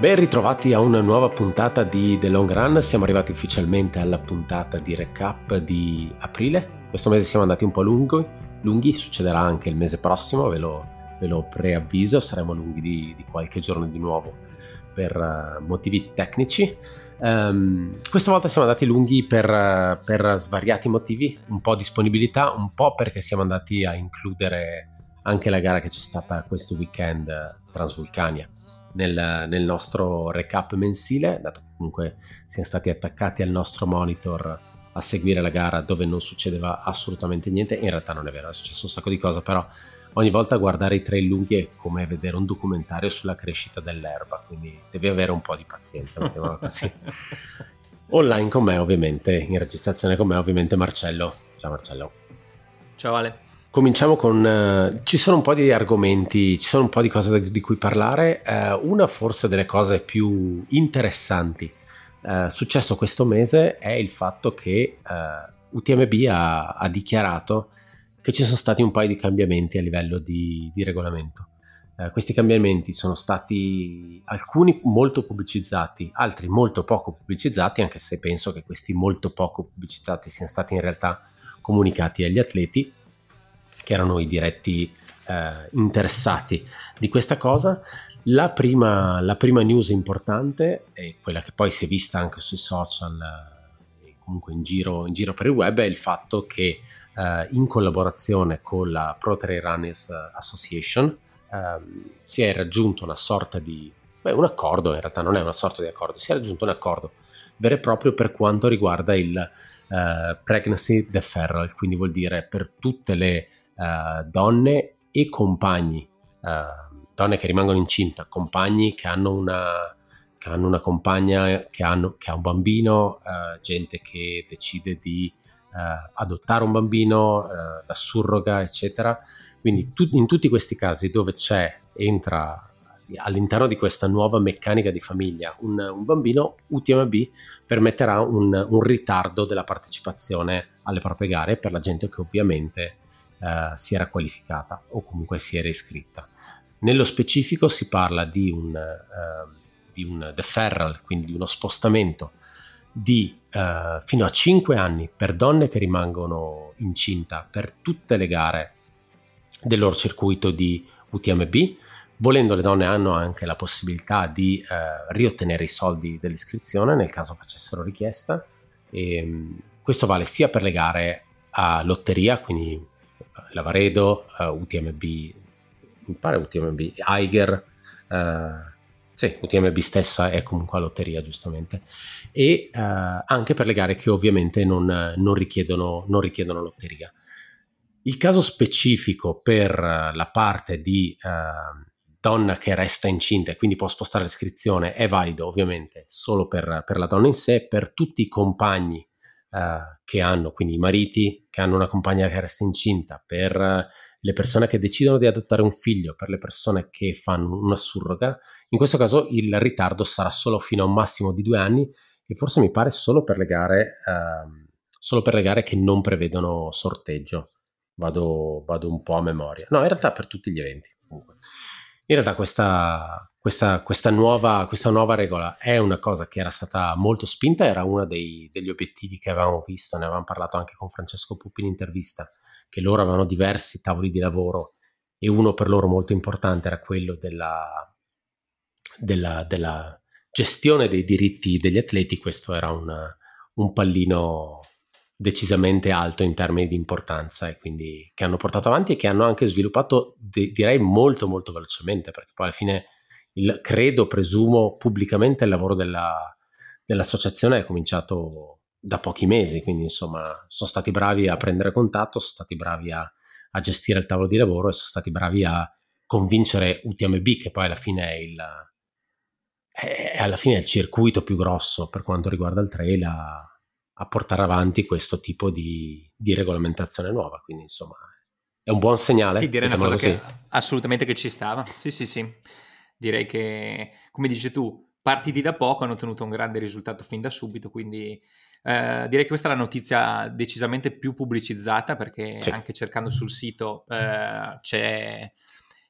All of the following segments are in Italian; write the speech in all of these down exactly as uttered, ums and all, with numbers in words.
Ben ritrovati a una nuova puntata di The Long Run. Siamo arrivati ufficialmente alla puntata di recap di aprile. Questo mese siamo andati un po' lungo, lunghi, succederà anche il mese prossimo, ve lo, ve lo preavviso, saremo lunghi di, di qualche giorno di nuovo per uh, motivi tecnici. Um, questa volta siamo andati lunghi per, uh, per svariati motivi, un po' disponibilità, un po' perché siamo andati a includere anche la gara che c'è stata questo weekend, uh, Transvulcania. Nel, nel nostro recap mensile, dato che comunque siamo stati attaccati al nostro monitor a seguire la gara dove non succedeva assolutamente niente. In realtà non è vero, è successo un sacco di cose, però ogni volta guardare i trail lunghi è come vedere un documentario sulla crescita dell'erba, quindi devi avere un po' di pazienza, mettiamola così. Online con me ovviamente, in registrazione con me ovviamente Marcello. Ciao Marcello. Ciao Ale. Cominciamo con... Eh, ci sono un po' di argomenti, ci sono un po' di cose di cui parlare. Eh, una forse delle cose più interessanti eh, successo questo mese è il fatto che eh, U T M B ha, ha dichiarato che ci sono stati un paio di cambiamenti a livello di, di regolamento. Eh, questi cambiamenti sono stati alcuni molto pubblicizzati, altri molto poco pubblicizzati, anche se penso che questi molto poco pubblicizzati siano stati in realtà comunicati agli atleti, che erano i diretti eh, interessati di questa cosa. La prima, la prima news importante, e quella che poi si è vista anche sui social eh, e comunque in giro, in giro per il web, è il fatto che eh, in collaborazione con la Pro Trail Runners Association eh, si è raggiunto una sorta di, beh, un accordo, in realtà non è una sorta di accordo, si è raggiunto un accordo vero e proprio per quanto riguarda il eh, pregnancy deferral, quindi vuol dire per tutte le Uh, donne e compagni, uh, donne che rimangono incinta, compagni che hanno una, che hanno una compagna che, hanno, che ha un bambino, uh, gente che decide di uh, adottare un bambino, uh, la surroga, eccetera. Quindi tu, in tutti questi casi dove c'è, entra all'interno di questa nuova meccanica di famiglia un, un bambino, U T M B permetterà un, un ritardo della partecipazione alle proprie gare per la gente che ovviamente Uh, si era qualificata o comunque si era iscritta. Nello specifico si parla di un, uh, di un deferral, quindi di uno spostamento di uh, fino a cinque anni per donne che rimangono incinta per tutte le gare del loro circuito di U T M B. Volendo, le donne hanno anche la possibilità di uh, riottenere i soldi dell'iscrizione nel caso facessero richiesta, e um, questo vale sia per le gare a lotteria, quindi Lavaredo, uh, U T M B, mi pare U T M B, Eiger, uh, sì, U T M B stessa è comunque a lotteria giustamente, e uh, anche per le gare che ovviamente non, non, richiedono, non richiedono lotteria. Il caso specifico per uh, la parte di uh, donna che resta incinta e quindi può spostare l'iscrizione è valido ovviamente solo per, per la donna in sé. Per tutti i compagni Uh, che hanno, quindi i mariti che hanno una compagna che resta incinta, per uh, le persone che decidono di adottare un figlio, per le persone che fanno una surroga, in questo caso il ritardo sarà solo fino a un massimo di due anni e forse mi pare solo per le gare, uh, solo per le gare che non prevedono sorteggio, vado, vado un po' a memoria, no in realtà per tutti gli eventi comunque. In realtà questa, questa, questa, nuova, questa nuova regola è una cosa che era stata molto spinta, era uno dei, degli obiettivi che avevamo visto, ne avevamo parlato anche con Francesco Puppi in intervista, che loro avevano diversi tavoli di lavoro e uno per loro molto importante era quello della, della, della gestione dei diritti degli atleti. Questo era un, un pallino decisamente alto in termini di importanza e quindi che hanno portato avanti e che hanno anche sviluppato de- direi molto molto velocemente, perché poi alla fine il, credo, presumo pubblicamente il lavoro della, dell'associazione è cominciato da pochi mesi, quindi insomma sono stati bravi a prendere contatto, sono stati bravi a, a gestire il tavolo di lavoro e sono stati bravi a convincere U T M B, che poi alla fine è il è alla fine è il circuito più grosso per quanto riguarda il trail, a a portare avanti questo tipo di, di regolamentazione nuova, quindi insomma è un buon segnale. Sì, direi una cosa che assolutamente che ci stava, sì sì sì, direi che come dici tu partiti da poco hanno ottenuto un grande risultato fin da subito, quindi eh, direi che questa è la notizia decisamente più pubblicizzata, perché sì. anche cercando sul sito eh, c'è,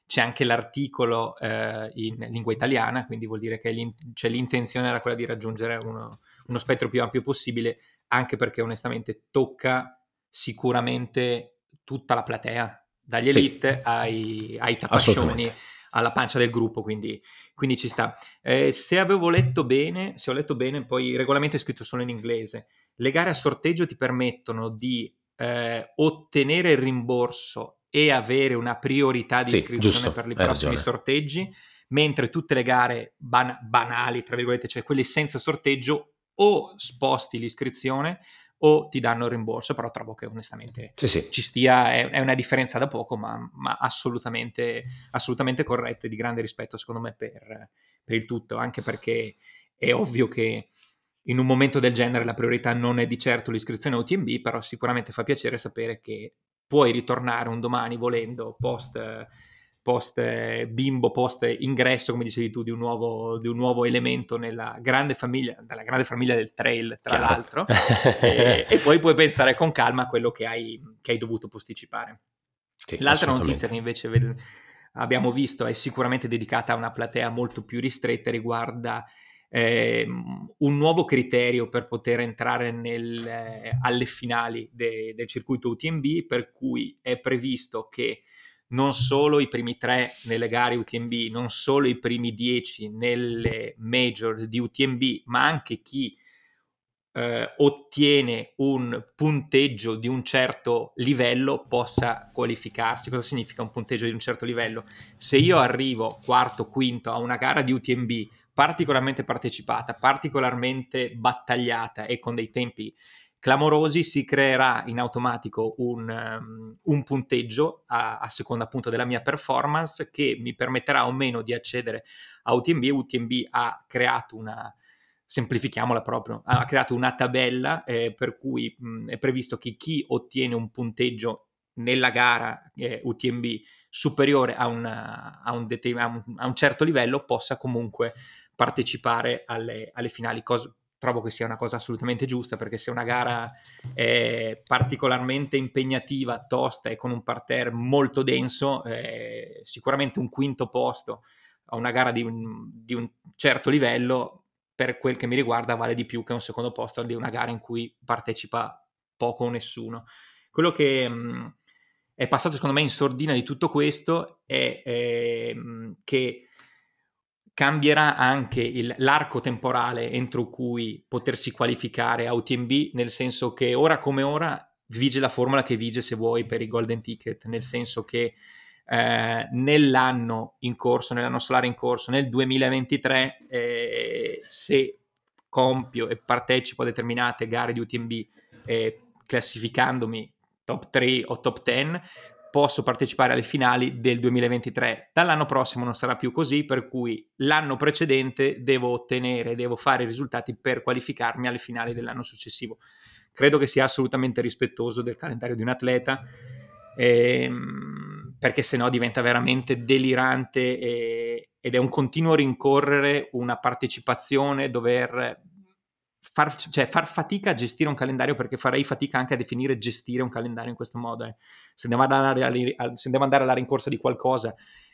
c'è anche l'articolo eh, in lingua italiana, quindi vuol dire che l'in- cioè, l'intenzione era quella di raggiungere uno, uno spettro più ampio possibile, anche perché onestamente tocca sicuramente tutta la platea, dagli elite sì. ai, ai tapascioni, alla pancia del gruppo, quindi, quindi ci sta. Eh, se avevo letto bene, se ho letto bene, poi il regolamento è scritto solo in inglese, le gare a sorteggio ti permettono di eh, ottenere il rimborso e avere una priorità di sì, iscrizione giusto, per i prossimi ragione. sorteggi, mentre tutte le gare ban- banali, tra virgolette, cioè quelle senza sorteggio, o sposti l'iscrizione o ti danno il rimborso, però trovo che onestamente sì, sì. ci stia, è, è una differenza da poco, ma, ma assolutamente, assolutamente corretta e di grande rispetto secondo me per, per il tutto, anche perché è ovvio che in un momento del genere la priorità non è di certo l'iscrizione a U T M B, però sicuramente fa piacere sapere che puoi ritornare un domani volendo post, post bimbo, post ingresso, come dicevi tu, di un nuovo, di un nuovo elemento nella grande famiglia, dalla grande famiglia del trail, tra Chiaro. l'altro, e, e poi puoi pensare con calma a quello che hai, che hai dovuto posticipare. Sì, l'altra notizia che invece ved- abbiamo visto è sicuramente dedicata a una platea molto più ristretta, riguarda eh, un nuovo criterio per poter entrare nel, eh, alle finali de- del circuito U T M B, per cui è previsto che non solo i primi tre nelle gare U T M B, non solo i primi dieci nelle major di U T M B, ma anche chi eh, ottiene un punteggio di un certo livello possa qualificarsi. Cosa significa un punteggio di un certo livello? Se io arrivo quarto, quinto a una gara di U T M B particolarmente partecipata, particolarmente battagliata e con dei tempi clamorosi, si creerà in automatico un, um, un punteggio a, a seconda appunto della mia performance, che mi permetterà o meno di accedere a U T M B. U T M B ha creato una, semplifichiamola proprio, ha creato una tabella eh, per cui mh, è previsto che chi ottiene un punteggio nella gara eh, U T M B superiore a, una, a, un dete- a, un, a un certo livello possa comunque partecipare alle, alle finali, cosa trovo che sia una cosa assolutamente giusta, perché se una gara è particolarmente impegnativa, tosta e con un parterre molto denso, eh, sicuramente un quinto posto a una gara di un, di un certo livello, per quel che mi riguarda, vale di più che un secondo posto di una gara in cui partecipa poco o nessuno. Quello che mh, è passato secondo me in sordina di tutto questo è eh, che cambierà anche il, l'arco temporale entro cui potersi qualificare a U T M B, nel senso che ora come ora vige la formula che vige, se vuoi, per i golden ticket, nel senso che eh, nell'anno in corso, nell'anno solare in corso, nel duemilaventitré, eh, se compio e partecipo a determinate gare di U T M B eh, classificandomi top tre o top dieci, posso partecipare alle finali del duemilaventitré. Dall'anno prossimo non sarà più così, per cui l'anno precedente devo ottenere, devo fare i risultati per qualificarmi alle finali dell'anno successivo. Credo che sia assolutamente rispettoso del calendario di un atleta, ehm, perché sennò diventa veramente delirante e, ed è un continuo rincorrere una partecipazione, dover far, cioè, far fatica a gestire un calendario, perché farei fatica anche a definire gestire un calendario in questo modo. Eh. Se andiamo ad andare alla, se andiamo ad andare alla rincorsa di qualcosa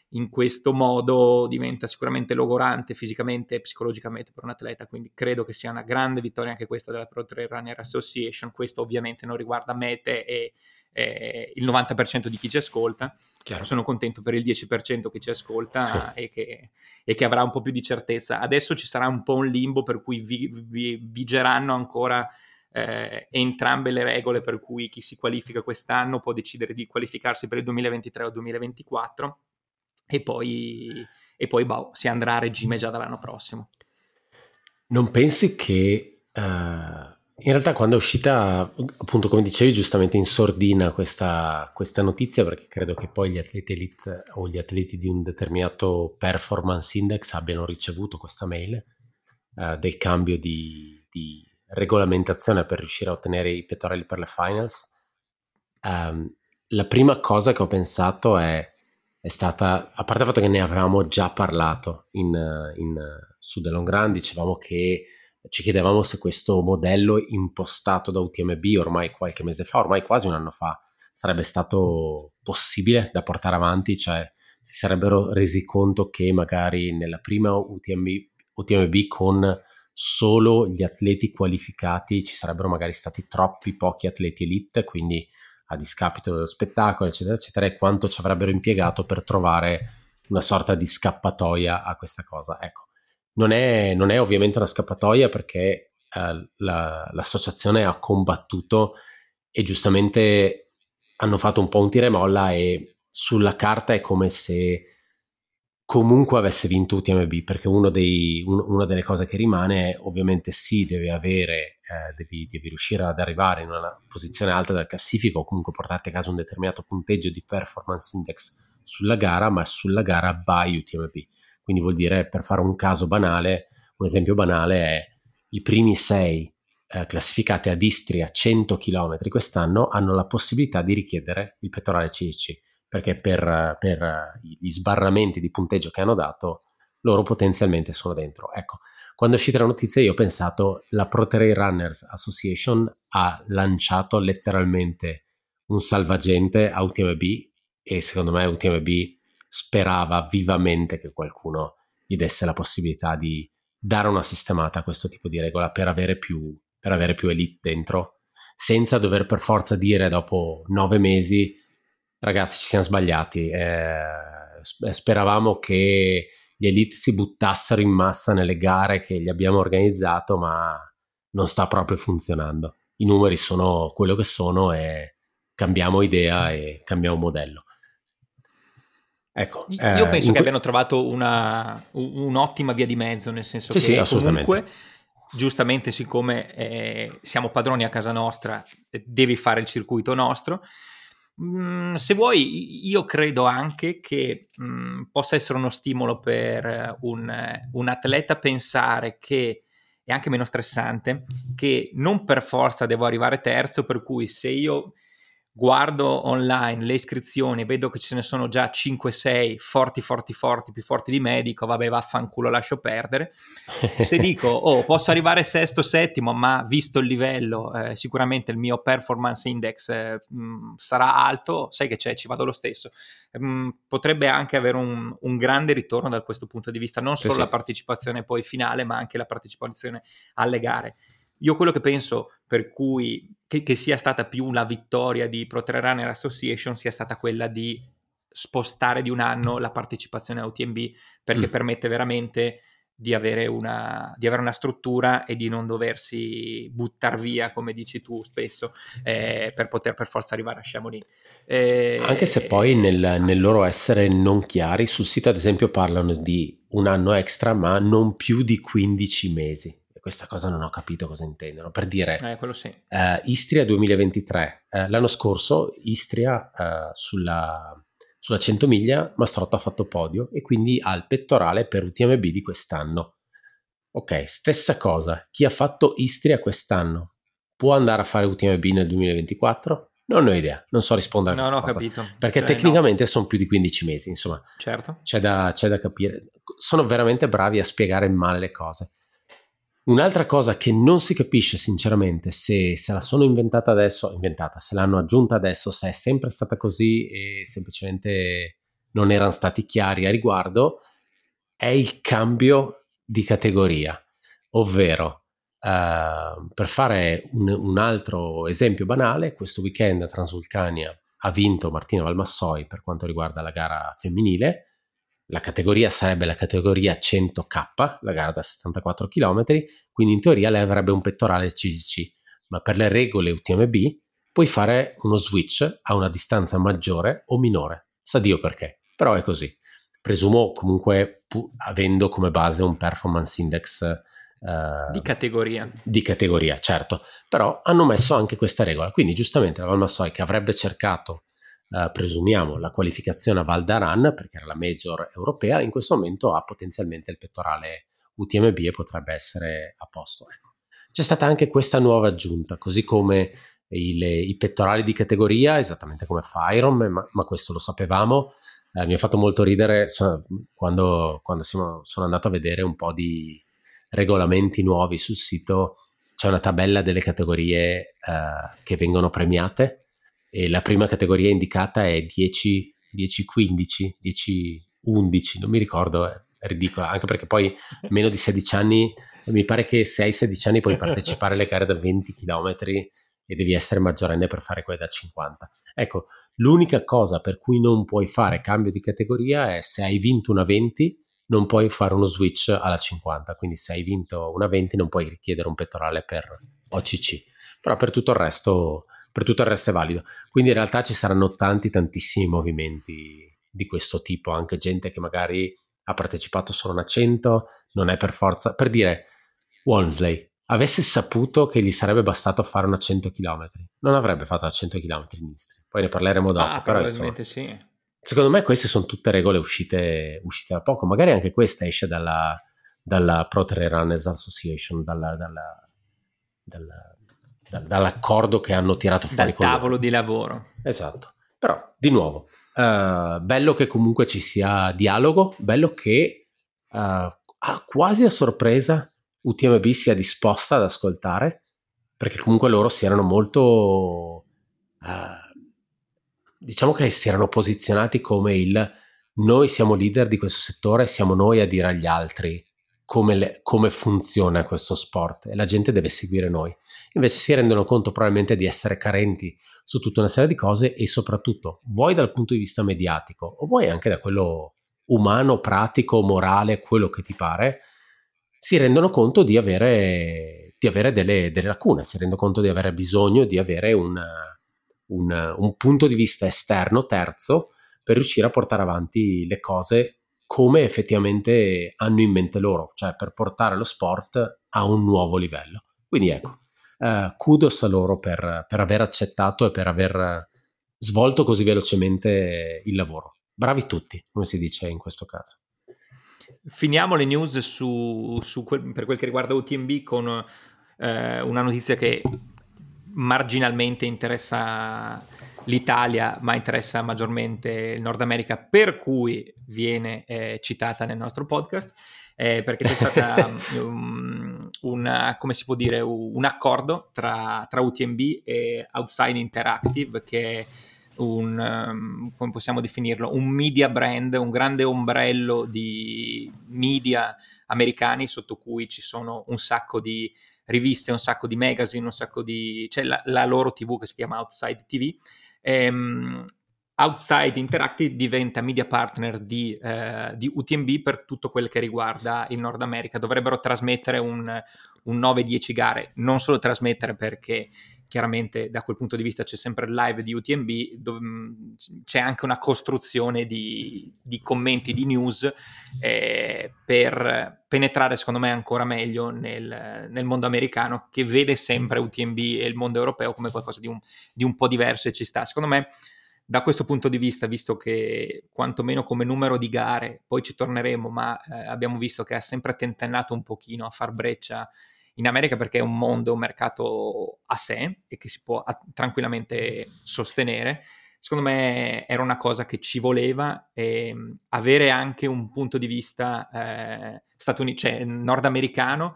in questo modo, diventa sicuramente logorante fisicamente e psicologicamente per un atleta, quindi credo che sia una grande vittoria anche questa della Pro Trail Runner Association. Questo ovviamente non riguarda me, te e eh, il novanta per cento di chi ci ascolta. Chiaro. Sono contento per il dieci per cento che ci ascolta sì. e, che, e che avrà un po' più di certezza. Adesso ci sarà un po' un limbo, per cui vi, vi, vigeranno ancora eh, entrambe le regole, per cui chi si qualifica quest'anno può decidere di qualificarsi per il duemilaventitré o duemilaventiquattro, e poi, e poi boh, si andrà a regime già dall'anno prossimo. Non pensi che uh... in realtà, quando è uscita, appunto, come dicevi giustamente, in sordina questa, questa notizia, perché credo che poi gli atleti elite o gli atleti di un determinato performance index abbiano ricevuto questa mail uh, del cambio di, di regolamentazione per riuscire a ottenere i pettorelli per le finals, um, la prima cosa che ho pensato è è stata, a parte il fatto che ne avevamo già parlato in, in, su The Long Run, dicevamo che ci chiedevamo se questo modello impostato da U T M B ormai qualche mese fa, ormai quasi un anno fa, sarebbe stato possibile da portare avanti, cioè si sarebbero resi conto che magari nella prima U T M B, U T M B con solo gli atleti qualificati ci sarebbero magari stati troppi pochi atleti elite, quindi a discapito dello spettacolo eccetera eccetera, e quanto ci avrebbero impiegato per trovare una sorta di scappatoia a questa cosa. Ecco, non è, non è ovviamente una scappatoia, perché eh, la, l'associazione ha combattuto e giustamente hanno fatto un po' un tira e molla, e sulla carta è come se comunque avesse vinto U T M B, perché uno dei, un, una delle cose che rimane è ovviamente sì, devi avere, eh, devi, devi riuscire ad arrivare in una posizione alta della classifica o comunque portarti a casa un determinato punteggio di performance index sulla gara, ma sulla gara by U T M B. Quindi vuol dire, per fare un caso banale, un esempio banale è i primi sei eh, classificati ad Istria cento chilometri quest'anno hanno la possibilità di richiedere il pettorale C I C, perché per, per gli sbarramenti di punteggio che hanno dato loro potenzialmente sono dentro. Ecco, quando è uscita la notizia io ho pensato, la Pro Trail Runners Association ha lanciato letteralmente un salvagente a U T M B, e secondo me U T M B sperava vivamente che qualcuno gli desse la possibilità di dare una sistemata a questo tipo di regola per avere più, per avere più elite dentro, senza dover per forza dire dopo nove mesi ragazzi ci siamo sbagliati, eh, speravamo che gli elite si buttassero in massa nelle gare che gli abbiamo organizzato, ma non sta proprio funzionando, i numeri sono quello che sono e cambiamo idea e cambiamo modello. Ecco, io eh, penso che cui... abbiano trovato una, un'ottima via di mezzo, nel senso sì, che sì, assolutamente. Comunque giustamente, siccome eh, siamo padroni a casa nostra, devi fare il circuito nostro. Mm, se vuoi, io credo anche che mm, possa essere uno stimolo per un, un atleta pensare che è anche meno stressante, che non per forza devo arrivare terzo, per cui se io guardo online le iscrizioni, vedo che ce ne sono già cinque sei forti forti forti più forti di me, dico vabbè vaffanculo, lascio perdere. Se dico oh posso arrivare sesto settimo, ma visto il livello eh, sicuramente il mio performance index eh, mh, sarà alto, sai che c'è, ci vado lo stesso, mh, potrebbe anche avere un, un grande ritorno da questo punto di vista, non solo sì, sì. la partecipazione poi finale, ma anche la partecipazione alle gare. Io quello che penso per cui che, che sia stata più la vittoria di Pro Trail Runner Association sia stata quella di spostare di un anno la partecipazione a U T M B, perché mm. permette veramente di avere una di avere una struttura e di non doversi buttar via, come dici tu spesso, eh, per poter per forza arrivare a Chamonix. Eh, Anche se poi nel, nel loro essere non chiari, sul sito ad esempio parlano di un anno extra, ma non più di quindici mesi. Questa cosa non ho capito cosa intendono. Per dire, eh, quello sì. uh, Istria duemilaventitré. Uh, l'anno scorso Istria uh, sulla, sulla cento miglia Mastrotto ha fatto podio e quindi ha il pettorale per U T M B di quest'anno. Ok, stessa cosa. Chi ha fatto Istria quest'anno può andare a fare U T M B nel duemilaventiquattro? Non ho idea, non so rispondere a no, questa no, cosa. Capito. Perché cioè, tecnicamente no. sono più di quindici mesi, insomma. Certo. C'è da, c'è da capire. Sono veramente bravi a spiegare male le cose. Un'altra cosa che non si capisce sinceramente, se se la sono inventata adesso, inventata, se l'hanno aggiunta adesso, se è sempre stata così e semplicemente non erano stati chiari a riguardo, è il cambio di categoria. Ovvero, eh, per fare un, un altro esempio banale, questo weekend Transulcania ha vinto Martina Valmassoi per quanto riguarda la gara femminile. La categoria sarebbe la categoria cento K, la gara da settantaquattro chilometri, quindi in teoria lei avrebbe un pettorale C C C, ma per le regole U T M B puoi fare uno switch a una distanza maggiore o minore, sa Dio perché, però è così. Presumo comunque pu- avendo come base un performance index eh, di categoria. Di categoria, certo, però hanno messo anche questa regola, quindi giustamente la Valmassoi, che avrebbe cercato Uh, presumiamo la qualificazione a Val d'Aran, perché era la major europea, in questo momento ha potenzialmente il pettorale U T M B e potrebbe essere a posto. Ecco. C'è stata anche questa nuova aggiunta, così come il, i pettorali di categoria, esattamente come fa Ironman, ma, ma questo lo sapevamo, eh, mi ha fatto molto ridere so, quando, quando siamo, sono andato a vedere un po' di regolamenti nuovi sul sito. C'è una tabella delle categorie eh, che vengono premiate e la prima categoria indicata è dieci, dieci quindici, dieci undici, non mi ricordo, è ridicola, anche perché poi meno di sedici anni, mi pare che se hai sedici anni puoi partecipare alle gare da venti chilometri e devi essere maggiorenne per fare quelle da cinquanta. Ecco, l'unica cosa per cui non puoi fare cambio di categoria è se hai vinto una venti non puoi fare uno switch alla cinquanta, quindi se hai vinto una venti non puoi richiedere un pettorale per O C C, però per tutto il resto, per tutto il resto è valido. Quindi in realtà ci saranno tanti tantissimi movimenti di questo tipo, anche gente che magari ha partecipato solo una cento, non è per forza, per dire Walmsley avesse saputo che gli sarebbe bastato fare una cento chilometri, non avrebbe fatto la cento chilometri in Istria, poi ne parleremo dopo. Ah, però probabilmente insomma, sì. Secondo me queste sono tutte regole uscite, uscite da poco, magari anche questa esce dalla, dalla Pro Trail Runners Association, dalla, dalla, dalla, dalla, dall'accordo che hanno tirato fuori. Dal tavolo di lavoro. Esatto, però di nuovo, uh, bello che comunque ci sia dialogo, bello che uh, ah, quasi a sorpresa U T M B sia disposta ad ascoltare, perché comunque loro si erano molto... Uh, diciamo che si erano posizionati come il noi siamo leader di questo settore, siamo noi a dire agli altri come, le, come funziona questo sport e la gente deve seguire noi. Invece si rendono conto probabilmente di essere carenti su tutta una serie di cose e soprattutto vuoi dal punto di vista mediatico o vuoi anche da quello umano, pratico, morale, quello che ti pare, si rendono conto di avere, di avere delle, delle lacune, si rendono conto di avere bisogno di avere una Un, un punto di vista esterno, terzo, per riuscire a portare avanti le cose come effettivamente hanno in mente loro, cioè per portare lo sport a un nuovo livello. Quindi ecco, eh, kudos a loro per, per aver accettato e per aver svolto così velocemente il lavoro. Bravi tutti, come si dice in questo caso. Finiamo le news su, su quel, per quel che riguarda U T M B con eh, una notizia che marginalmente interessa l'Italia, ma interessa maggiormente il Nord America, per cui viene eh, citata nel nostro podcast, eh, perché c'è stata um, una, come si può dire, un accordo tra, tra U T M B e Outside Interactive, che è un, um, come possiamo definirlo, un media brand, un grande ombrello di media americani sotto cui ci sono un sacco di riviste, un sacco di magazine, un sacco di... c'è la, la loro tivù che si chiama Outside tivù. Ehm, Outside Interactive diventa media partner di, eh, di U T M B per tutto quel che riguarda il Nord America. Dovrebbero trasmettere un, un nove dieci gare, non solo trasmettere perché chiaramente da quel punto di vista c'è sempre il live di U T M B, dove c'è anche una costruzione di, di commenti, di news eh, per penetrare secondo me ancora meglio nel, nel mondo americano, che vede sempre U T M B e il mondo europeo come qualcosa di un, di un po' diverso, e ci sta. Secondo me da questo punto di vista, visto che quantomeno come numero di gare, poi ci torneremo, ma eh, abbiamo visto che ha sempre tentennato un pochino a far breccia in America, perché è un mondo, un mercato a sé e che si può a- tranquillamente sostenere. Secondo me era una cosa che ci voleva, e avere anche un punto di vista eh, statuni- cioè, nordamericano,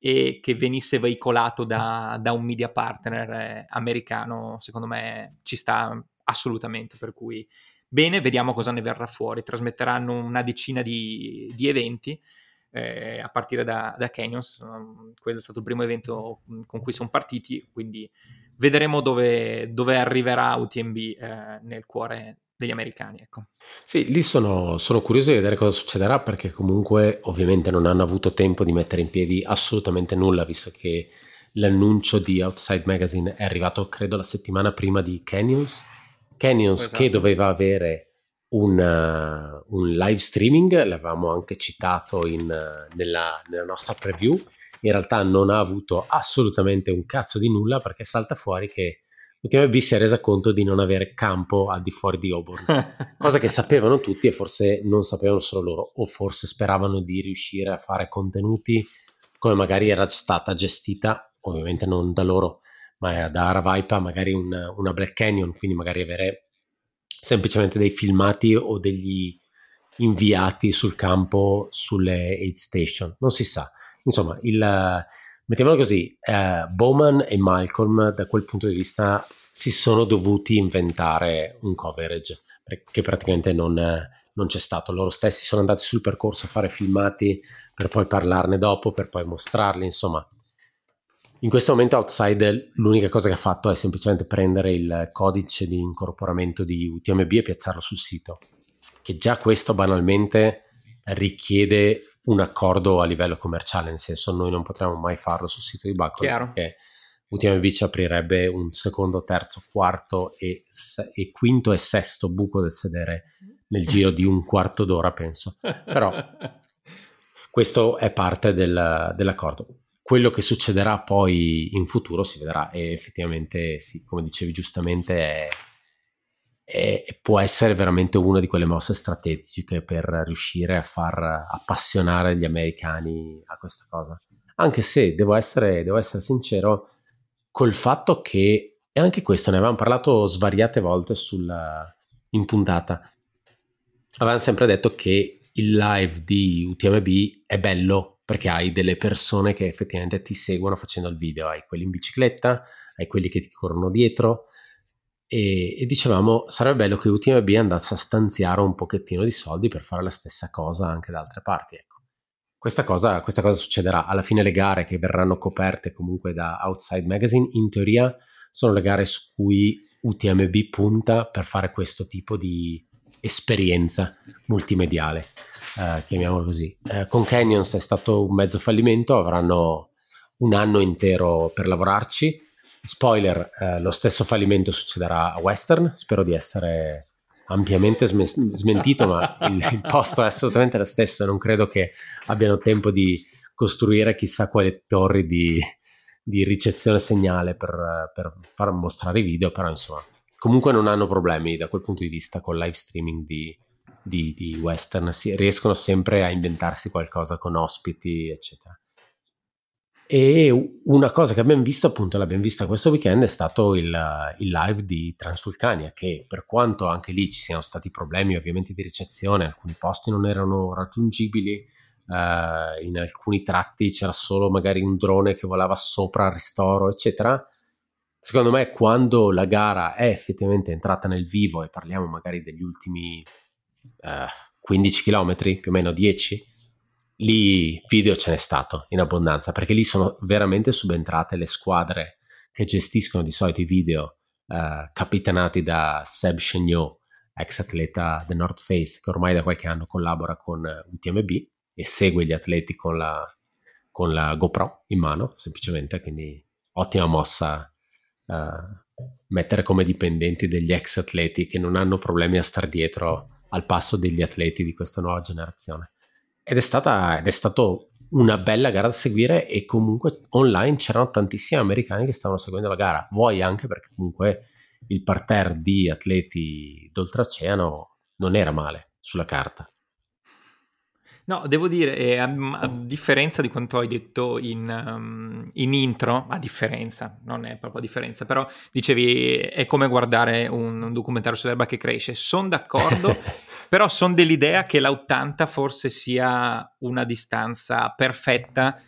e che venisse veicolato da, da un media partner eh, americano, secondo me ci sta assolutamente, per cui bene, vediamo cosa ne verrà fuori. Trasmetteranno una decina di, di eventi, Eh, a partire da, da Canyons. Quello è stato il primo evento con cui sono partiti, quindi vedremo dove, dove arriverà U T M B eh, nel cuore degli americani, ecco. Sì, lì sono, sono curioso di vedere cosa succederà, perché comunque ovviamente non hanno avuto tempo di mettere in piedi assolutamente nulla, visto che l'annuncio di Outside Magazine è arrivato credo la settimana prima di Canyons Canyons esatto. Che doveva avere Un, un live streaming, l'avevamo anche citato in, nella, nella nostra preview, in realtà non ha avuto assolutamente un cazzo di nulla, perché salta fuori che U T M B si è resa conto di non avere campo al di fuori di Auburn, cosa che sapevano tutti e forse non sapevano solo loro, o forse speravano di riuscire a fare contenuti come magari era stata gestita, ovviamente non da loro ma da Aravaipa, magari una, una Black Canyon, quindi magari avere semplicemente dei filmati o degli inviati sul campo sulle aid station, non si sa. Insomma, il, mettiamolo così, eh, Bowman e Malcolm da quel punto di vista si sono dovuti inventare un coverage perché praticamente non, non c'è stato. Loro stessi sono andati sul percorso a fare filmati per poi parlarne dopo, per poi mostrarli, insomma. In questo momento Outside l'unica cosa che ha fatto è semplicemente prendere il codice di incorporamento di U T M B e piazzarlo sul sito, che già questo banalmente richiede un accordo a livello commerciale, nel senso noi non potremmo mai farlo sul sito di Buckle perché U T M B ci aprirebbe un secondo, terzo, quarto e, se- e quinto e sesto buco del sedere nel giro di un quarto d'ora, penso. Però questo è parte del, dell'accordo. Quello che succederà poi in futuro si vedrà, e effettivamente sì, come dicevi giustamente, è, è, può essere veramente una di quelle mosse strategiche per riuscire a far appassionare gli americani a questa cosa. Anche se devo essere, devo essere sincero col fatto che, e anche questo ne avevamo parlato svariate volte sulla, in puntata, avevamo sempre detto che il live di U T M B è bello perché hai delle persone che effettivamente ti seguono facendo il video, hai quelli in bicicletta, hai quelli che ti corrono dietro, e, e dicevamo sarebbe bello che U T M B andasse a stanziare un pochettino di soldi per fare la stessa cosa anche da altre parti. Ecco. Questa cosa, questa cosa succederà. Alla fine le gare che verranno coperte comunque da Outside Magazine, in teoria, sono le gare su cui U T M B punta per fare questo tipo di esperienza multimediale. Uh, chiamiamolo così. Uh, con Canyons è stato un mezzo fallimento, avranno un anno intero per lavorarci. Spoiler, uh, lo stesso fallimento succederà a Western, spero di essere ampiamente sm- smentito, ma il, il posto è assolutamente lo stesso, non credo che abbiano tempo di costruire chissà quali torri di, di ricezione segnale per, per far mostrare i video, però insomma, comunque non hanno problemi da quel punto di vista con live streaming di Di, di Western, si, riescono sempre a inventarsi qualcosa con ospiti eccetera. E una cosa che abbiamo visto, appunto l'abbiamo vista questo weekend, è stato il, il live di Transvulcania, che per quanto anche lì ci siano stati problemi ovviamente di ricezione, alcuni posti non erano raggiungibili, eh, in alcuni tratti c'era solo magari un drone che volava sopra al ristoro eccetera. Secondo me quando la gara è effettivamente entrata nel vivo, e parliamo magari degli ultimi quindici chilometri, più o meno dieci, lì video ce n'è stato in abbondanza, perché lì sono veramente subentrate le squadre che gestiscono di solito i video, eh, capitanati da Seb Chenio, ex atleta The North Face, che ormai da qualche anno collabora con U T M B e segue gli atleti con la, con la GoPro in mano semplicemente, quindi ottima mossa, eh, mettere come dipendenti degli ex atleti che non hanno problemi a star dietro al passo degli atleti di questa nuova generazione. Ed è stata ed è stato una bella gara da seguire, e comunque online c'erano tantissimi americani che stavano seguendo la gara, vuoi anche perché comunque il parterre di atleti d'oltreoceano non era male sulla carta. No, devo dire, eh, a, a differenza di quanto hai detto in, um, in intro, a differenza, non è proprio a differenza, però dicevi è come guardare un, un documentario sull'erba che cresce. Sono d'accordo, però sono dell'idea che l'ottanta forse sia una distanza perfetta,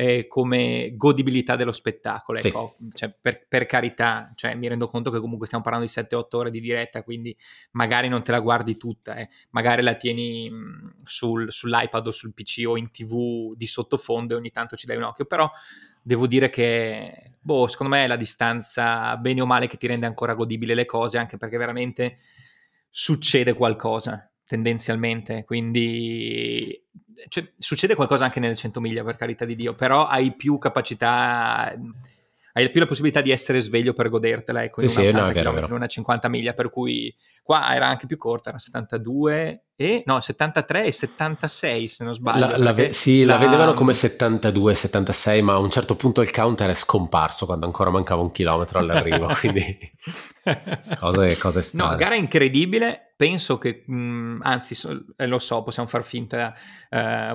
eh, come godibilità dello spettacolo. Ecco, sì. Cioè, per, per carità, cioè, mi rendo conto che comunque stiamo parlando di sette otto ore di diretta, quindi magari non te la guardi tutta, eh. Magari la tieni sul, sull'iPad o sul P C o in TV di sottofondo e ogni tanto ci dai un occhio, però devo dire che boh, secondo me è la distanza bene o male che ti rende ancora godibile le cose, anche perché veramente succede qualcosa tendenzialmente, quindi cioè, succede qualcosa anche nelle cento miglia, per carità di Dio, però hai più capacità, hai più la possibilità di essere sveglio per godertela, ecco, in sì, una, sì, no, vero, vero. Una cinquanta miglia, per cui qua era anche più corta, era settantadue e no, settantatré e settantasei se non sbaglio, la, la ve- sì la... la vedevano come settantadue settantasei, ma a un certo punto il counter è scomparso quando ancora mancava un chilometro all'arrivo quindi cose, cose strane. No, gara incredibile. penso che, mh, anzi so, eh, lo so, possiamo far finta, eh,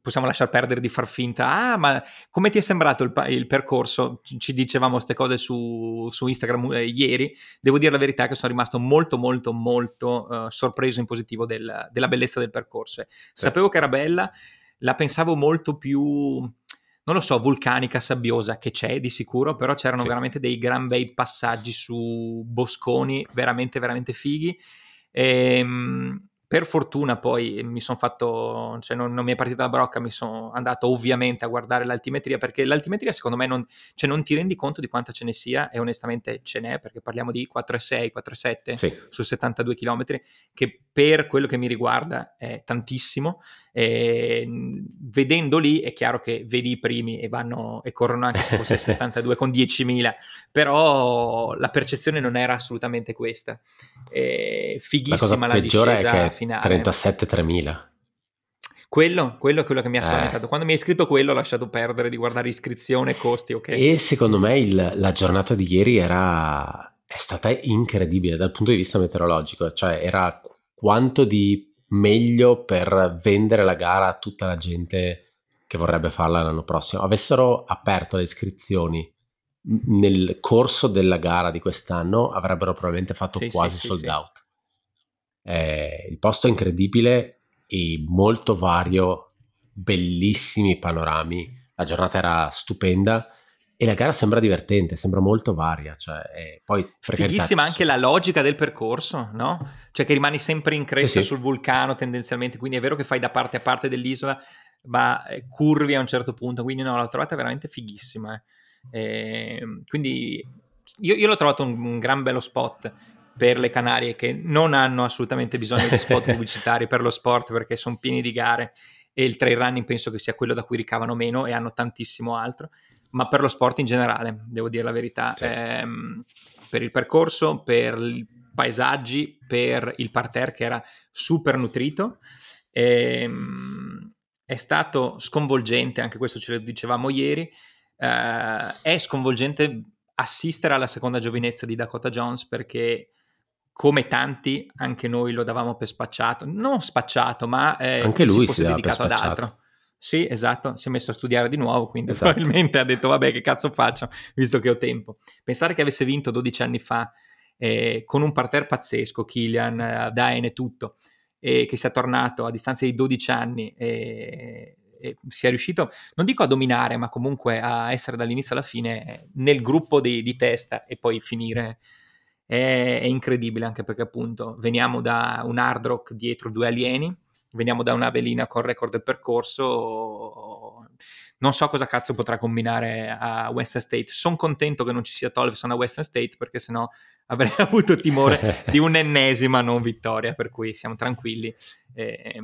possiamo lasciar perdere di far finta, ah ma come ti è sembrato il, il percorso? Ci dicevamo queste cose su, su Instagram eh, ieri. Devo dire la verità che sono rimasto molto molto molto eh, sorpreso in positivo del, della bellezza del percorso. Sì. Sapevo che era bella, la pensavo molto più... non lo so, vulcanica, sabbiosa, che c'è di sicuro, però c'erano sì. veramente dei gran bei passaggi su bosconi veramente veramente fighi. E, per fortuna poi mi sono fatto, cioè non, non mi è partita la brocca, mi sono andato ovviamente a guardare l'altimetria, perché l'altimetria secondo me non, cioè non ti rendi conto di quanta ce ne sia, e onestamente ce n'è, perché parliamo di quattro virgola sei, quattro virgola sette sì. su settantadue chilometri, che per quello che mi riguarda è tantissimo. E vedendo lì è chiaro che vedi i primi e vanno e corrono anche se fosse settantadue con diecimila, però la percezione non era assolutamente questa. È fighissima la, la discesa finale. trentasette tremila Quello, quello è quello che mi ha spaventato. Eh. Quando mi hai scritto quello ho lasciato perdere di guardare iscrizione, costi, ok. E secondo me il, la giornata di ieri era è stata incredibile dal punto di vista meteorologico, cioè era quanto di meglio per vendere la gara a tutta la gente che vorrebbe farla l'anno prossimo. Avessero aperto le iscrizioni nel corso della gara di quest'anno, avrebbero probabilmente fatto sì, quasi sì, sold sì. out. Eh, il posto è incredibile e molto vario, bellissimi panorami, la giornata era stupenda e la gara sembra divertente, sembra molto varia, cioè, eh, poi fighissima anche la logica del percorso, no? Cioè che rimani sempre in cresta sì, sì. sul vulcano tendenzialmente, quindi è vero che fai da parte a parte dell'isola ma curvi a un certo punto, quindi no, l'ho trovata veramente fighissima, eh. E quindi io, io l'ho trovato un, un gran bello spot per le Canarie, che non hanno assolutamente bisogno di spot pubblicitari per lo sport, perché sono pieni di gare e il trail running penso che sia quello da cui ricavano meno e hanno tantissimo altro, ma per lo sport in generale, devo dire la verità, sì. eh, per il percorso, per i paesaggi, per il parterre che era super nutrito, eh, è stato sconvolgente, anche questo ce lo dicevamo ieri, eh, è sconvolgente assistere alla seconda giovinezza di Dakota Jones, perché come tanti anche noi lo davamo per spacciato, non spacciato ma eh, anche lui si, si è dedicato ad altro. Sì, esatto, si è messo a studiare di nuovo, quindi esatto. probabilmente ha detto vabbè che cazzo faccio visto che ho tempo. Pensare che avesse vinto dodici anni fa eh, con un parterre pazzesco, Kilian, eh, Daen e tutto, e eh, che sia tornato a distanza di dodici anni eh, e sia riuscito, non dico a dominare, ma comunque a essere dall'inizio alla fine nel gruppo di, di testa e poi finire è, è incredibile, anche perché appunto veniamo da un hard rock dietro due alieni, veniamo da una velina con record del percorso, non so cosa cazzo potrà combinare a Western State. Sono contento che non ci sia Tolleson a Western State, perché sennò avrei avuto timore di un'ennesima non vittoria, per cui siamo tranquilli. E,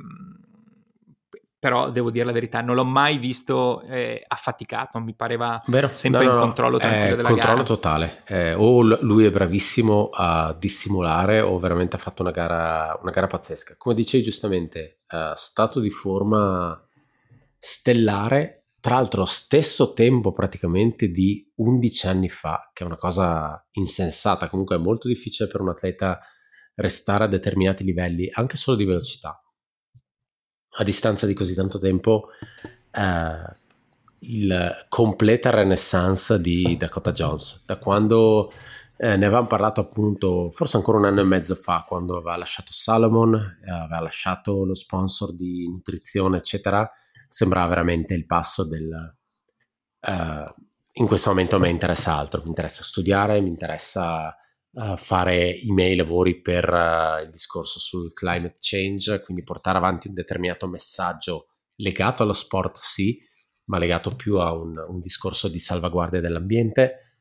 però devo dire la verità, non l'ho mai visto eh, affaticato, mi pareva Vero? sempre no, no, in controllo no, tranquillo eh, della controllo gara. Controllo totale, eh, o l- lui è bravissimo a dissimulare o veramente ha fatto una gara, una gara pazzesca. Come dicevi giustamente, eh, stato di forma stellare, tra l'altro stesso tempo praticamente di undici anni fa, che è una cosa insensata. Comunque è molto difficile per un atleta restare a determinati livelli, anche solo di velocità. A distanza di così tanto tempo, eh, il completa renaissance di Dakota Jones. Da quando eh, ne avevamo parlato appunto, forse ancora un anno e mezzo fa, quando aveva lasciato Salomon, eh, aveva lasciato lo sponsor di nutrizione, eccetera, sembrava veramente il passo del... Eh, in questo momento mi interessa altro, mi interessa studiare, mi interessa... Uh, fare i miei lavori per uh, il discorso sul climate change, quindi portare avanti un determinato messaggio legato allo sport sì, ma legato più a un, un discorso di salvaguardia dell'ambiente.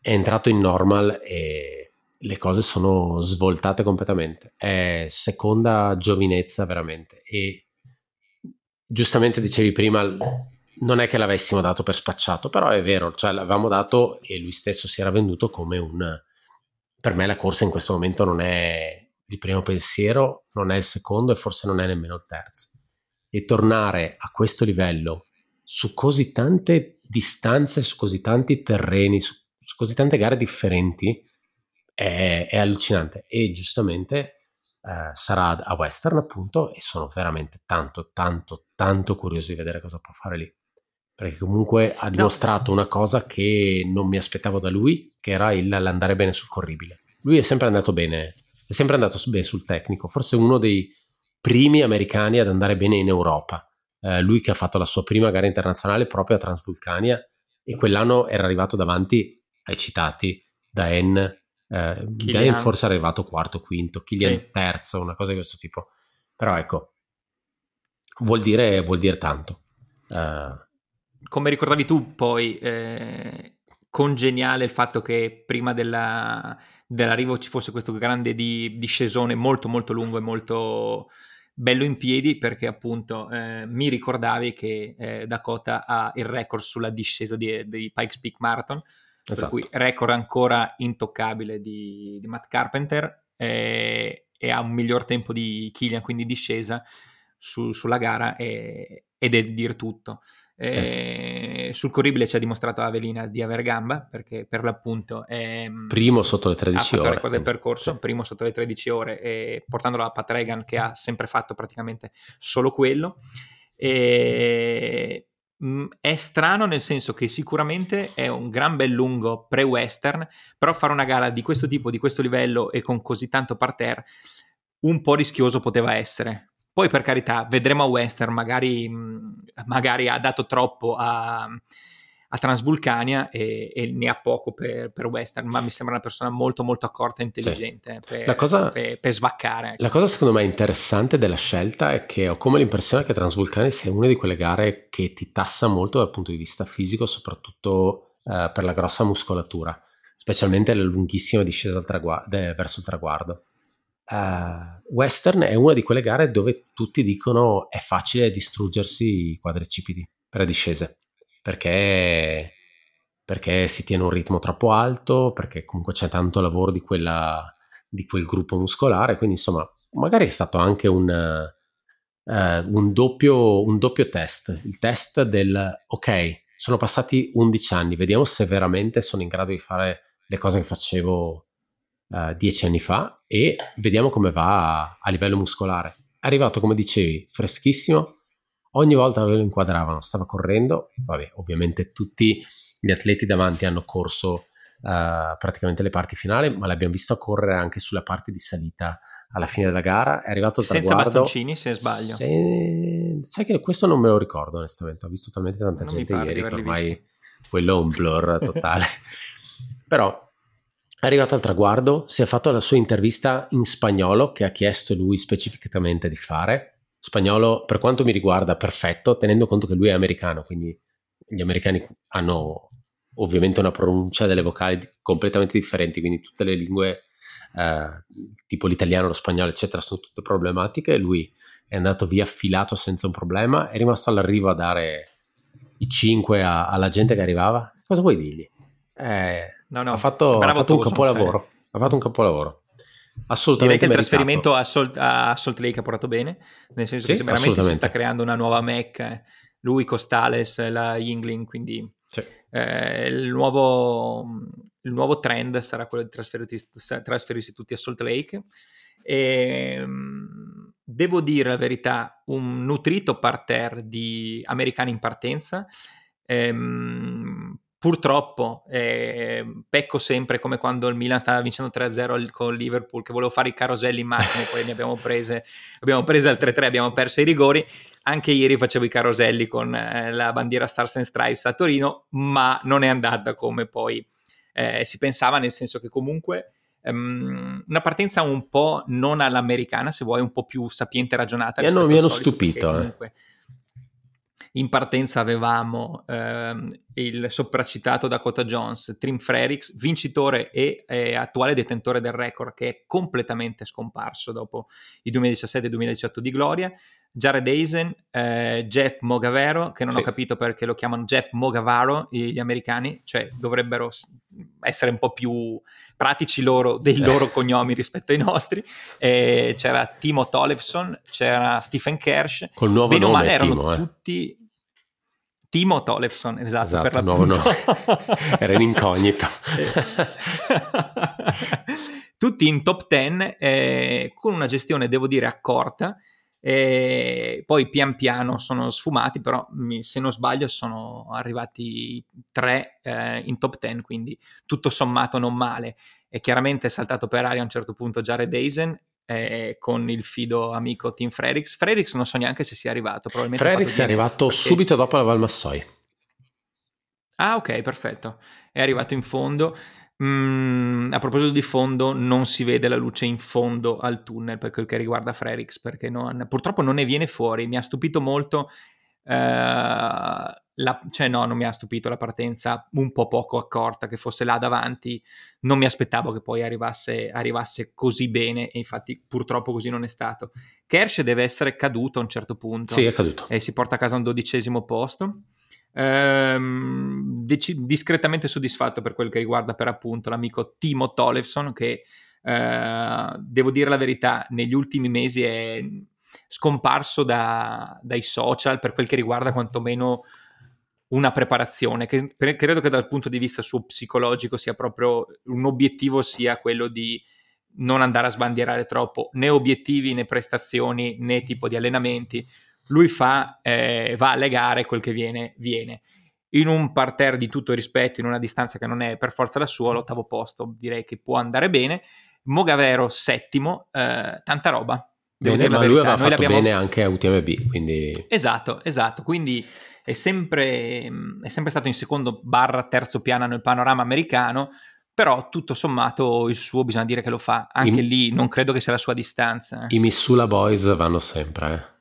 È entrato in normal e le cose sono svoltate completamente, è seconda giovinezza veramente. E giustamente dicevi prima, non è che l'avessimo dato per spacciato, però è vero, cioè l'avevamo dato e lui stesso si era venduto come un... Per me la corsa in questo momento non è il primo pensiero, non è il secondo e forse non è nemmeno il terzo. E tornare a questo livello su così tante distanze, su così tanti terreni, su, su così tante gare differenti è, è allucinante, e giustamente eh, sarà a Western, appunto, e sono veramente tanto, tanto, tanto curioso di vedere cosa può fare lì, perché comunque ha dimostrato no. una cosa che non mi aspettavo da lui, che era il, l'andare bene sul corribile. Lui è sempre andato bene, è sempre andato bene sul tecnico, forse uno dei primi americani ad andare bene in Europa. Eh, lui che ha fatto la sua prima gara internazionale proprio a Transvulcania, e quell'anno era arrivato davanti ai citati Daen, eh, Daen forse è arrivato quarto, quinto, Kilian sì. terzo, una cosa di questo tipo. Però ecco, vuol dire, vuol dire tanto. Eh, Come ricordavi tu poi, eh, congeniale il fatto che prima della, dell'arrivo ci fosse questo grande di, discesone molto molto lungo e molto bello in piedi, perché appunto eh, mi ricordavi che eh, Dakota ha il record sulla discesa di, di Pikes Peak Marathon, esatto. Per cui record ancora intoccabile di, di Matt Carpenter, eh, e ha un miglior tempo di Kilian, quindi discesa su, sulla gara, e, ed è dir tutto. Eh, yes. Sul corribile ci ha dimostrato Avelina di aver gamba, perché per l'appunto è primo sotto le tredici ore, ha fatto il record del percorso, sì. primo sotto le tredici ore, e portandolo a Pat Regan, che ha sempre fatto praticamente solo quello. E, mh, è strano, nel senso che sicuramente è un gran bel lungo pre-western, però fare una gara di questo tipo, di questo livello e con così tanto parterre un po' rischioso poteva essere. Poi, per carità, vedremo a Western, magari, magari ha dato troppo a, a Transvulcania e, e ne ha poco per, per Western, ma mi sembra una persona molto molto accorta e intelligente, sì. per, la cosa, per, per svaccare. La cosa secondo me interessante della scelta è che ho come l'impressione che Transvulcania sia una di quelle gare che ti tassa molto dal punto di vista fisico, soprattutto eh, per la grossa muscolatura, specialmente la lunghissima discesa al traguardo, verso il traguardo. Uh, Western è una di quelle gare dove tutti dicono è facile distruggersi i quadricipiti per le discese, perché, perché si tiene un ritmo troppo alto, perché comunque c'è tanto lavoro di, quella, di quel gruppo muscolare, quindi insomma magari è stato anche un, uh, un, doppio, un doppio test, il test del ok, sono passati undici anni, vediamo se veramente sono in grado di fare le cose che facevo Uh, dieci anni fa, e vediamo come va a, a livello muscolare. È arrivato, come dicevi, freschissimo, ogni volta che lo inquadravano stava correndo, vabbè, ovviamente tutti gli atleti davanti hanno corso uh, praticamente le parti finali, ma l'abbiamo visto correre anche sulla parte di salita alla fine della gara. È arrivato al senza traguardo, bastoncini, se sbaglio, se... sai che questo non me lo ricordo onestamente, ho visto talmente tanta non gente ieri che ormai visti. Quello è un blur totale. Però è arrivato al traguardo, si è fatto la sua intervista in spagnolo che ha chiesto lui specificatamente di fare. Spagnolo, per quanto mi riguarda, perfetto, tenendo conto che lui è americano, quindi gli americani hanno ovviamente una pronuncia delle vocali completamente differenti, quindi tutte le lingue eh, tipo l'italiano, lo spagnolo, eccetera, sono tutte problematiche. Lui è andato via affilato senza un problema, è rimasto all'arrivo a dare i cinque a, alla gente che arrivava. Cosa vuoi dirgli? Eh... No, no, ha fatto, ha fatto un capolavoro, cioè. ha fatto un capolavoro assolutamente. Direi che il meritato. Trasferimento a Salt, a Salt Lake ha portato bene, nel senso sì, che veramente si sta creando una nuova mecca, lui, Costales, la Yingling, quindi sì. eh, il, nuovo, il nuovo trend sarà quello di trasferirsi, trasferirsi tutti a Salt Lake. E, devo dire la verità, un nutrito parterre di americani in partenza. ehm, Purtroppo eh, pecco sempre come quando il Milan stava vincendo tre a zero con Liverpool, che volevo fare i caroselli in macchina e poi ne abbiamo prese abbiamo prese al tre a tre, abbiamo perso i rigori. Anche ieri facevo i caroselli con eh, la bandiera Stars and Stripes a Torino, ma non è andata come poi eh, si pensava, nel senso che comunque ehm, una partenza un po' non all'americana, se vuoi, un po' più sapiente e ragionata. Mi hanno, mi hanno solito, stupito comunque, eh. In partenza avevamo ehm, il sopracitato Dakota Jones, Trim Frerichs, vincitore e eh, attuale detentore del record, che è completamente scomparso dopo i duemiladiciassette duemiladiciotto di gloria, Jared Eisen, eh, Jeff Mogavero, che non sì. ho capito perché lo chiamano Jeff Mogavaro gli americani, cioè dovrebbero essere un po' più pratici loro dei loro cognomi rispetto ai nostri. Eh, c'era Timo Tollefson, c'era Stephen Kersh, col nuovo nome, erano Timo, eh. tutti Timo Tollefson, esatto, esatto per l'appunto. No, no. Era in incognito. Tutti in top dieci, eh, con una gestione, devo dire, accorta, e poi pian piano sono sfumati, però se non sbaglio sono arrivati tre eh, in top dieci, quindi tutto sommato non male. E chiaramente è saltato per aria a un certo punto Jared Eisen, eh, con il fido amico Tim Frerichs. Frerichs non so neanche se sia arrivato, probabilmente Frerichs è arrivato perché... subito dopo la Valmassoi. Ah, ok, perfetto, è arrivato in fondo. Mm, a proposito di fondo, non si vede la luce in fondo al tunnel per quel che riguarda Frerichs, perché non, purtroppo non ne viene fuori. Mi ha stupito molto eh, la, cioè no, non mi ha stupito la partenza un po' poco accorta che fosse là davanti. Non mi aspettavo che poi arrivasse, arrivasse così bene, e infatti purtroppo così non è stato. Kersch deve essere caduto a un certo punto. Sì, è caduto. E si porta a casa un dodicesimo posto. Ehm, dec- discretamente soddisfatto per quel che riguarda, per appunto, l'amico Timo Tollefson, che eh, devo dire la verità, negli ultimi mesi è scomparso da, dai social per quel che riguarda quantomeno una preparazione, che per, credo che dal punto di vista suo psicologico sia proprio un obiettivo, sia quello di non andare a sbandierare troppo né obiettivi né prestazioni né tipo di allenamenti. Lui fa, eh, va alle gare, quel che viene, viene. In un parterre di tutto rispetto, in una distanza che non è per forza la sua, l'ottavo posto direi che può andare bene. Mogavero settimo, eh, tanta roba. Devo bene, dire ma la verità. Lui aveva Noi fatto l'abbiamo... bene anche a U T M B, quindi... Esatto, esatto. Quindi è sempre, è sempre stato in secondo barra terzo piano nel panorama americano, però tutto sommato il suo bisogna dire che lo fa. Anche I... lì non credo che sia la sua distanza. I Missoula Boys vanno sempre, eh.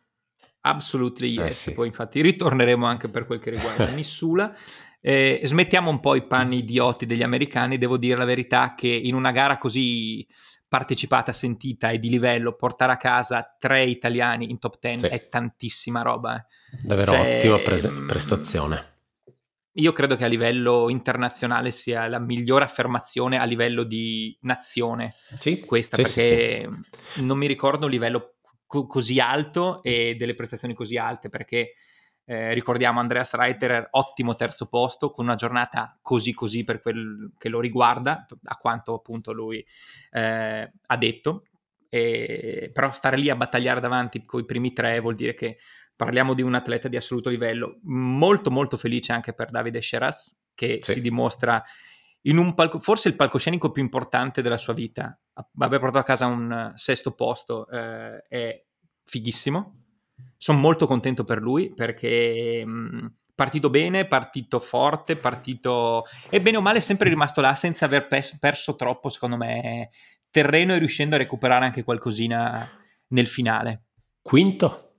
Absolutely yes, eh sì. Poi infatti ritorneremo anche per quel che riguarda Missoula. Eh, smettiamo un po' i panni idioti degli americani. Devo dire la verità che in una gara così partecipata, sentita e di livello, portare a casa tre italiani in top dieci, sì, è tantissima roba. Davvero, cioè, ottima prese- prestazione. Io credo che a livello internazionale sia la migliore affermazione a livello di nazione, sì, questa, sì, perché sì, sì. Non mi ricordo un livello così alto e delle prestazioni così alte, perché eh, ricordiamo Andreas Reiterer ottimo terzo posto con una giornata così così per quel che lo riguarda, a quanto appunto lui eh, ha detto, e, però stare lì a battagliare davanti con i primi tre vuol dire che parliamo di un atleta di assoluto livello. Molto molto felice anche per Davide Sheraz, che sì, si dimostra in un palco, forse il palcoscenico più importante della sua vita. Aver portato a casa un sesto posto eh, è fighissimo. Sono molto contento per lui, perché mh, partito bene, partito forte, partito... e bene o male è sempre rimasto là senza aver pes- perso troppo, secondo me, terreno, e riuscendo a recuperare anche qualcosina nel finale. Quinto.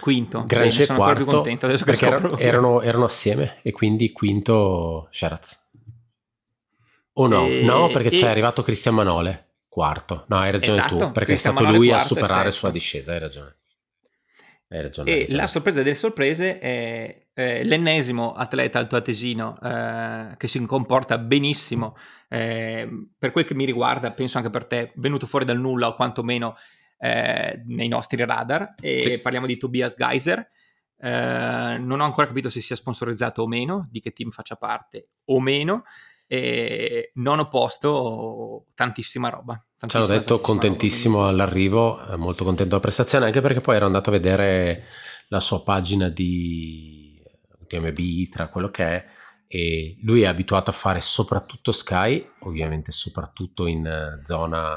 Quinto. Grange sono quarto, più contento adesso perché erano, erano, erano assieme, e quindi quinto Sheraz. O no, e, no, perché e... c'è arrivato Cristian Manole quarto. No, hai ragione, esatto, tu, perché Cristian è stato Manole lui a superare sulla discesa, hai ragione. Hai ragione. E hai ragione. La sorpresa delle sorprese è eh, l'ennesimo atleta altoatesino eh, che si comporta benissimo. Eh, per quel che mi riguarda, penso anche per te, venuto fuori dal nulla o quantomeno eh, nei nostri radar. E sì. Parliamo di Tobias Geiser. Eh, non ho ancora capito se sia sponsorizzato o meno, di che team faccia parte o meno. E nono posto, tantissima roba. Ci hanno detto contentissimo roba, all'arrivo, molto contento della prestazione, anche perché poi ero andato a vedere la sua pagina di U T M B, Itra, quello che è, e lui è abituato a fare soprattutto Sky, ovviamente soprattutto in zona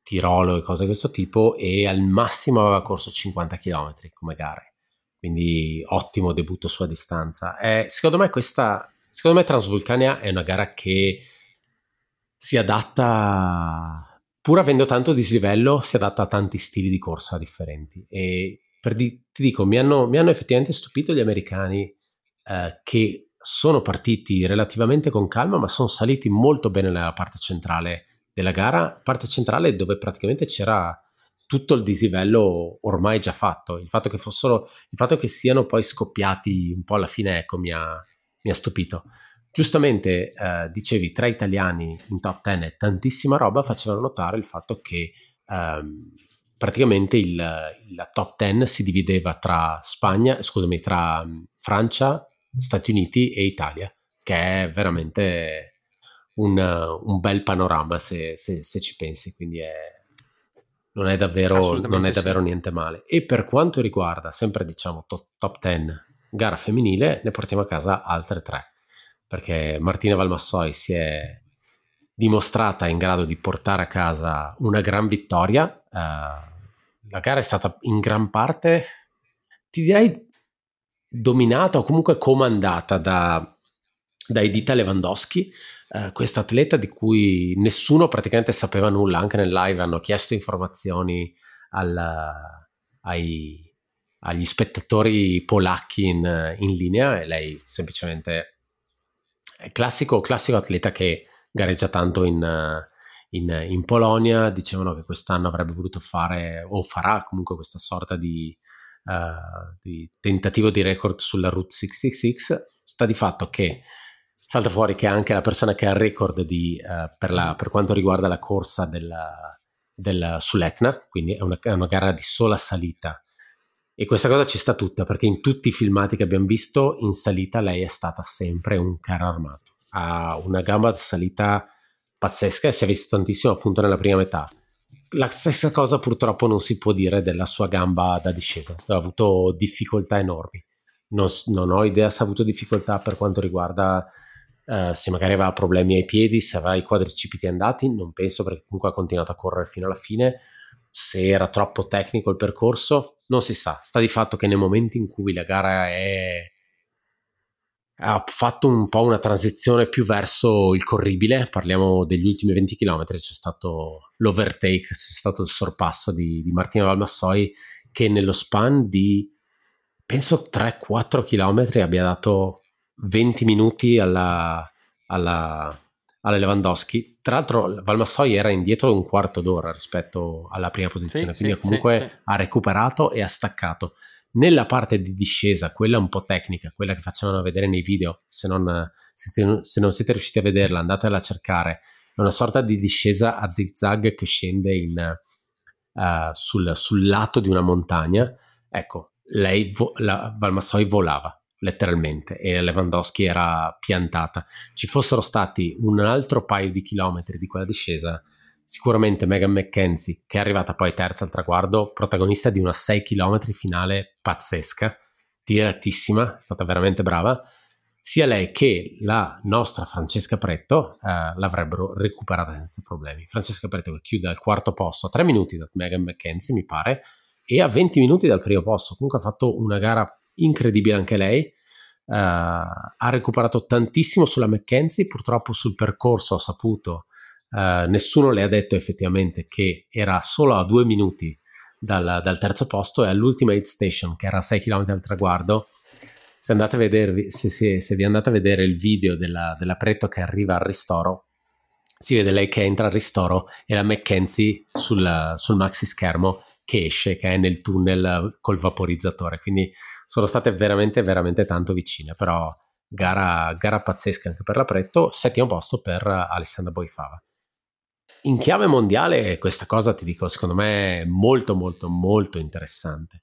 Tirolo e cose di questo tipo, e al massimo aveva corso cinquanta chilometri come gare, quindi ottimo debutto sulla distanza. Eh, secondo me questa... Secondo me Transvulcania è una gara che si adatta, pur avendo tanto dislivello, si adatta a tanti stili di corsa differenti. E per di, ti dico, mi hanno, mi hanno effettivamente stupito gli americani eh, che sono partiti relativamente con calma, ma sono saliti molto bene nella parte centrale della gara, parte centrale dove praticamente c'era tutto il dislivello ormai già fatto. Il fatto che fossero, il fatto che siano poi scoppiati un po' alla fine, ecco, mi ha... mi ha stupito. Giustamente eh, dicevi tre italiani in top dieci, tantissima roba. Facevano notare il fatto che ehm, praticamente il, la top dieci si divideva tra Spagna, scusami, tra Francia, Stati Uniti e Italia, che è veramente un, un bel panorama se, se, se ci pensi, quindi è, non è davvero, non è davvero sì. niente male. E per quanto riguarda sempre diciamo top, top dieci gara femminile, ne portiamo a casa altre tre, perché Martina Valmassoi si è dimostrata in grado di portare a casa una gran vittoria. Uh, la gara è stata in gran parte, ti direi, dominata o comunque comandata da, da Edita Lewandowski, uh, questa atleta di cui nessuno praticamente sapeva nulla. Anche nel live hanno chiesto informazioni al, ai, agli spettatori polacchi in, in linea, e lei semplicemente è classico, classico atleta che gareggia tanto in, in, in Polonia. Dicevano che quest'anno avrebbe voluto fare, o farà comunque, questa sorta di, uh, di tentativo di record sulla Route sessantasei. Sta di fatto che salta fuori che è anche la persona che ha il record di, uh, per, la, per quanto riguarda la corsa della, della, sull'Etna, quindi è una, è una gara di sola salita. E questa cosa ci sta tutta, perché in tutti i filmati che abbiamo visto in salita lei è stata sempre un carro armato. Ha una gamba di salita pazzesca e si è visto tantissimo appunto nella prima metà. La stessa cosa purtroppo non si può dire della sua gamba da discesa, ha avuto difficoltà enormi. Non, non ho idea se ha avuto difficoltà per quanto riguarda eh, se magari aveva problemi ai piedi, se aveva i quadricipiti andati, non penso, perché comunque ha continuato a correre fino alla fine. Se era troppo tecnico il percorso, non si sa. Sta di fatto che nei momenti in cui la gara è... ha fatto un po' una transizione più verso il corribile, parliamo degli ultimi venti chilometri, c'è stato l'overtake, c'è stato il sorpasso di, di Martina Valmassoi, che nello span di penso tre quattro chilometri abbia dato venti minuti alla, alla, alla Lewandowski. Tra l'altro Valmassoi era indietro un quarto d'ora rispetto alla prima posizione, sì, quindi sì, comunque sì, sì. ha recuperato e ha staccato. Nella parte di discesa, quella un po' tecnica, quella che facevano vedere nei video, se non, se non siete riusciti a vederla andatela a cercare, è una sorta di discesa a zigzag che scende in, uh, sul, sul lato di una montagna. Ecco, lei vo- la Valmassoi volava letteralmente e Lewandowski era piantata. Ci fossero stati un altro paio di chilometri di quella discesa, sicuramente Megan McKenzie, che è arrivata poi terza al traguardo, protagonista di una sei chilometri finale pazzesca, tiratissima, è stata veramente brava, sia lei che la nostra Francesca Pretto eh, l'avrebbero recuperata senza problemi. Francesca Pretto che chiude al quarto posto, a tre minuti da Megan McKenzie mi pare, e a venti minuti dal primo posto. Comunque ha fatto una gara incredibile anche lei. Uh, ha recuperato tantissimo sulla McKenzie, purtroppo sul percorso ho saputo Uh, nessuno le ha detto effettivamente che era solo a due minuti dal, dal terzo posto, e all'ultima aid station, che era a sei chilometri dal traguardo, se andate a vedervi, se, se, se vi andate a vedere il video della, della Pretto che arriva al ristoro, si vede lei che entra al ristoro e la McKenzie sul, sul maxi schermo che esce, che è nel tunnel col vaporizzatore, quindi sono state veramente veramente tanto vicine. Però gara, gara pazzesca anche per la Pretto, settimo posto per Alessandra Boifava. In chiave mondiale questa cosa, ti dico, secondo me è molto molto molto interessante,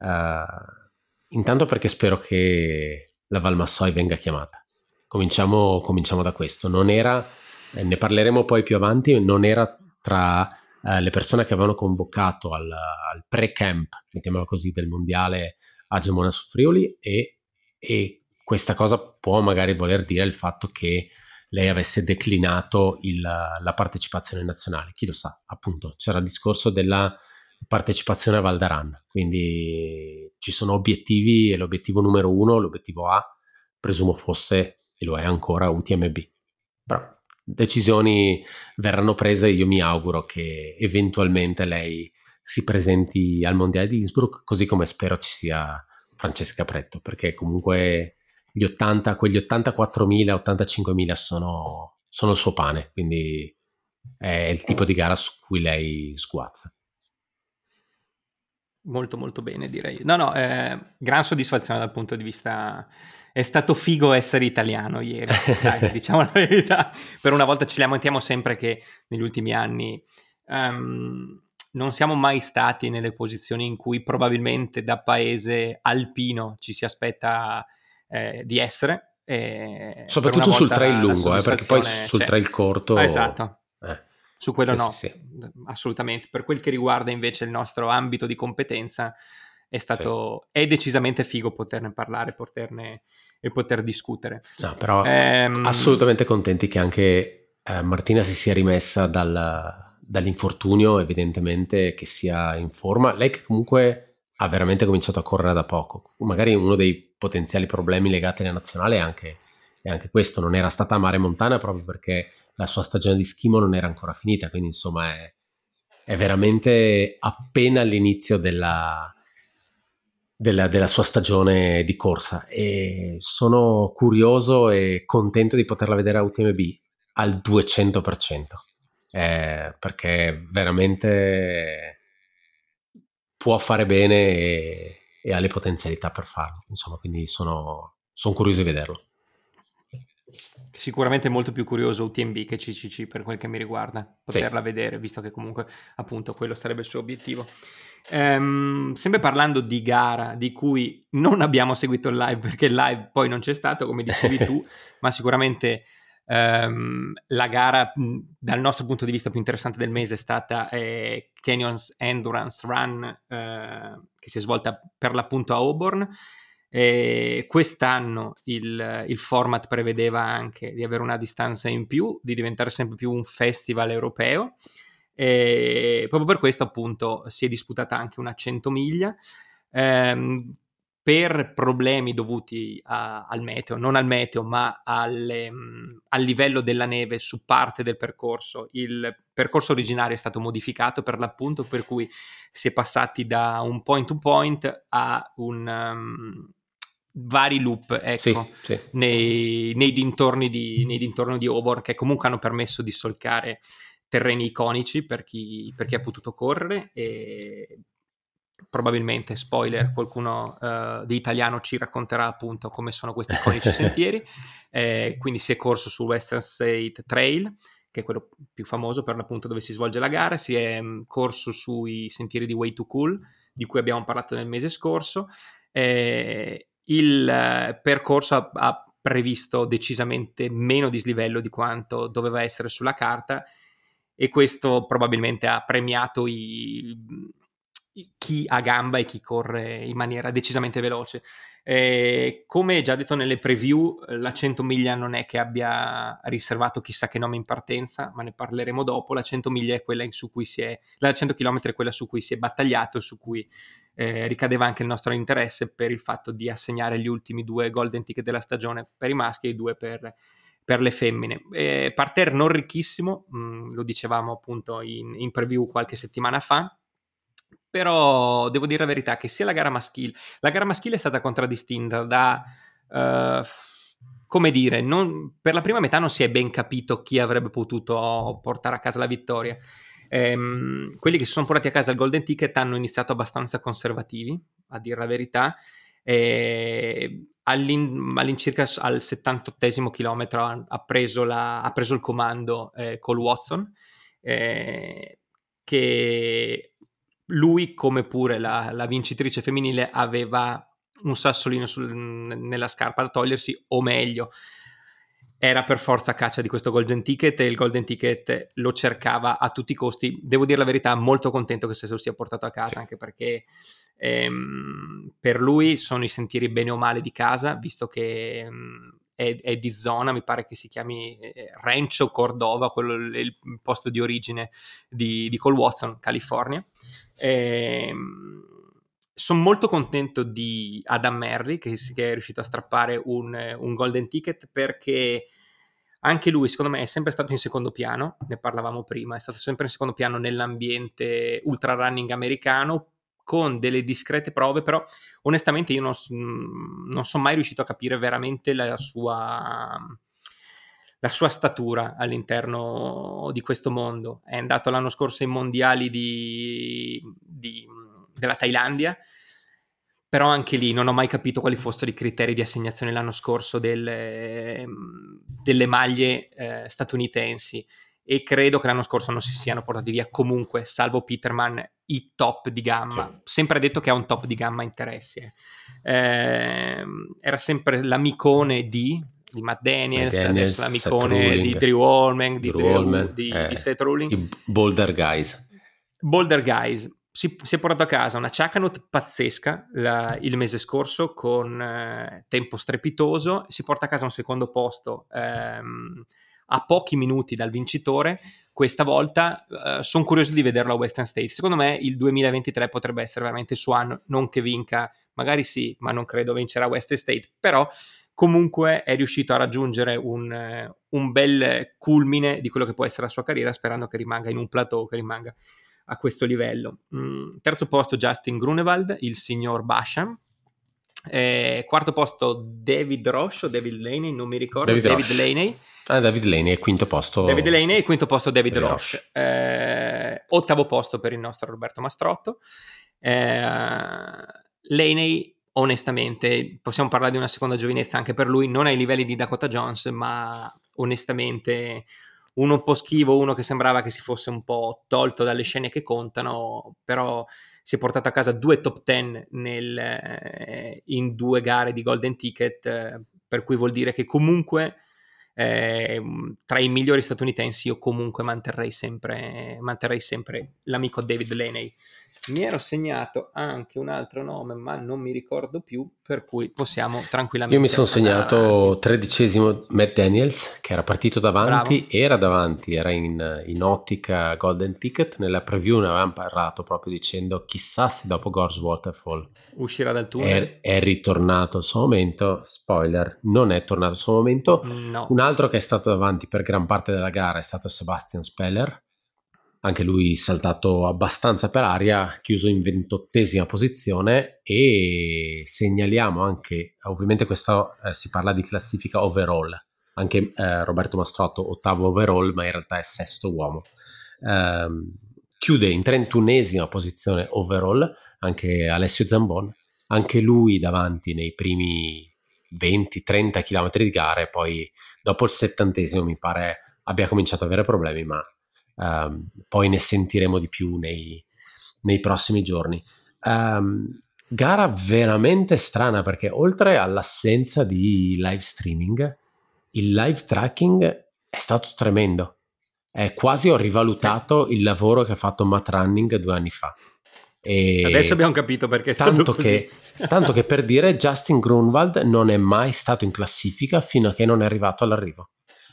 uh, intanto perché spero che la Valmassoi venga chiamata, cominciamo, cominciamo da questo. Non era, ne parleremo poi più avanti, non era tra uh, le persone che avevano convocato al, al pre-camp, mettiamolo così, del mondiale a Gemona su Friuli, e, e questa cosa può magari voler dire il fatto che lei avesse declinato il, la partecipazione nazionale, chi lo sa. Appunto, c'era il discorso della partecipazione a Val d'Aran, quindi ci sono obiettivi, e l'obiettivo numero uno, l'obiettivo A, presumo fosse, e lo è ancora, U T M B. Però decisioni verranno prese, io mi auguro che eventualmente lei si presenti al Mondiale di Innsbruck, così come spero ci sia Francesca Pretto, perché comunque... Gli ottanta, quegli ottantaquattromila, ottantacinquemila sono, sono il suo pane, quindi è il tipo di gara su cui lei sguazza. Molto molto bene, direi. No, no, eh, gran soddisfazione dal punto di vista... È stato figo essere italiano ieri, dai, diciamo la verità. Per una volta ci lamentiamo sempre che negli ultimi anni... Um, non siamo mai stati nelle posizioni in cui probabilmente da paese alpino ci si aspetta eh, di essere. Eh, Soprattutto sul trail lungo, eh, perché poi sul cioè, trail corto... Esatto, eh, su quello sì, no, sì, sì. assolutamente. Per quel che riguarda invece il nostro ambito di competenza è stato sì. è decisamente figo poterne parlare, poterne e poter discutere. No, però ehm... assolutamente contenti che anche eh, Martina si sia rimessa dal, dall'infortunio, evidentemente che sia in forma. Lei che comunque ha veramente cominciato a correre da poco. Magari uno dei potenziali problemi legati alla nazionale è anche, è anche questo. Non era stata a Mare Montana proprio perché la sua stagione di schimo non era ancora finita, quindi insomma è, è veramente appena all'inizio della... Della, della sua stagione di corsa, e sono curioso e contento di poterla vedere a U T M B al duecento per cento eh, perché veramente può fare bene e, e ha le potenzialità per farlo, insomma, quindi sono, sono curioso di vederlo. Sicuramente molto più curioso U T M B che C C C per quel che mi riguarda, poterla sì. vedere, visto che comunque appunto quello sarebbe il suo obiettivo. Um, sempre parlando di gara di cui non abbiamo seguito il live perché il live poi non c'è stato, come dicevi tu, ma sicuramente um, la gara dal nostro punto di vista più interessante del mese è stata eh, Canyons Endurance Run eh, che si è svolta per l'appunto a Auburn. E quest'anno il, il format prevedeva anche di avere una distanza in più, di diventare sempre più un festival europeo. E proprio per questo appunto si è disputata anche una cento miglia ehm, per problemi dovuti a, al meteo, non al meteo ma alle, mh, al livello della neve su parte del percorso. Il percorso originario è stato modificato per l'appunto, per cui si è passati da un point to point a un um, vari loop, ecco, sì, sì. Nei, nei dintorni di, nei dintorni di Auburn, che comunque hanno permesso di solcare terreni iconici per chi, per chi ha potuto correre, e probabilmente, spoiler, qualcuno uh, di italiano ci racconterà appunto come sono questi iconici sentieri. Eh, quindi si è corso su Western State Trail, che è quello più famoso per l'appunto dove si svolge la gara, si è mh, corso sui sentieri di Way to Cool, di cui abbiamo parlato nel mese scorso. Eh, il uh, percorso ha, ha previsto decisamente meno dislivello di quanto doveva essere sulla carta, e questo probabilmente ha premiato i, i, chi ha gamba e chi corre in maniera decisamente veloce. E come già detto nelle preview, la cento miglia non è che abbia riservato chissà che nome in partenza, ma ne parleremo dopo. La cento miglia è quella su cui si è, la cento chilometri è quella su cui si è battagliato, su cui eh, ricadeva anche il nostro interesse per il fatto di assegnare gli ultimi due golden ticket della stagione per i maschi e i due per per le femmine. Eh, parterre non ricchissimo, mh, lo dicevamo appunto in, in preview qualche settimana fa, però devo dire la verità che sia la gara maschile, la gara maschile è stata contraddistinta da, eh, come dire, non, per la prima metà non si è ben capito chi avrebbe potuto portare a casa la vittoria. Ehm, quelli che si sono portati a casa il golden ticket hanno iniziato abbastanza conservativi, a dire la verità. E all'in, all'incirca al settantottesimo chilometro ha, ha preso il comando eh, Cole Watson, eh, che lui, come pure la, la vincitrice femminile, aveva un sassolino sul, nella scarpa da togliersi, o meglio era per forza a caccia di questo golden ticket, e il golden ticket lo cercava a tutti i costi. Devo dire la verità, molto contento che se lo sia portato a casa, anche perché Ehm, per lui sono i sentieri bene o male di casa, visto che ehm, è, è di zona, mi pare che si chiami eh, Rancho Cordova, quello è il posto di origine di, di Cole Watson, California. Ehm, sono molto contento di Adam Murray che, che è riuscito a strappare un, un golden ticket, perché anche lui secondo me è sempre stato in secondo piano, ne parlavamo prima, è stato sempre in secondo piano nell'ambiente ultra running americano, con delle discrete prove, però onestamente io non, non sono mai riuscito a capire veramente la sua, la sua statura all'interno di questo mondo. È andato l'anno scorso ai mondiali di, di, della Thailandia, però anche lì non ho mai capito quali fossero i criteri di assegnazione l'anno scorso delle, delle maglie eh, statunitensi. e credo che l'anno scorso non si siano portati via comunque, salvo Peterman, i top di gamma. Sì. Sempre detto che ha un top di gamma interessi. Eh, era sempre l'amicone di, di Matt Daniels, Matt Daniels adesso l'amicone di Drew Holman, di, Drew, di, eh, di Seth Rowling. I Boulder Guys. Boulder Guys. Si, si è portato a casa una Ciacanut pazzesca la, il mese scorso con eh, tempo strepitoso, si porta a casa un secondo posto ehm, a pochi minuti dal vincitore. Questa volta eh, sono curioso di vederlo a Western States. Secondo me il duemilaventitré potrebbe essere veramente il suo anno, non che vinca, magari sì, ma non credo vincerà Western States, però comunque è riuscito a raggiungere un, un bel culmine di quello che può essere la sua carriera, sperando che rimanga in un plateau, che rimanga a questo livello. Mm, terzo posto Justin Grunewald, il signor Basham. Eh, quarto posto David Roche o David Laney, non mi ricordo. David, David Laney. Ah, David Laney, quinto posto. David Laney, quinto posto David, David Roche. Roche. Eh, ottavo posto per il nostro Roberto Mastrotto. Eh, Laney, onestamente, possiamo parlare di una seconda giovinezza anche per lui, non ai livelli di Dakota Jones, ma onestamente uno un po' schivo, uno che sembrava che si fosse un po' tolto dalle scene che contano, però si è portato a casa due top ten nel, eh, in due gare di Golden Ticket, eh, per cui vuol dire che comunque eh, tra i migliori statunitensi io comunque manterrei sempre, manterrei sempre l'amico David Laney. Mi ero segnato anche un altro nome, ma non mi ricordo più, per cui possiamo tranquillamente... Io mi sono segnato tredicesimo Matt Daniels, che era partito davanti, bravo, era davanti, era in, in ottica Golden Ticket. Nella preview ne avevamo parlato proprio dicendo chissà se dopo Gorge Waterfall uscirà dal tunnel. È, è ritornato al suo momento, spoiler, non è tornato al suo momento. No. Un altro che è stato davanti per gran parte della gara è stato Sebastian Speller. Anche lui saltato abbastanza per aria, chiuso in ventottesima posizione. E segnaliamo anche, ovviamente questo eh, si parla di classifica overall, anche eh, Roberto Mastrotto ottavo overall, ma in realtà è sesto uomo. Eh, chiude in trentunesima posizione overall anche Alessio Zambon, anche lui davanti nei primi venti trenta km di gare, poi dopo il settantesimo mi pare abbia cominciato ad avere problemi, ma Um, poi ne sentiremo di più nei, nei prossimi giorni. Um, gara veramente strana, perché oltre all'assenza di live streaming, il live tracking è stato tremendo. È quasi, ho rivalutato il lavoro che ha fatto Matt Running due anni fa. E adesso abbiamo capito perché è tanto stato così. Che, tanto che per dire, Justin Grunewald non è mai stato in classifica fino a che non è arrivato all'arrivo.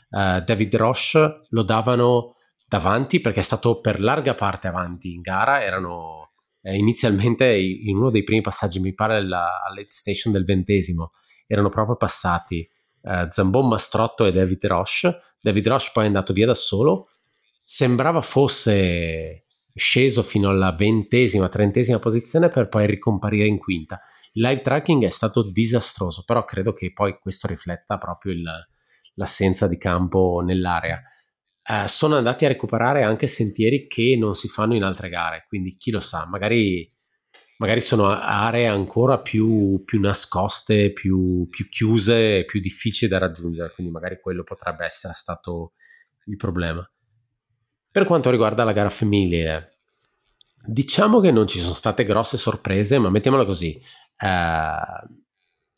Uh, David Roche lo davano davanti perché è stato per larga parte avanti in gara, erano eh, inizialmente in uno dei primi passaggi, mi pare all'head station del ventesimo, erano proprio passati eh, Zambon, Mastrotto e David Roche. David Roche poi è andato via da solo, sembrava fosse sceso fino alla ventesima, trentesima posizione per poi ricomparire in quinta. Il live tracking è stato disastroso, però credo che poi questo rifletta proprio il, l'assenza di campo nell'area. Uh, sono andati a recuperare anche sentieri che non si fanno in altre gare, quindi chi lo sa, magari, magari sono aree ancora più, più nascoste, più, più chiuse, più difficili da raggiungere, quindi magari quello potrebbe essere stato il problema. Per quanto riguarda la gara femminile, diciamo che non ci sono state grosse sorprese, ma mettiamola così, uh,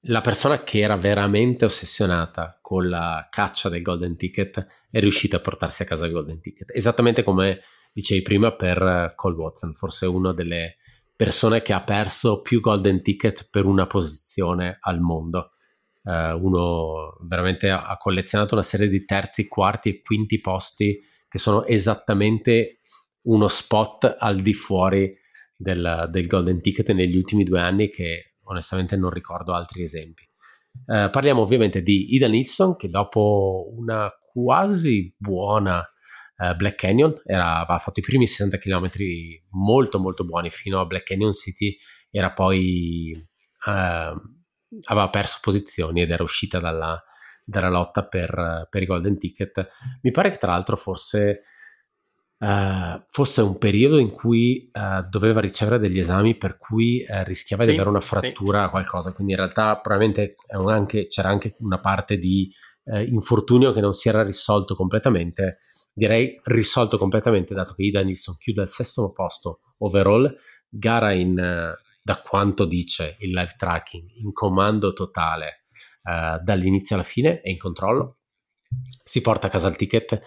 la persona che era veramente ossessionata con la caccia del Golden Ticket è riuscita a portarsi a casa il Golden Ticket, esattamente come dicevi prima per Cole Watson, forse una delle persone che ha perso più Golden Ticket per una posizione al mondo. Uh, uno veramente ha, ha collezionato una serie di terzi, quarti e quinti posti che sono esattamente uno spot al di fuori del, del Golden Ticket negli ultimi due anni, che onestamente non ricordo altri esempi. Eh, parliamo ovviamente di Ida Nilsson, che dopo una quasi buona eh, Black Canyon, era, aveva fatto i primi sessanta chilometri molto molto buoni fino a Black Canyon City, era poi eh, aveva perso posizioni ed era uscita dalla, dalla lotta per, per i Golden Ticket. Mi pare che tra l'altro forse Uh, fosse un periodo in cui uh, doveva ricevere degli esami, per cui uh, rischiava sì, di avere una frattura o sì. qualcosa, quindi in realtà probabilmente è un anche, c'era anche una parte di uh, infortunio che non si era risolto completamente direi risolto completamente, dato che Ida Nilsson chiude al sesto posto overall, gara in, da quanto dice il live tracking, in comando totale eh, dall'inizio alla fine, e in controllo, si porta a casa il ticket.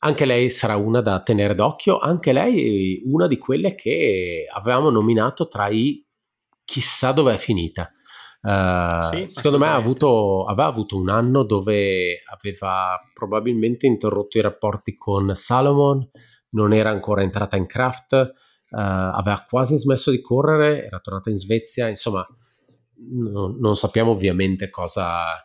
Anche lei sarà una da tenere d'occhio, anche lei una di quelle che avevamo nominato tra i chissà dove è finita. Uh, sì, secondo me ha avuto, aveva avuto un anno dove aveva probabilmente interrotto i rapporti con Salomon, non era ancora entrata in Kraft, uh, aveva quasi smesso di correre, era tornata in Svezia, insomma no, non sappiamo ovviamente cosa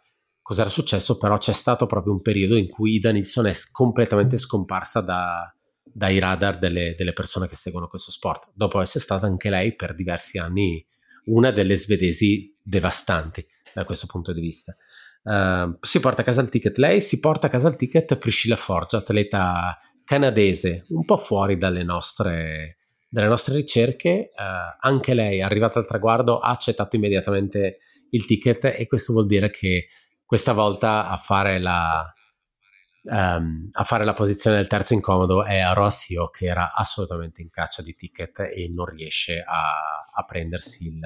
era successo, però c'è stato proprio un periodo in cui Ida Nilsson è completamente scomparsa da, dai radar delle, delle persone che seguono questo sport, dopo essere stata anche lei per diversi anni una delle svedesi devastanti da questo punto di vista. Uh, si porta a casa il ticket lei, si porta a casa il ticket Priscilla Forge, atleta canadese, un po' fuori dalle nostre, dalle nostre ricerche. Uh, anche lei, arrivata al traguardo, ha accettato immediatamente il ticket, e questo vuol dire che questa volta a fare la, um, a fare la posizione del terzo incomodo è Aroasio, che era assolutamente in caccia di ticket e non riesce a, a prendersi il...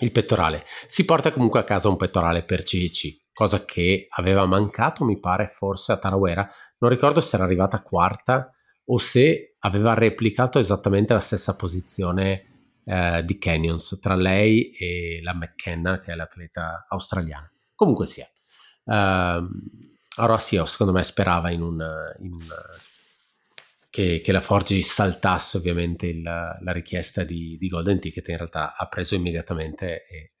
il pettorale. Si porta comunque a casa un pettorale per C C C, cosa che aveva mancato, mi pare, forse a Tarawera. Non ricordo se era arrivata quarta o se aveva replicato esattamente la stessa posizione eh, di Canyons tra lei e la McKenna, che è l'atleta australiana. Comunque sia, uh, Aroasio secondo me sperava in un, in un Che, che la Forgi saltasse ovviamente il, la richiesta di, di Golden Ticket, in realtà ha preso immediatamente e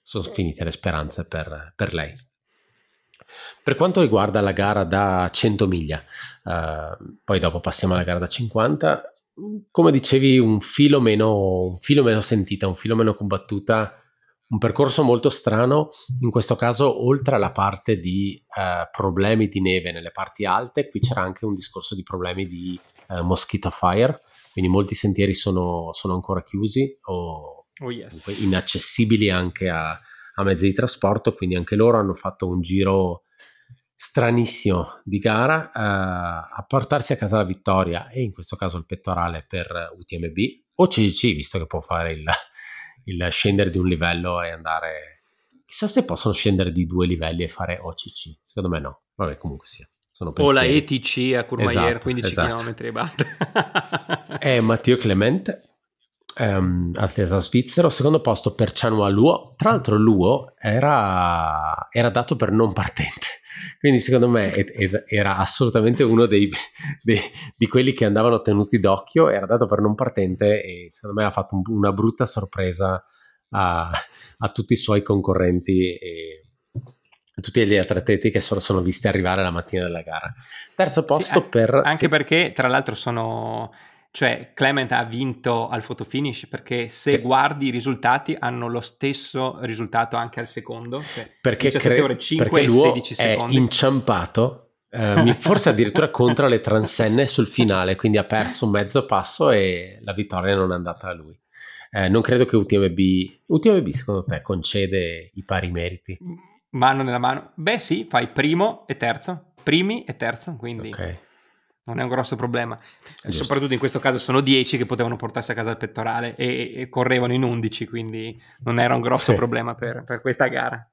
sono finite le speranze per, per lei. Per quanto riguarda la gara da cento miglia, eh, poi dopo passiamo alla gara da cinquanta, come dicevi un filo meno, un filo meno sentita, un filo meno combattuta, un percorso molto strano. In questo caso, oltre alla parte di eh, problemi di neve nelle parti alte, qui c'era anche un discorso di problemi di eh, mosquito fire, quindi molti sentieri sono, sono ancora chiusi o oh yes. inaccessibili anche a, a mezzi di trasporto, quindi anche loro hanno fatto un giro stranissimo di gara eh, a portarsi a casa la vittoria, e in questo caso il pettorale per U T M B o C C C, visto che può fare il... il scendere di un livello e andare, chissà se possono scendere di due livelli e fare O C C, secondo me no, vabbè, comunque sia, sono pensieri. O la E T C a Courmayeur, esatto, quindici chilometri e basta. È Matteo Clement, um, atleta svizzero, secondo posto per Chanwa Luo. Tra l'altro Luo era, era dato per non partente, quindi secondo me ed, ed, era assolutamente uno dei, dei, di quelli che andavano tenuti d'occhio, era dato per non partente e secondo me ha fatto un, una brutta sorpresa a, a tutti i suoi concorrenti e a tutti gli atleti che sono, sono visti arrivare la mattina della gara. Terzo posto sì, per... Anche sì. Perché tra l'altro sono... Cioè Clement ha vinto al photo finish perché se sì. guardi i risultati hanno lo stesso risultato anche al secondo, cioè perché diciassette ore cinque perché e sedici secondi. È inciampato eh, forse addirittura contro le transenne sul finale, quindi ha perso mezzo passo e la vittoria non è andata a lui. Eh, non credo che U T M B U T M B secondo te concede i pari meriti? Mano nella mano. Beh sì, fai primo e terzo, primi e terzo, quindi ok. Non è un grosso problema, giusto. Soprattutto in questo caso sono dieci che potevano portarsi a casa il pettorale e, e correvano in undici, quindi non era un grosso sì. problema per, per questa gara.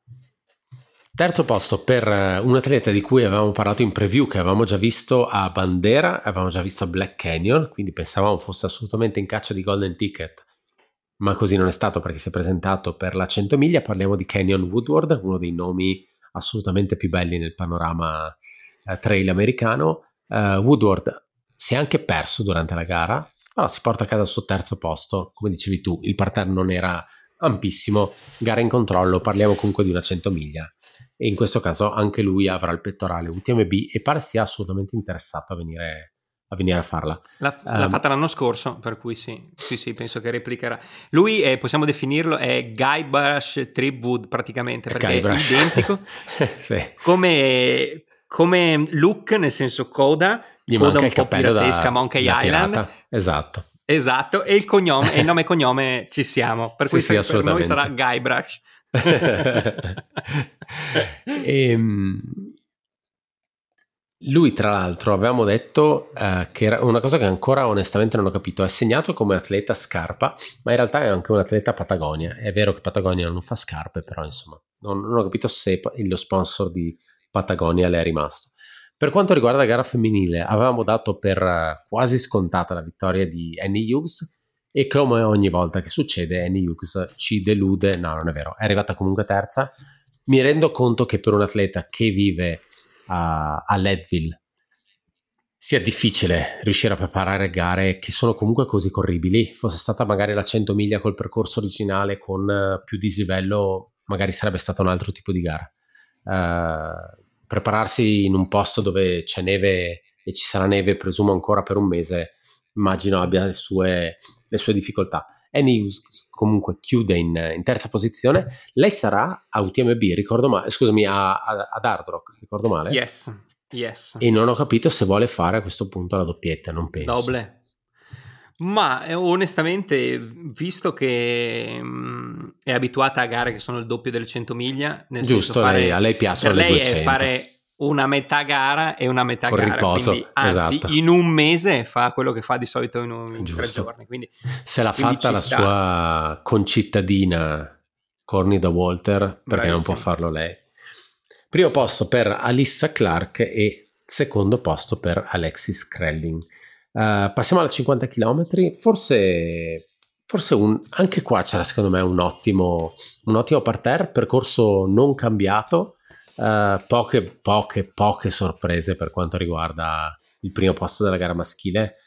Terzo posto per un atleta di cui avevamo parlato in preview, che avevamo già visto a Bandera, avevamo già visto a Black Canyon, quindi pensavamo fosse assolutamente in caccia di Golden Ticket, ma così non è stato perché si è presentato per la cento miglia. Parliamo di Canyon Woodward, uno dei nomi assolutamente più belli nel panorama eh, trail americano. Uh, Woodward si è anche perso durante la gara, però si porta a casa il suo terzo posto. Come dicevi tu, il parterre non era ampissimo, gara in controllo, parliamo comunque di una cento miglia e in questo caso anche lui avrà il pettorale U T M B e pare sia assolutamente interessato a venire a, venire a farla. L'ha, um, l'ha fatta l'anno scorso, per cui sì, sì, sì, penso che replicherà. Lui è, possiamo definirlo, è Guybrush Threepwood praticamente, perché Guybrush. È identico sì. come... come look, nel senso coda, gli coda un po' piratesca, Monkey Island pirata. esatto esatto e il cognome e il nome e cognome ci siamo, per cui sì, sì, per noi sarà Guybrush. e, Lui, tra l'altro, avevamo detto eh, che era una cosa che ancora onestamente non ho capito. È segnato come atleta scarpa, ma in realtà è anche un atleta Patagonia. È vero che Patagonia non fa scarpe, però insomma, non, non ho capito se lo sponsor di Patagonia le è rimasto. Per quanto riguarda la gara femminile, avevamo dato per quasi scontata la vittoria di Annie Hughes e, come ogni volta che succede, Annie Hughes ci delude. No, non è vero, è arrivata comunque terza. Mi rendo conto che per un atleta che vive a, a Leadville sia difficile riuscire a preparare gare che sono comunque così corribili. Fosse stata magari la cento miglia col percorso originale con più dislivello, magari sarebbe stato un altro tipo di gara. Uh, prepararsi in un posto dove c'è neve e ci sarà neve, presumo, ancora per un mese, immagino abbia le sue, le sue difficoltà. Annie Hughes comunque chiude in, in terza posizione. Lei sarà a U T M B, ricordo male, scusami, a, a, ad Hard Rock, ricordo male? Yes, yes. E non ho capito se vuole fare a questo punto la doppietta, non penso. Doble. Ma onestamente, visto che mh, è abituata a gare che sono il doppio delle cento miglia, nel giusto, senso fare, lei, a lei piacciono le duecento. Per lei è fare una metà gara e una metà con gara, riposo, quindi, anzi, esatto, in un mese fa quello che fa di solito in, un, in tre giorni. Quindi, se l'ha quindi fatta la sta. Sua concittadina Cornida Walter, perché bravissima, non può farlo lei. Primo posto per Alissa Clark e secondo posto per Alexis Krellin. Uh, passiamo alla cinquanta chilometri. Forse, forse un, anche qua c'era secondo me un ottimo, un ottimo parterre, percorso non cambiato, uh, poche poche poche sorprese per quanto riguarda il primo posto della gara maschile.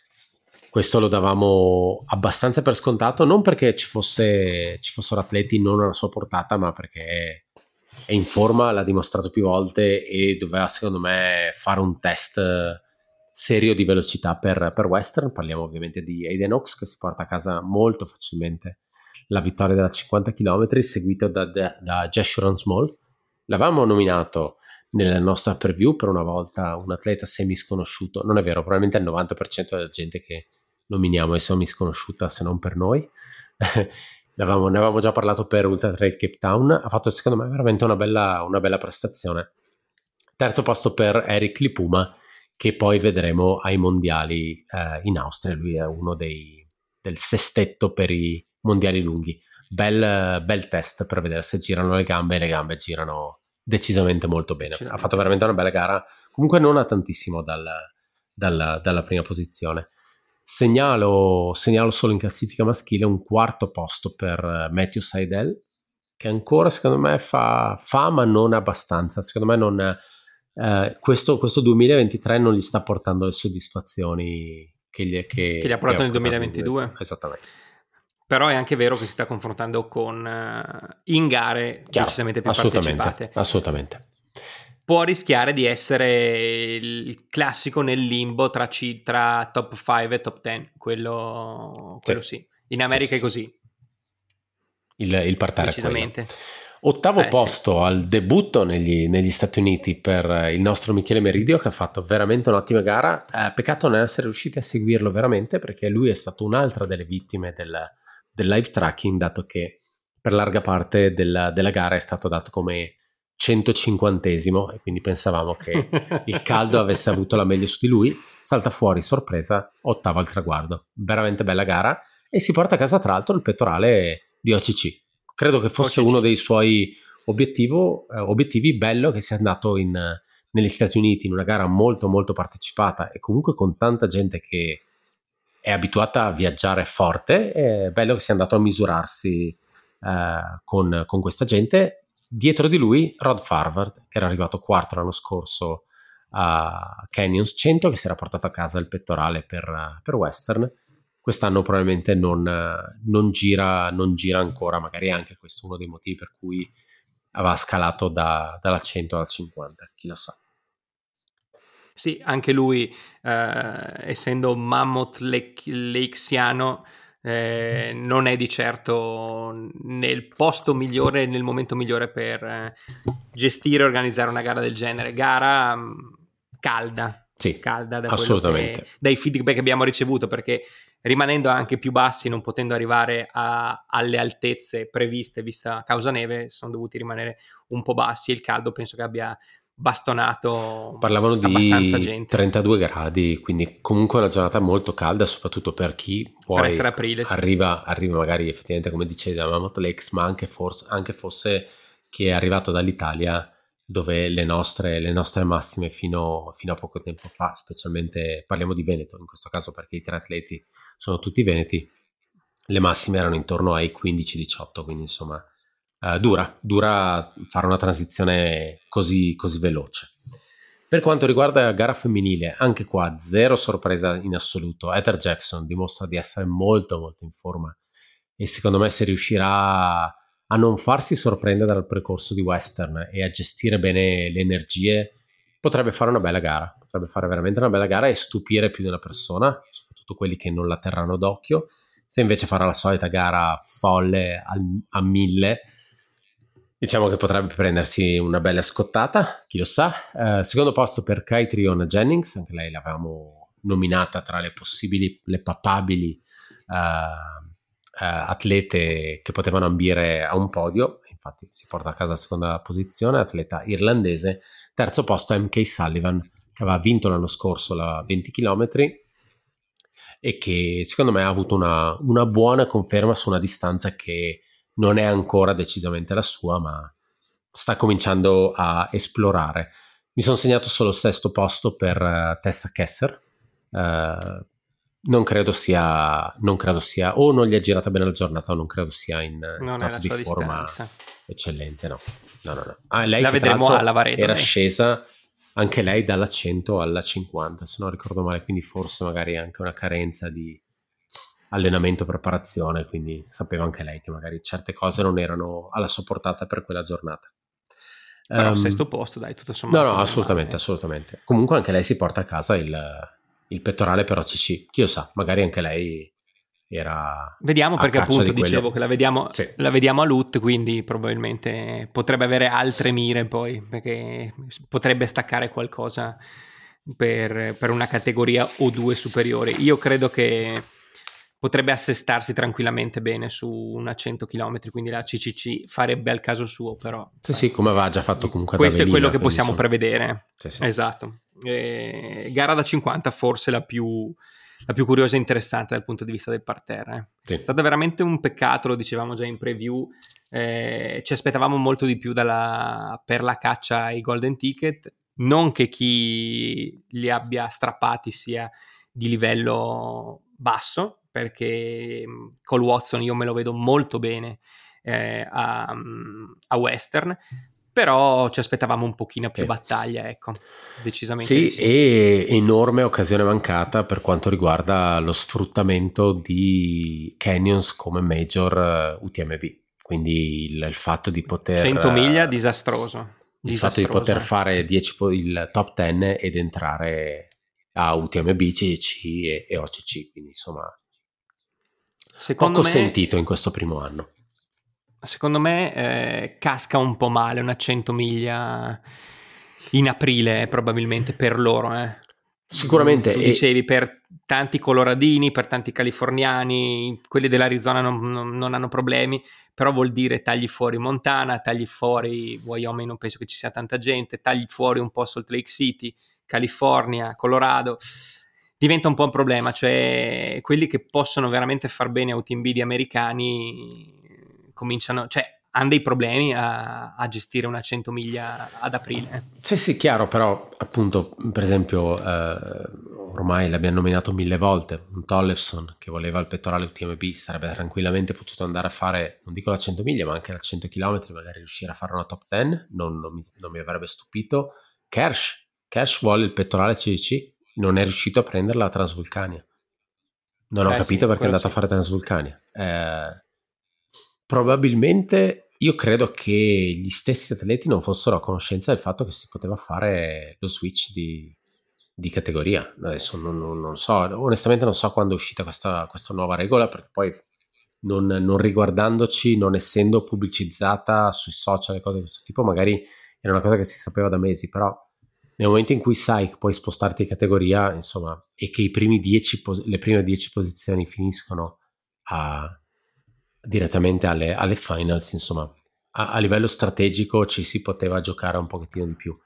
Questo lo davamo abbastanza per scontato, non perché ci fosse, ci fossero atleti non alla sua portata, ma perché è in forma, l'ha dimostrato più volte e doveva secondo me fare un test serio di velocità per, per Western. Parliamo ovviamente di Aiden Oaks, che si porta a casa molto facilmente la vittoria della cinquanta chilometri, seguito da, da, da Jeshurun Small. L'avevamo nominato nella nostra preview per una volta un atleta semi sconosciuto, non è vero, probabilmente il novanta per cento della gente che nominiamo è semi sconosciuta, se non per noi. L'avevamo, ne avevamo già parlato per Ultra Trail Cape Town. Ha fatto secondo me veramente una bella, una bella prestazione. Terzo posto per Eric Lipuma, che poi vedremo ai mondiali eh, in Austria. Lui è uno dei, del sestetto per i mondiali lunghi. Bel, bel test per vedere se girano le gambe, e le gambe girano decisamente molto bene. C'è ha fatto veramente una bella gara, comunque non a tantissimo dal, dal, dalla prima posizione. Segnalo, segnalo solo in classifica maschile un quarto posto per Matthew Seidel, che ancora secondo me fa, fa ma non abbastanza. Secondo me non... Uh, questo, questo duemilaventitré non gli sta portando le soddisfazioni che gli, che, che gli ha portato nel duemilaventidue. Esattamente. Però è anche vero che si sta confrontando con uh, in gare chiaro, decisamente più assolutamente, partecipate. Assolutamente. Può rischiare di essere il classico nel limbo tra, C, tra top cinque e top dieci. Quello, quello sì. sì. In America sì, è così. Il, il partare decisamente. Ottavo eh, posto sì. al debutto negli, negli Stati Uniti per il nostro Michele Meridio, che ha fatto veramente un'ottima gara. Eh, peccato non essere riusciti a seguirlo veramente, perché lui è stato un'altra delle vittime del, del live tracking, dato che per larga parte della, della gara è stato dato come centocinquantesimo e quindi pensavamo che il caldo avesse avuto la meglio su di lui. Salta fuori, sorpresa, ottavo al traguardo. Veramente bella gara e si porta a casa tra l'altro il pettorale di O C C. Credo che fosse uno dei suoi obiettivo, eh, obiettivi. Bello che sia andato in, negli Stati Uniti in una gara molto molto partecipata e comunque con tanta gente che è abituata a viaggiare forte. È bello che sia andato a misurarsi eh, con, con questa gente. Dietro di lui Rod Farvard, che era arrivato quarto l'anno scorso a Canyons cento, che si era portato a casa il pettorale per, per Western. Quest'anno probabilmente non, non, gira, non gira ancora, magari anche questo è uno dei motivi per cui aveva scalato da, dalla cento alla cinquanta, chi lo sa. Sì, anche lui, eh, essendo Mammoth Lakesiano, eh, non è di certo nel posto migliore, nel momento migliore per eh, gestire e organizzare una gara del genere. Gara mh, calda, sì, calda da assolutamente. Che, dai feedback che abbiamo ricevuto, perché rimanendo anche più bassi, non potendo arrivare a, alle altezze previste vista causa neve, sono dovuti rimanere un po' bassi e il caldo penso che abbia bastonato parlavano abbastanza di gente. trentadue gradi, quindi comunque una giornata molto calda, soprattutto per chi poi per essere aprile, arriva, sì. arriva magari effettivamente, come dicevamo, l'ex, ma anche, forse, anche fosse che è arrivato dall'Italia, dove le nostre, le nostre massime fino, fino a poco tempo fa, specialmente parliamo di Veneto in questo caso perché i tre atleti sono tutti veneti, le massime erano intorno ai quindici diciotto, quindi insomma Uh, dura, dura fare una transizione così, così veloce. Per quanto riguarda la gara femminile, anche qua zero sorpresa in assoluto. Heather Jackson dimostra di essere molto molto in forma e secondo me se riuscirà a non farsi sorprendere dal percorso di Western e a gestire bene le energie, potrebbe fare una bella gara, potrebbe fare veramente una bella gara e stupire più di una persona, soprattutto quelli che non la terranno d'occhio. Se invece farà la solita gara folle a mille, diciamo che potrebbe prendersi una bella scottata, chi lo sa. Eh, secondo posto per Caitriona Jennings, anche lei l'avevamo nominata tra le possibili, le papabili uh, uh, atlete che potevano ambire a un podio, infatti si porta a casa la seconda posizione, atleta irlandese. Terzo posto M K Sullivan, che aveva vinto l'anno scorso la venti chilometri e che secondo me ha avuto una, una buona conferma su una distanza che non è ancora decisamente la sua, ma sta cominciando a esplorare. Mi sono segnato solo sesto posto per uh, Tessa Kesser. Uh, non credo sia, non credo sia, o non gli è girata bene la giornata, o non credo sia in non stato di forma distanza. eccellente. No, no, no. no. Ah, lei la vedremo alla Varedo. Era lei. scesa anche lei dalla cento alla cinquanta, se non ricordo male, quindi forse magari anche una carenza di allenamento, preparazione, quindi sapeva anche lei che magari certe cose non erano alla sua portata per quella giornata. Però um, sesto posto, dai, tutto sommato. No, no, assolutamente, assolutamente. Comunque anche lei si porta a casa il, il pettorale per O C C, chi lo sa, magari anche lei era Vediamo perché appunto di dicevo che la vediamo, sì. la vediamo a Lut, quindi probabilmente potrebbe avere altre mire poi, perché potrebbe staccare qualcosa per, per una categoria o due superiore. Io credo che potrebbe assestarsi tranquillamente bene su una cento chilometri, quindi la C C C farebbe al caso suo, però sì, sai, sì, come aveva già fatto comunque questo Avelina, è quello che possiamo sono... prevedere sì, sì. esatto e, gara da cinquanta forse la più la più curiosa e interessante dal punto di vista del parterre eh. sì. È stato veramente un peccato, lo dicevamo già in preview, eh, ci aspettavamo molto di più dalla, per la caccia ai golden ticket, non che chi li abbia strappati sia di livello basso, perché Cole Watson io me lo vedo molto bene eh, a, a Western, però ci aspettavamo un pochino più sì. battaglia, ecco, decisamente sì, sì. E enorme occasione mancata per quanto riguarda lo sfruttamento di canyons come major U T M B, quindi il, il fatto di poter cento miglia, disastroso il disastroso. fatto di poter fare dieci, il top dieci ed entrare a U T M B, C C C e, e O C C, quindi insomma Secondo poco me, sentito in questo primo anno. Secondo me eh, casca un po' male una cento miglia in aprile probabilmente per loro. Eh. Sicuramente. Tu dicevi e... per tanti coloradini, per tanti californiani, quelli dell'Arizona non, non, non hanno problemi, però vuol dire tagli fuori Montana, tagli fuori Wyoming, non penso che ci sia tanta gente, tagli fuori un po' Salt Lake City, California, Colorado... Diventa un po' un problema, cioè quelli che possono veramente far bene a U T M B di americani cominciano, cioè hanno dei problemi a, a gestire una cento miglia ad aprile. Sì, sì, chiaro, però appunto, per esempio, eh, ormai l'abbiamo nominato mille volte, un Tollefson che voleva il pettorale U T M B sarebbe tranquillamente potuto andare a fare, non dico la cento miglia, ma anche la cento chilometri, magari riuscire a fare una top dieci, non, non, mi, non mi avrebbe stupito. Kersh, Kersh vuole il pettorale C C C. Non è riuscito a prenderla a Transvulcania. Non ho eh capito sì, perché è andato sì. a fare Transvulcania. Eh, probabilmente io credo che gli stessi atleti non fossero a conoscenza del fatto che si poteva fare lo switch di, di categoria. Adesso non, non, non so, onestamente non so quando è uscita questa, questa nuova regola, perché poi non, non riguardandoci, non essendo pubblicizzata sui social e cose di questo tipo, magari era una cosa che si sapeva da mesi, però nel momento in cui sai che puoi spostarti di categoria, insomma, e che i primi dieci pos- le prime dieci posizioni finiscono a, direttamente alle, alle finals, insomma, a, a livello strategico ci si poteva giocare un pochettino di più.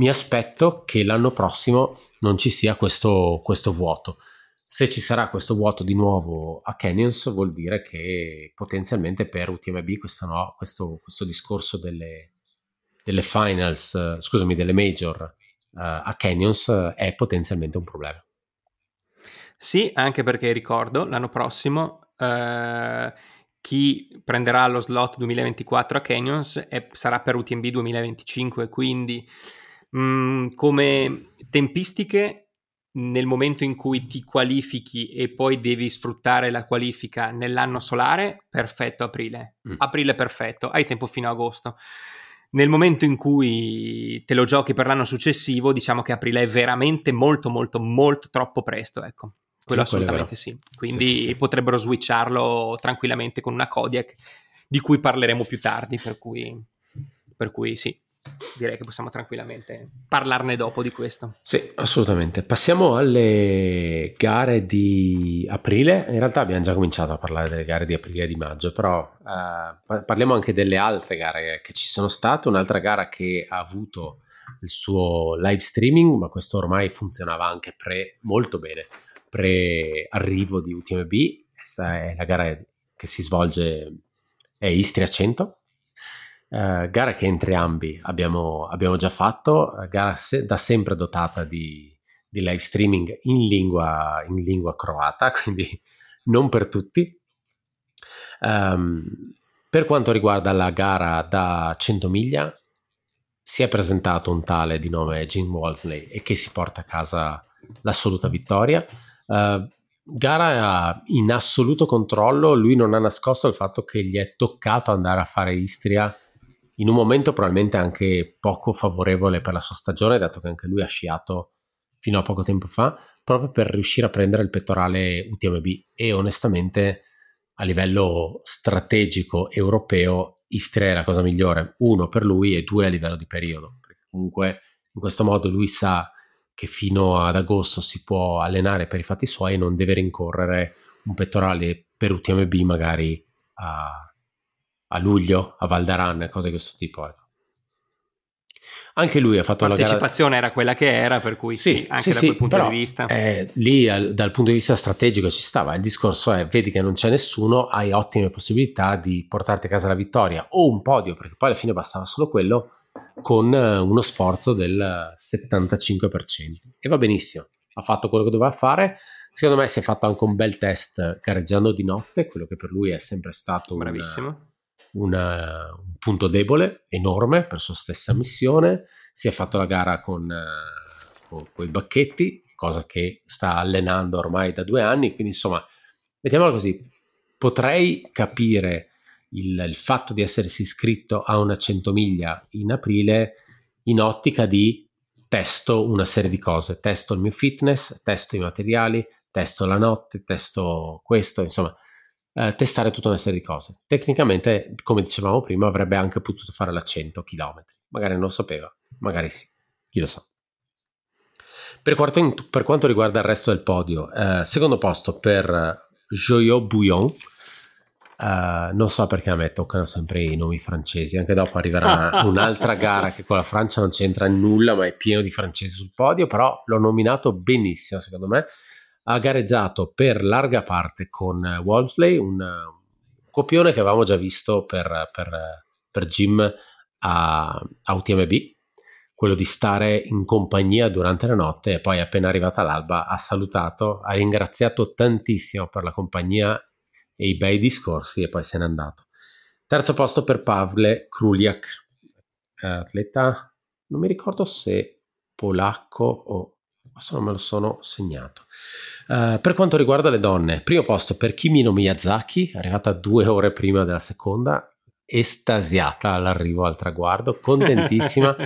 mi aspetto che l'anno prossimo non ci sia questo, questo vuoto. Se ci sarà questo vuoto di nuovo a Canyons, vuol dire che potenzialmente per U T M B questa no, questo, questo discorso delle, delle finals, scusami, delle major uh, a Canyons è potenzialmente un problema. Sì, anche perché ricordo l'anno prossimo eh, chi prenderà lo slot duemilaventiquattro a Canyons è, sarà per U T M B duemilaventicinque, quindi mh, come tempistiche, nel momento in cui ti qualifichi e poi devi sfruttare la qualifica nell'anno solare, perfetto, aprile. Mm. Aprile perfetto, hai tempo fino a agosto. Nel momento in cui te lo giochi per l'anno successivo, diciamo che aprile è veramente molto molto molto troppo presto, ecco. Quello sì, assolutamente sì. Quindi sì, sì, sì. Potrebbero switcharlo tranquillamente con una Kodiak di cui parleremo più tardi, per cui, per cui sì. Direi che possiamo tranquillamente parlarne dopo di questo. Sì, assolutamente. Passiamo alle gare di aprile. In realtà abbiamo già cominciato a parlare delle gare di aprile e di maggio, però eh, parliamo anche delle altre gare che ci sono state. Un'altra gara che ha avuto il suo live streaming, ma questo ormai funzionava anche pre molto bene pre arrivo di U T M B. Questa è la gara che si svolge è Istria cento. Uh, gara che entrambi abbiamo, abbiamo già fatto, gara se, da sempre dotata di, di live streaming in lingua, in lingua croata, quindi non per tutti. Um, per quanto riguarda la gara da cento miglia, si è presentato un tale di nome Jim Walsley e che si porta a casa l'assoluta vittoria. Uh, gara in assoluto controllo, lui non ha nascosto il fatto che gli è toccato andare a fare Istria in un momento probabilmente anche poco favorevole per la sua stagione, dato che anche lui ha sciato fino a poco tempo fa, proprio per riuscire a prendere il pettorale U T M B. E onestamente a livello strategico europeo Istria è la cosa migliore, uno per lui e due a livello di periodo, perché comunque in questo modo lui sa che fino ad agosto si può allenare per i fatti suoi e non deve rincorrere un pettorale per U T M B magari a... a luglio, a Val d'Aran, cose di questo tipo, ecco. Anche lui ha fatto la gara. La partecipazione era quella che era, per cui sì, sì anche sì, da quel sì, punto però, di vista. Eh, lì al, dal punto di vista strategico ci stava. Il discorso è, vedi che non c'è nessuno, hai ottime possibilità di portarti a casa la vittoria o un podio, perché poi alla fine bastava solo quello, con uno sforzo del settantacinque per cento. E va benissimo, ha fatto quello che doveva fare. Secondo me si è fatto anche un bel test gareggiando di notte, quello che per lui è sempre stato bravissimo. Una, Una, un punto debole enorme per sua stessa missione. Si è fatto la gara con, con quei bacchetti, cosa che sta allenando ormai da due anni, quindi insomma, mettiamola così, potrei capire il, il fatto di essersi iscritto a una cento miglia in aprile in ottica di testo una serie di cose, testo il mio fitness, testo i materiali, testo la notte, testo questo, insomma Uh, testare tutta una serie di cose. Tecnicamente, come dicevamo prima, avrebbe anche potuto fare la cento chilometri, magari non lo sapeva, magari sì, chi lo sa. Per quanto, in, per quanto riguarda il resto del podio, uh, secondo posto per Joyeux Bouillon, uh, non so perché a me toccano sempre i nomi francesi, anche dopo arriverà un'altra gara che con la Francia non c'entra nulla, ma è pieno di francesi sul podio, però l'ho nominato benissimo secondo me. Ha gareggiato per larga parte con Walsley, un copione che avevamo già visto per, per, per Jim a, a U T M B, quello di stare in compagnia durante la notte e poi appena arrivata l'alba ha salutato, ha ringraziato tantissimo per la compagnia e i bei discorsi e poi se n'è andato. Terzo posto per Pavle Kruliak, atleta, non mi ricordo se polacco o... questo non me lo sono segnato. Uh, per quanto riguarda le donne, primo posto per Kimino Miyazaki, arrivata due ore prima della seconda, estasiata all'arrivo al traguardo, contentissima.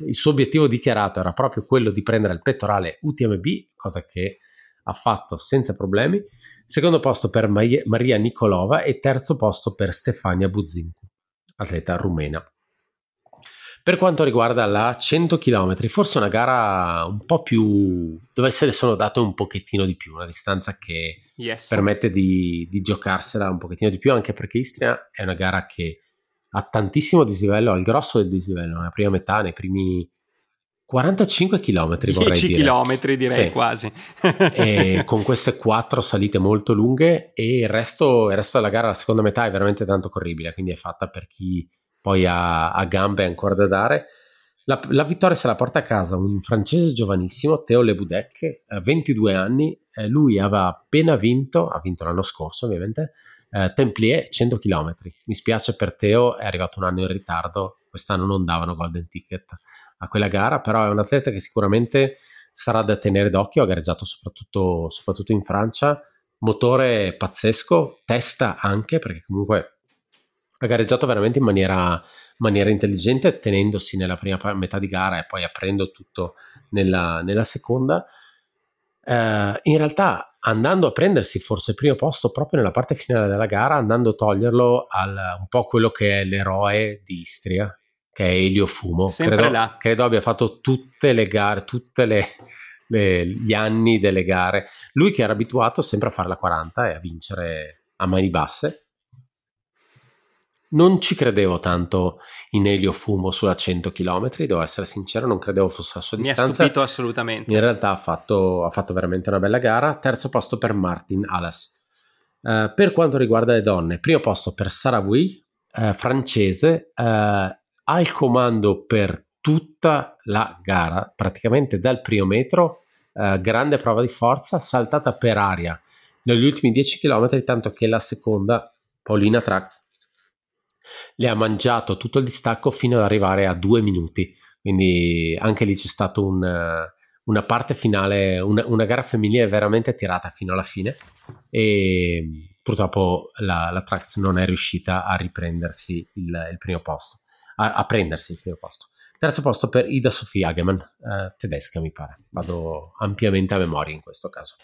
Il suo obiettivo dichiarato era proprio quello di prendere il pettorale U T M B, cosa che ha fatto senza problemi. Secondo posto per Maie- Maria Nikolova e terzo posto per Stefania Buzincu, atleta rumena. Per quanto riguarda la cento chilometri, forse una gara un po' più... dove se le sono date un pochettino di più, una distanza che yes. permette di, di giocarsela un pochettino di più, anche perché Istria è una gara che ha tantissimo dislivello, ha il grosso del dislivello, nella prima metà, nei primi quarantacinque chilometri vorrei dire. dieci chilometri direi, sì. Quasi. E con queste quattro salite molto lunghe, e il resto, il resto della gara, la seconda metà è veramente tanto corribile, quindi è fatta per chi poi ha, ha gambe ancora da dare. La, la vittoria se la porta a casa un francese giovanissimo, Theo Lebudeck, ventidue anni, eh, lui aveva appena vinto, ha vinto l'anno scorso ovviamente, eh, Templier cento chilometri, mi spiace per Theo, è arrivato un anno in ritardo, quest'anno non davano golden ticket a quella gara, però è un atleta che sicuramente sarà da tenere d'occhio, ha gareggiato soprattutto, soprattutto in Francia, motore pazzesco, testa anche, perché comunque ha gareggiato veramente in maniera, maniera intelligente, tenendosi nella prima metà di gara e poi aprendo tutto nella, nella seconda. Eh, in realtà andando a prendersi forse il primo posto proprio nella parte finale della gara, andando a toglierlo al un po' quello che è l'eroe di Istria, che è Elio Fumo. Sempre credo, là. Credo abbia fatto tutte le gare, tutte le... le gli anni delle gare. Lui che era abituato sempre a fare la quaranta e a vincere a mani basse. Non ci credevo tanto in Elio Fumo sulla cento chilometri, devo essere sincero, non credevo fosse la sua distanza. Mi ha stupito assolutamente. In realtà ha fatto, ha fatto veramente una bella gara. Terzo posto per Martin Alas. Uh, per quanto riguarda le donne, primo posto per Saravui, uh, francese, uh, ha il comando per tutta la gara, praticamente dal primo metro, uh, grande prova di forza, saltata per aria negli ultimi dieci chilometri, tanto che la seconda, Paulina Trax, le ha mangiato tutto il distacco fino ad arrivare a due minuti, quindi anche lì c'è stata un, una parte finale, una, una gara femminile veramente tirata fino alla fine, e purtroppo la, la Trax non è riuscita a riprendersi il, il primo posto, a, a prendersi il primo posto. Terzo posto per Ida Sofia Hageman, eh, tedesca mi pare, vado ampiamente a memoria in questo caso.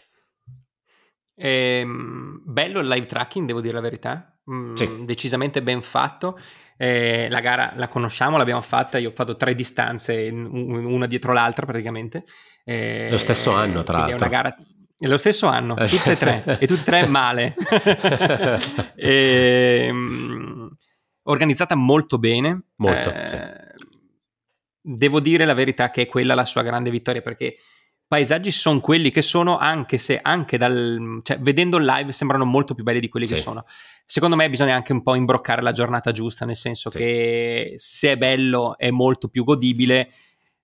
Ehm, bello il live tracking, devo dire la verità. Mm, sì. Decisamente ben fatto, eh, la gara la conosciamo, l'abbiamo fatta, io ho fatto tre distanze una dietro l'altra praticamente, eh, lo stesso anno tra l'altro, è una gara lo stesso anno, tutte e tre e tutte e tre male. E, mm, organizzata molto bene, molto, eh, sì. Devo dire la verità che è quella la sua grande vittoria, perché paesaggi sono quelli che sono, anche se anche dal, cioè, vedendo live sembrano molto più belli di quelli, sì, che sono. Secondo me bisogna anche un po' imbroccare la giornata giusta, nel senso, sì, che se è bello è molto più godibile,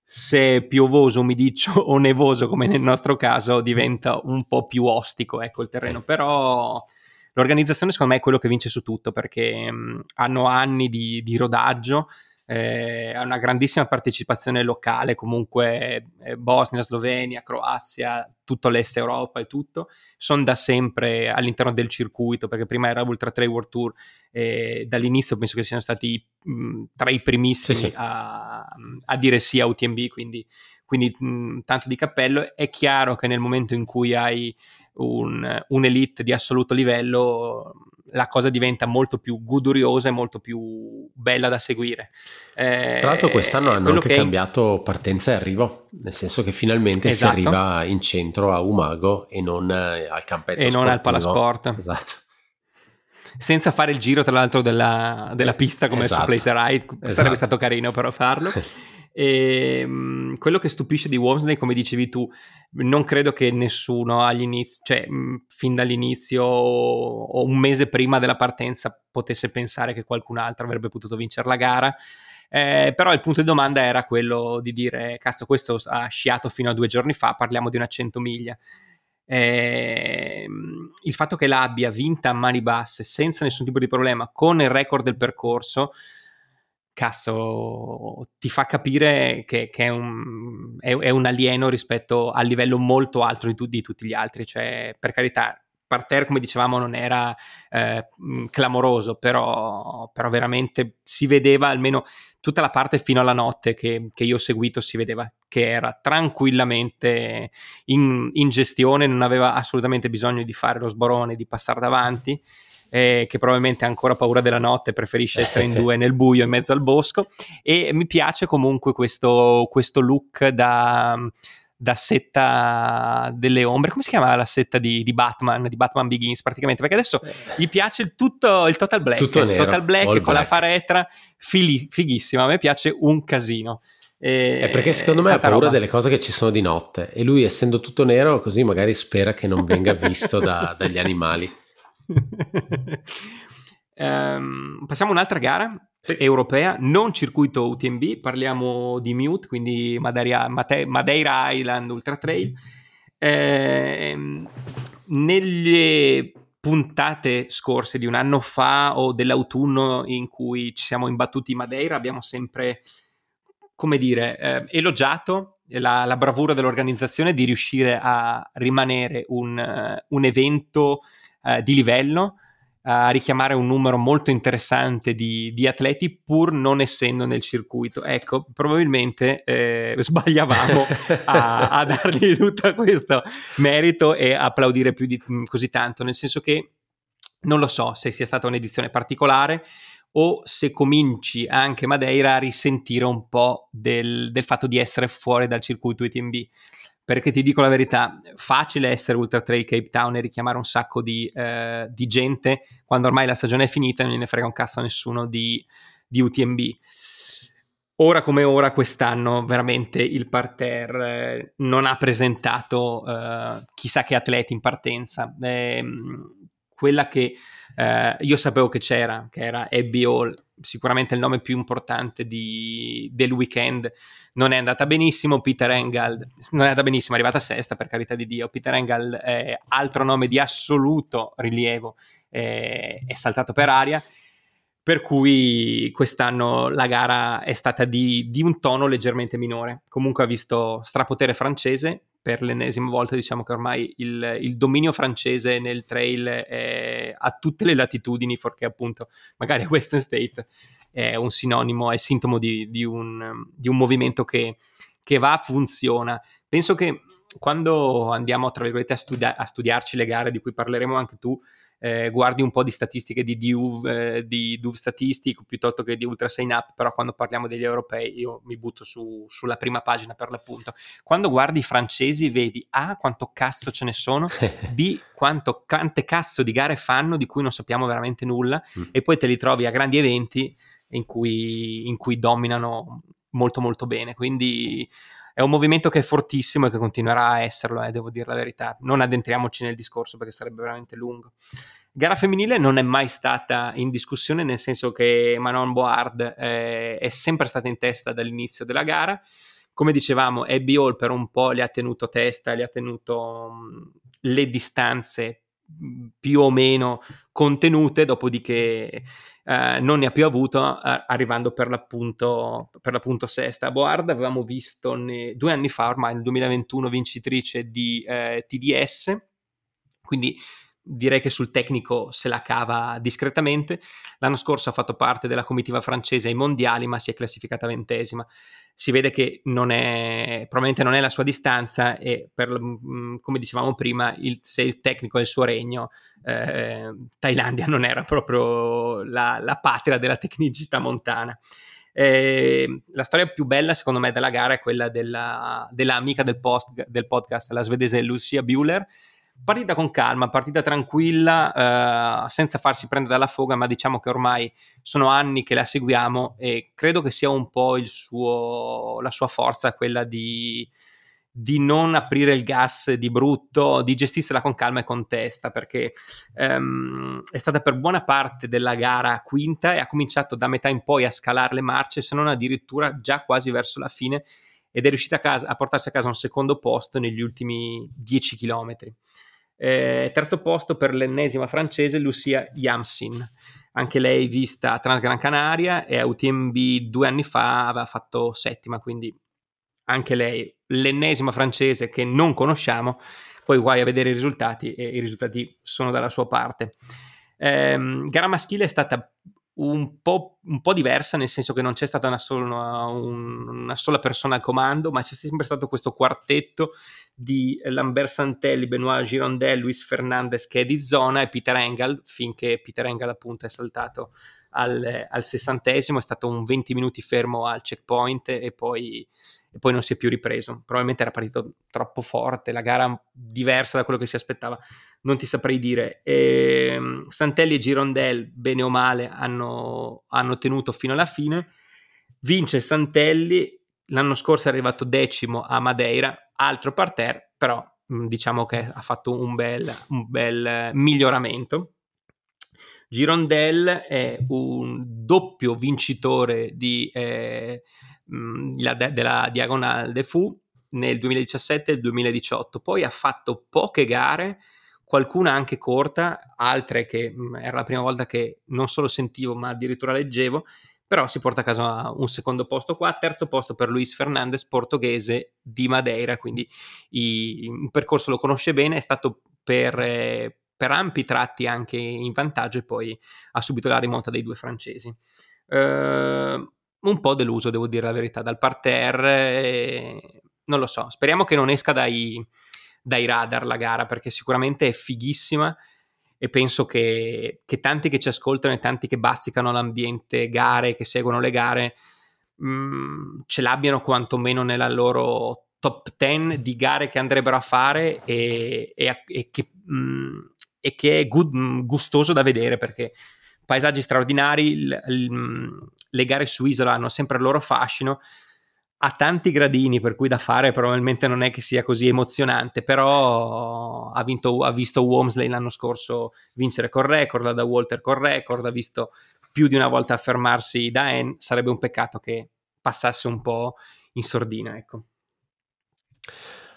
se è piovoso, umidiccio o nevoso come nel nostro caso diventa un po' più ostico, ecco, il terreno, sì. Però l'organizzazione secondo me è quello che vince su tutto, perché mh, hanno anni di, di rodaggio, ha una grandissima partecipazione locale, comunque eh, Bosnia, Slovenia, Croazia, tutto l'est Europa e tutto, sono da sempre all'interno del circuito, perché prima era Ultra Trail World Tour, eh, dall'inizio penso che siano stati mh, tra i primissimi, sì, sì, a, a dire sì a U T M B, quindi, quindi mh, tanto di cappello. È chiaro che nel momento in cui hai un, un'elite di assoluto livello, la cosa diventa molto più goduriosa e molto più bella da seguire. Eh, Tra l'altro quest'anno hanno anche che... cambiato partenza e arrivo, nel senso che finalmente, esatto, si arriva in centro a Umago e non al campetto e sportivo. Non al Palasport. Esatto. Senza fare il giro tra l'altro della, della pista come, esatto, su Placer Ride, esatto, sarebbe stato carino però farlo. E, mh, quello che stupisce di Wormsley, come dicevi tu, non credo che nessuno all'inizio, cioè mh, fin dall'inizio o un mese prima della partenza potesse pensare che qualcun altro avrebbe potuto vincere la gara, eh, però il punto di domanda era quello di dire cazzo, questo ha sciato fino a due giorni fa, parliamo di una cento miglia, eh, il fatto che l'abbia vinta a mani basse senza nessun tipo di problema con il record del percorso, cazzo, ti fa capire che, che è, un, è, è un alieno rispetto al livello molto alto di, tu, di tutti gli altri. Cioè, per carità, parterre come dicevamo non era eh, clamoroso, però, però veramente si vedeva, almeno tutta la parte fino alla notte che, che io ho seguito, si vedeva che era tranquillamente in, in gestione, non aveva assolutamente bisogno di fare lo sborone, di passare davanti. Eh, che probabilmente ha ancora paura della notte, preferisce essere in due nel buio in mezzo al bosco, e mi piace comunque questo, questo look da, da setta delle ombre, come si chiama la setta di, di Batman, di Batman Begins praticamente, perché adesso gli piace il tutto, il total black, tutto nero, total black con black, la faretra, fili, fighissima, a me piace un casino. E, è perché secondo me ha paura roba. delle cose che ci sono di notte, e lui, essendo tutto nero, così magari spera che non venga visto da, dagli animali. um, passiamo a un'altra gara sì. europea, non circuito U T M B, parliamo di Mute, quindi Madeira, Mate, Madeira Island Ultra Trail. Eh, nelle puntate scorse di un anno fa o dell'autunno in cui ci siamo imbattuti in Madeira, abbiamo sempre... come dire, eh, elogiato la, la bravura dell'organizzazione di riuscire a rimanere un, uh, un evento uh, di livello, a richiamare un numero molto interessante di, di atleti pur non essendo nel circuito. Ecco, probabilmente eh, sbagliavamo a, a dargli tutto questo merito e applaudire più di così tanto, nel senso che non lo so se sia stata un'edizione particolare o se cominci anche Madeira a risentire un po' del, del fatto di essere fuori dal circuito U T M B, perché ti dico la verità, facile essere Ultra Trail Cape Town e richiamare un sacco di, eh, di gente quando ormai la stagione è finita e non gliene frega un cazzo a nessuno di, di U T M B. Ora come ora quest'anno veramente il parterre eh, non ha presentato eh, chissà che atleti in partenza. Eh, quella che eh, io sapevo che c'era, che era Abby Hall, sicuramente il nome più importante di, del weekend, non è andata benissimo. Peter Engald non è andata benissimo, è arrivata sesta, per carità di Dio. Peter Engald, eh, altro nome di assoluto rilievo, eh, è saltato per aria, per cui quest'anno la gara è stata di, di un tono leggermente minore. Comunque ha visto strapotere francese, per l'ennesima volta diciamo che ormai il, il dominio francese nel trail è a tutte le latitudini, forché appunto magari a Western State è un sinonimo, è sintomo di, di, un, di un movimento che, che va, funziona. Penso che quando andiamo tra virgolette a, studia- a studiarci le gare di cui parleremo anche tu, eh, guardi un po' di statistiche di D U V, eh, di D U V statistico piuttosto che di Ultra Sign Up, però quando parliamo degli europei io mi butto su, sulla prima pagina per l'appunto. Quando guardi i francesi vedi A, quanto cazzo ce ne sono, B, quanto, quante cazzo di gare fanno di cui non sappiamo veramente nulla, mm. e poi te li trovi a grandi eventi in cui, in cui dominano molto molto bene, quindi... È un movimento che è fortissimo e che continuerà a esserlo, eh, devo dire la verità. Non addentriamoci nel discorso perché sarebbe veramente lungo. Gara femminile non è mai stata in discussione, nel senso che Manon Board eh, è sempre stata in testa dall'inizio della gara. Come dicevamo, Abby Hall per un po' le ha tenuto testa, le ha tenuto mh, le distanze più o meno contenute, dopodiché eh, non ne ha più avuto, a- arrivando per l'appunto, per l'appunto sesta. Board avevamo visto ne- due anni fa ormai, nel duemilaventuno, vincitrice di eh, T D S, quindi direi che sul tecnico se la cava discretamente. L'anno scorso ha fatto parte della comitiva francese ai mondiali, ma si è classificata ventesima. Si vede che non è, probabilmente non è la sua distanza, e per, come dicevamo prima, il, se il tecnico è il suo regno, eh, Thailandia non era proprio la, la patria della tecnicità montana. Eh, la storia più bella secondo me della gara è quella della, della amica del, post, del podcast, la svedese Lucia Bühler. Partita con calma, partita tranquilla, eh, senza farsi prendere dalla foga, ma diciamo che ormai sono anni che la seguiamo e credo che sia un po' il suo, la sua forza, quella di, di non aprire il gas di brutto, di gestirsela con calma e con testa, perché ehm, è stata per buona parte della gara quinta e ha cominciato da metà in poi a scalare le marce, se non addirittura già quasi verso la fine, ed è riuscita a, casa, a portarsi a casa un secondo posto negli ultimi dieci chilometri. Eh, terzo posto per l'ennesima francese Lucia Yamsin, anche lei vista a Transgran Canaria, e a U T M B due anni fa aveva fatto settima, quindi anche lei l'ennesima francese che non conosciamo. Poi guai a vedere i risultati, e i risultati sono dalla sua parte. Eh, gara maschile è stata un po', un po' diversa, nel senso che non c'è stata una sola, una sola persona al comando, ma c'è sempre stato questo quartetto di Lambert Santelli, Benoit Girondel, Luis Fernandez, che è di zona, e Peter Engel, finché Peter Engel appunto è saltato al, al sessantesimo, è stato un venti minuti fermo al checkpoint e poi, e poi non si è più ripreso. Probabilmente era partito troppo forte, la gara diversa da quello che si aspettava, non ti saprei dire. E Santelli e Girondel bene o male hanno, hanno tenuto fino alla fine. Vince Santelli, L'anno scorso è arrivato decimo a Madeira, altro parterre, però diciamo che ha fatto un bel, un bel miglioramento. Girondel è un doppio vincitore di, eh, la, della Diagonale des Fous nel duemiladiciassette e il duemiladiciotto, poi ha fatto poche gare, qualcuna anche corta, altre che mh, era la prima volta che non solo sentivo ma addirittura leggevo, però si porta a casa un secondo posto qua, terzo posto per Luis Fernandez, portoghese di Madeira, quindi i, il percorso lo conosce bene, è stato per... Eh, per ampi tratti anche in vantaggio e poi ha subito la rimonta dei due francesi. Eh, un po' deluso, devo dire la verità, dal parterre, eh, non lo so, speriamo che non esca dai, dai radar la gara, perché sicuramente è fighissima e penso che, che tanti che ci ascoltano e tanti che bazzicano l'ambiente gare, che seguono le gare, mh, ce l'abbiano quantomeno nella loro top dieci di gare che andrebbero a fare e, e, e che... Mh, e che è good, gustoso da vedere, perché paesaggi straordinari, il, il, le gare su isola hanno sempre il loro fascino, ha tanti gradini per cui da fare probabilmente non è che sia così emozionante, però ha, vinto, ha visto Walmsley l'anno scorso vincere col record, la da Walter col record, ha visto più di una volta affermarsi da En, sarebbe un peccato che passasse un po' in sordina, ecco.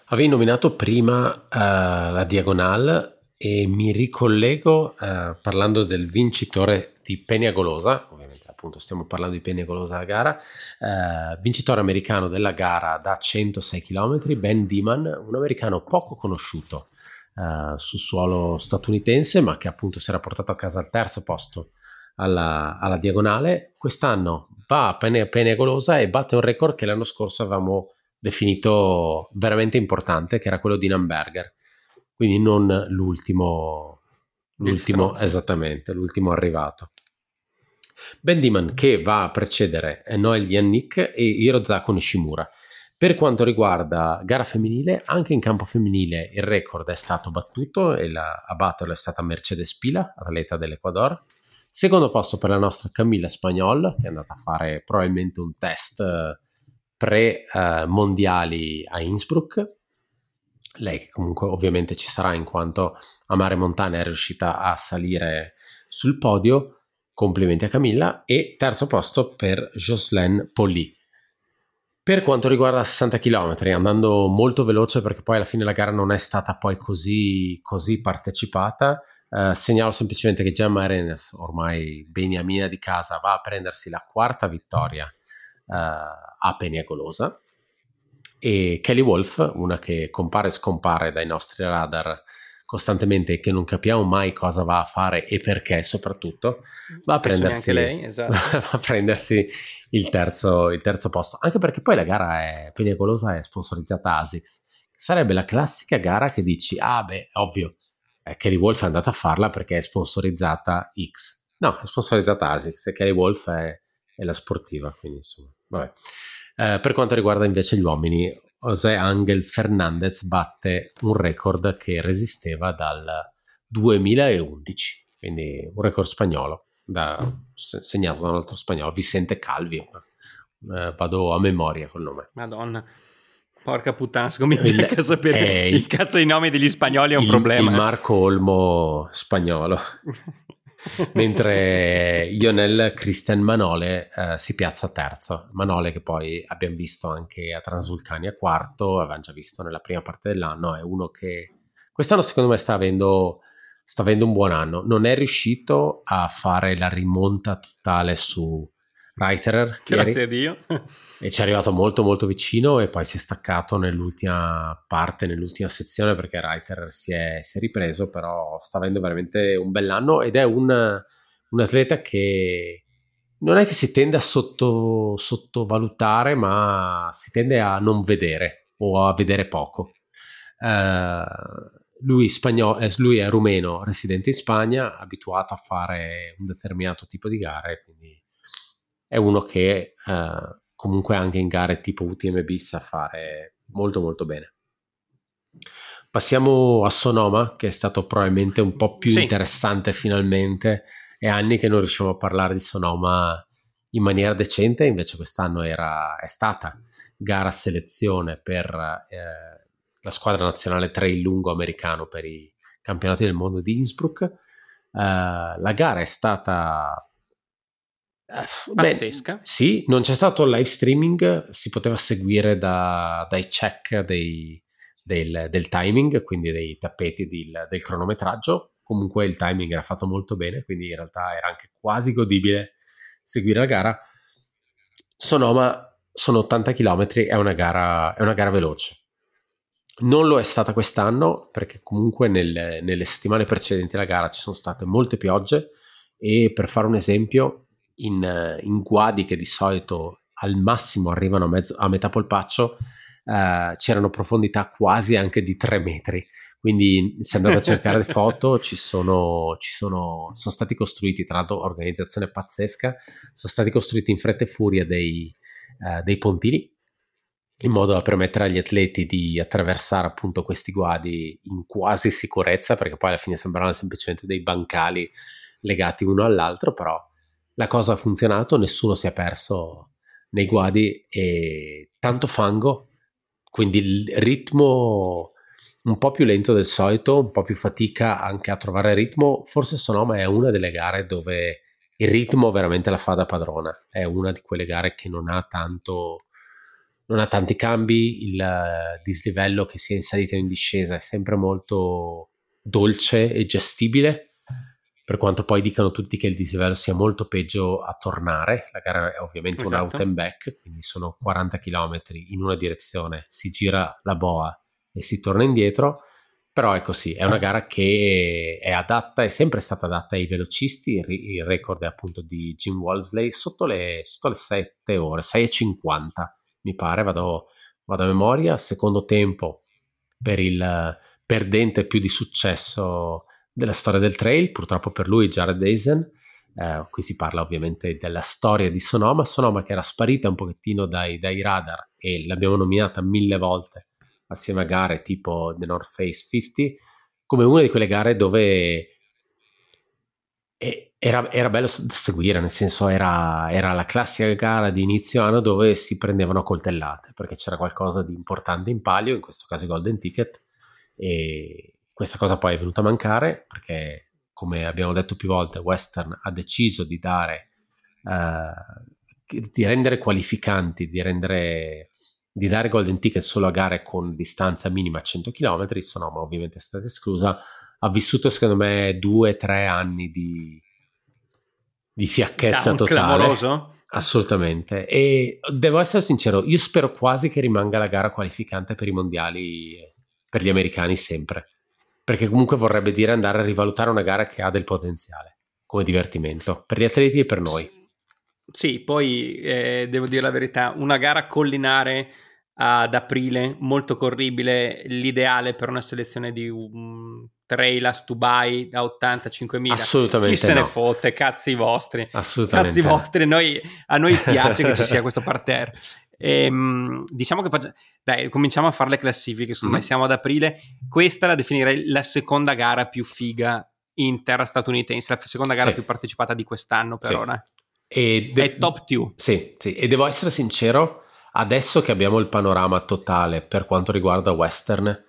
Avevi nominato prima uh, la Diagonale e mi ricollego eh, parlando del vincitore di Peñagolosa, ovviamente appunto stiamo parlando di Peñagolosa la gara, eh, vincitore americano della gara da centosei chilometri, Ben Dieman, un americano poco conosciuto eh, sul suolo statunitense, ma che appunto si era portato a casa al terzo posto alla, alla Diagonale. Quest'anno va a Peñagolosa e batte un record che l'anno scorso avevamo definito veramente importante, che era quello di Namberger, quindi non l'ultimo, l'ultimo esattamente, l'ultimo arrivato. Ben Dieman che va a precedere Noel Yannick e Hirozako Nishimura. Per quanto riguarda gara femminile, anche in campo femminile il record è stato battuto e la, a batterlo è stata Mercedes Pila, atleta dell'Ecuador. Secondo posto per la nostra Camilla Spagnol, che è andata a fare probabilmente un test pre-mondiali a Innsbruck. Lei che comunque ovviamente ci sarà, in quanto a Mare Montana è riuscita a salire sul podio, complimenti a Camilla. E terzo posto per Jocelyn Polly. Per quanto riguarda sessanta chilometri, andando molto veloce perché poi alla fine la gara non è stata poi così, così partecipata, eh, segnalo semplicemente che Gemma Arenas, ormai beniamina di casa, va a prendersi la quarta vittoria eh, a Peñagolosa. E Kelly Wolf, una che compare e scompare dai nostri radar costantemente e che non capiamo mai cosa va a fare e perché soprattutto, va a prendersi, lei, esatto. va a prendersi il, terzo, il terzo posto, anche perché poi la gara è Peñagolosa, è sponsorizzata ASICS, sarebbe la classica gara che dici ah beh ovvio eh, Kelly Wolf è andata a farla perché è sponsorizzata X, no, è sponsorizzata ASICS e Kelly Wolf è, è la sportiva, quindi insomma vabbè. Eh, per quanto riguarda invece gli uomini, José Ángel Fernández batte un record che resisteva dal duemilaundici, quindi un record spagnolo, da, segnato da un altro spagnolo, Vicente Calvi, eh, vado a memoria col nome. Madonna, porca puttana, si comincia a sapere il, il cazzo dei nomi degli spagnoli è un il, problema. Il Marco Olmo spagnolo. Mentre Lionel Christian Manole eh, si piazza terzo. Manole che poi abbiamo visto anche a Transvulcania quarto, avevamo già visto nella prima parte dell'anno, è uno che quest'anno secondo me sta avendo, sta avendo un buon anno. Non è riuscito a fare la rimonta totale su Reiterer, grazie a Dio, e ci è arrivato molto molto vicino e poi si è staccato nell'ultima parte, nell'ultima sezione, perché Reiterer si è, si è ripreso, però sta avendo veramente un bell'anno ed è un, un atleta che non è che si tende a sotto, sottovalutare, ma si tende a non vedere o a vedere poco. Uh, Lui, spagnolo, lui è rumeno, residente in Spagna, abituato a fare un determinato tipo di gare, quindi è uno che eh, comunque anche in gare tipo U T M B sa fare molto molto bene. Passiamo a Sonoma, che è stato probabilmente un po' più sì. interessante finalmente. È anni che non riusciamo a parlare di Sonoma in maniera decente. Invece quest'anno era, è stata gara selezione per eh, la squadra nazionale trail lungo americano per i campionati del mondo di Innsbruck. Eh, la gara è stata eh, pazzesca. Beh, sì, non c'è stato live streaming, si poteva seguire da, dai check dei, del, del timing, quindi dei tappeti del, del cronometraggio. Comunque il timing era fatto molto bene, quindi in realtà era anche quasi godibile seguire la gara. Sonoma sono ottanta chilometri, è una gara, è una gara veloce. Non lo è stata quest'anno perché comunque nel, nelle settimane precedenti alla gara ci sono state molte piogge, e per fare un esempio in, in guadi che di solito al massimo arrivano a, mezzo, a metà polpaccio eh, c'erano profondità quasi anche di tre metri. Quindi se andate a cercare le foto ci sono, ci sono, sono stati costruiti, tra l'altro organizzazione pazzesca, sono stati costruiti in fretta e furia dei, eh, dei pontili in modo da permettere agli atleti di attraversare appunto questi guadi in quasi sicurezza, perché poi alla fine sembravano semplicemente dei bancali legati uno all'altro, però la cosa ha funzionato, nessuno si è perso nei guadi e tanto fango, quindi il ritmo un po' più lento del solito, un po' più fatica anche a trovare ritmo. Forse Sonoma è una delle gare dove il ritmo veramente la fa da padrona, è una di quelle gare che non ha tanto, non ha tanti cambi, il dislivello che sia in salita o in discesa è sempre molto dolce e gestibile, per quanto poi dicano tutti che il dislivello sia molto peggio a tornare. La gara è ovviamente esatto, un out and back, quindi sono quaranta chilometri in una direzione, si gira la boa e si torna indietro, però ecco sì, è una gara che è adatta, è sempre stata adatta ai velocisti. Il record è appunto di Jim Walsley sotto le, sotto le sette ore, sei e cinquanta mi pare, vado, vado a memoria. Secondo tempo per il perdente più di successo della storia del trail, purtroppo per lui, Jared Eisen. Eh, qui si parla ovviamente della storia di Sonoma, Sonoma che era sparita un pochettino dai, dai radar e l'abbiamo nominata mille volte assieme a gare tipo The North Face cinquanta, come una di quelle gare dove era, era bello da seguire, nel senso era, era la classica gara di inizio anno dove si prendevano coltellate perché c'era qualcosa di importante in palio, in questo caso Golden Ticket, e questa cosa poi è venuta a mancare perché, come abbiamo detto più volte, Western ha deciso di dare uh, di rendere qualificanti, di rendere di dare Golden Ticket solo a gare con distanza minima a cento chilometri, Sonoma ovviamente è stata esclusa. Ha vissuto secondo me due, tre anni di, di fiacchezza totale. Clamoroso? Assolutamente. E devo essere sincero, io spero quasi che rimanga la gara qualificante per i mondiali per gli americani sempre, perché comunque vorrebbe dire andare a rivalutare una gara che ha del potenziale come divertimento per gli atleti e per noi. Sì, poi eh, devo dire la verità, una gara collinare ad aprile molto corribile, l'ideale per una selezione di um, trail as Dubai da ottantacinquemila. Assolutamente. Chi se no. ne fotte, cazzi vostri. Assolutamente. Cazzi vostri, noi, a noi piace che ci sia questo parterre. E, diciamo che faccia... dai, cominciamo a fare le classifiche, insomma, mm. siamo ad aprile. Questa la definirei la seconda gara più figa in terra statunitense, la seconda gara sì. più partecipata di quest'anno per sì. ora. E de- è top two. Sì, sì, e devo essere sincero, adesso che abbiamo il panorama totale per quanto riguarda Western,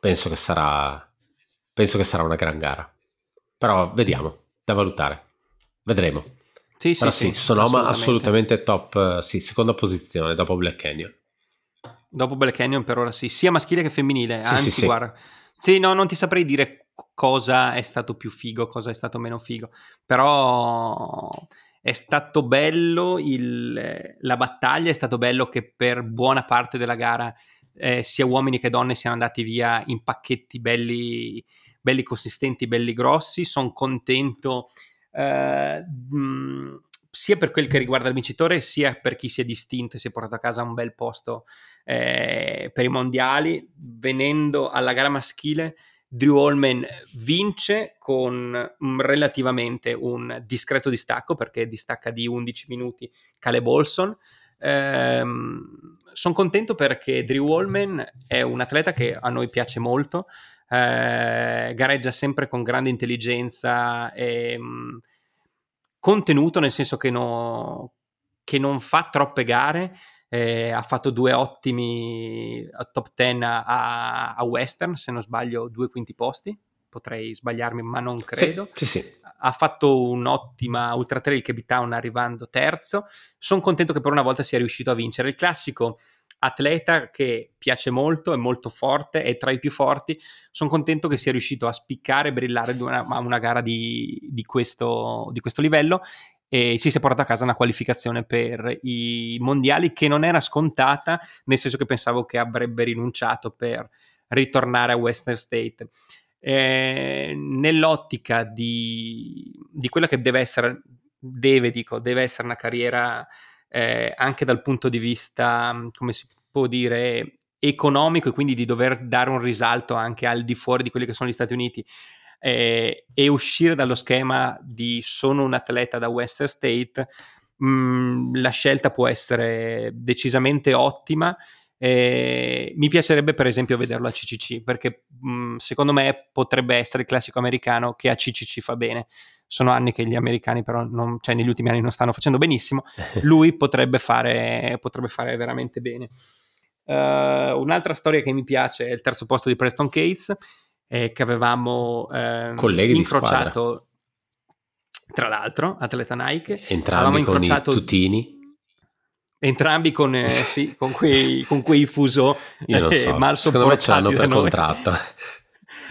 penso che sarà penso che sarà una gran gara, però vediamo, da valutare, vedremo. Sì, però sì, sì, sì, Sonoma assolutamente, assolutamente top, sì, seconda posizione dopo Black Canyon. Dopo Black Canyon per ora sì, sia maschile che femminile, sì, anzi sì, guarda. Sì. sì, no, non ti saprei dire cosa è stato più figo, cosa è stato meno figo, però è stato bello il, la battaglia, è stato bello che per buona parte della gara eh, sia uomini che donne siano andati via in pacchetti belli, belli consistenti, belli grossi. Sono contento eh, mh, sia per quel che riguarda il vincitore, sia per chi si è distinto e si è portato a casa un bel posto eh, per i mondiali. Venendo alla gara maschile, Drew Holman vince con mh, relativamente un discreto distacco, perché distacca di undici minuti Caleb Olson. Ehm, sono contento perché Drew Holman è un atleta che a noi piace molto, eh, gareggia sempre con grande intelligenza e mh, contenuto, nel senso che no, che non fa troppe gare, eh, ha fatto due ottimi top ten a, a Western, se non sbaglio due quinti posti, potrei sbagliarmi ma non credo. Sì, sì, sì. Ha fatto un'ottima Ultra Trail Cape Town arrivando terzo. Sono contento che per una volta sia riuscito a vincere. Il classico atleta che piace molto, è molto forte, è tra i più forti. Sono contento che sia riuscito a spiccare e brillare una, una gara di, di, questo, di questo livello, e si è portato a casa una qualificazione per i mondiali che non era scontata, nel senso che pensavo che avrebbe rinunciato per ritornare a Western State. Eh, nell'ottica di, di quella che deve essere, deve dico, deve essere una carriera eh, anche dal punto di vista, come si può dire, economico, e quindi di dover dare un risalto anche al di fuori di quelli che sono gli Stati Uniti, eh, e uscire dallo schema di sono un atleta da Western State, mh, la scelta può essere decisamente ottima. Eh, mi piacerebbe per esempio vederlo a C C C, perché mh, secondo me potrebbe essere il classico americano che a C C C fa bene. Sono anni che gli americani però non, cioè negli ultimi anni non stanno facendo benissimo, lui potrebbe fare, potrebbe fare veramente bene. Uh, un'altra storia che mi piace è il terzo posto di Preston Cates, eh, che avevamo eh, colleghi incrociato di tra l'altro atleta Nike, entrambi avevamo con incrociato i tutini, entrambi con, eh, sì, con, quei, con quei fuso Io lo so. eh, mal sopportati. Secondo me ce l'hanno per contratto.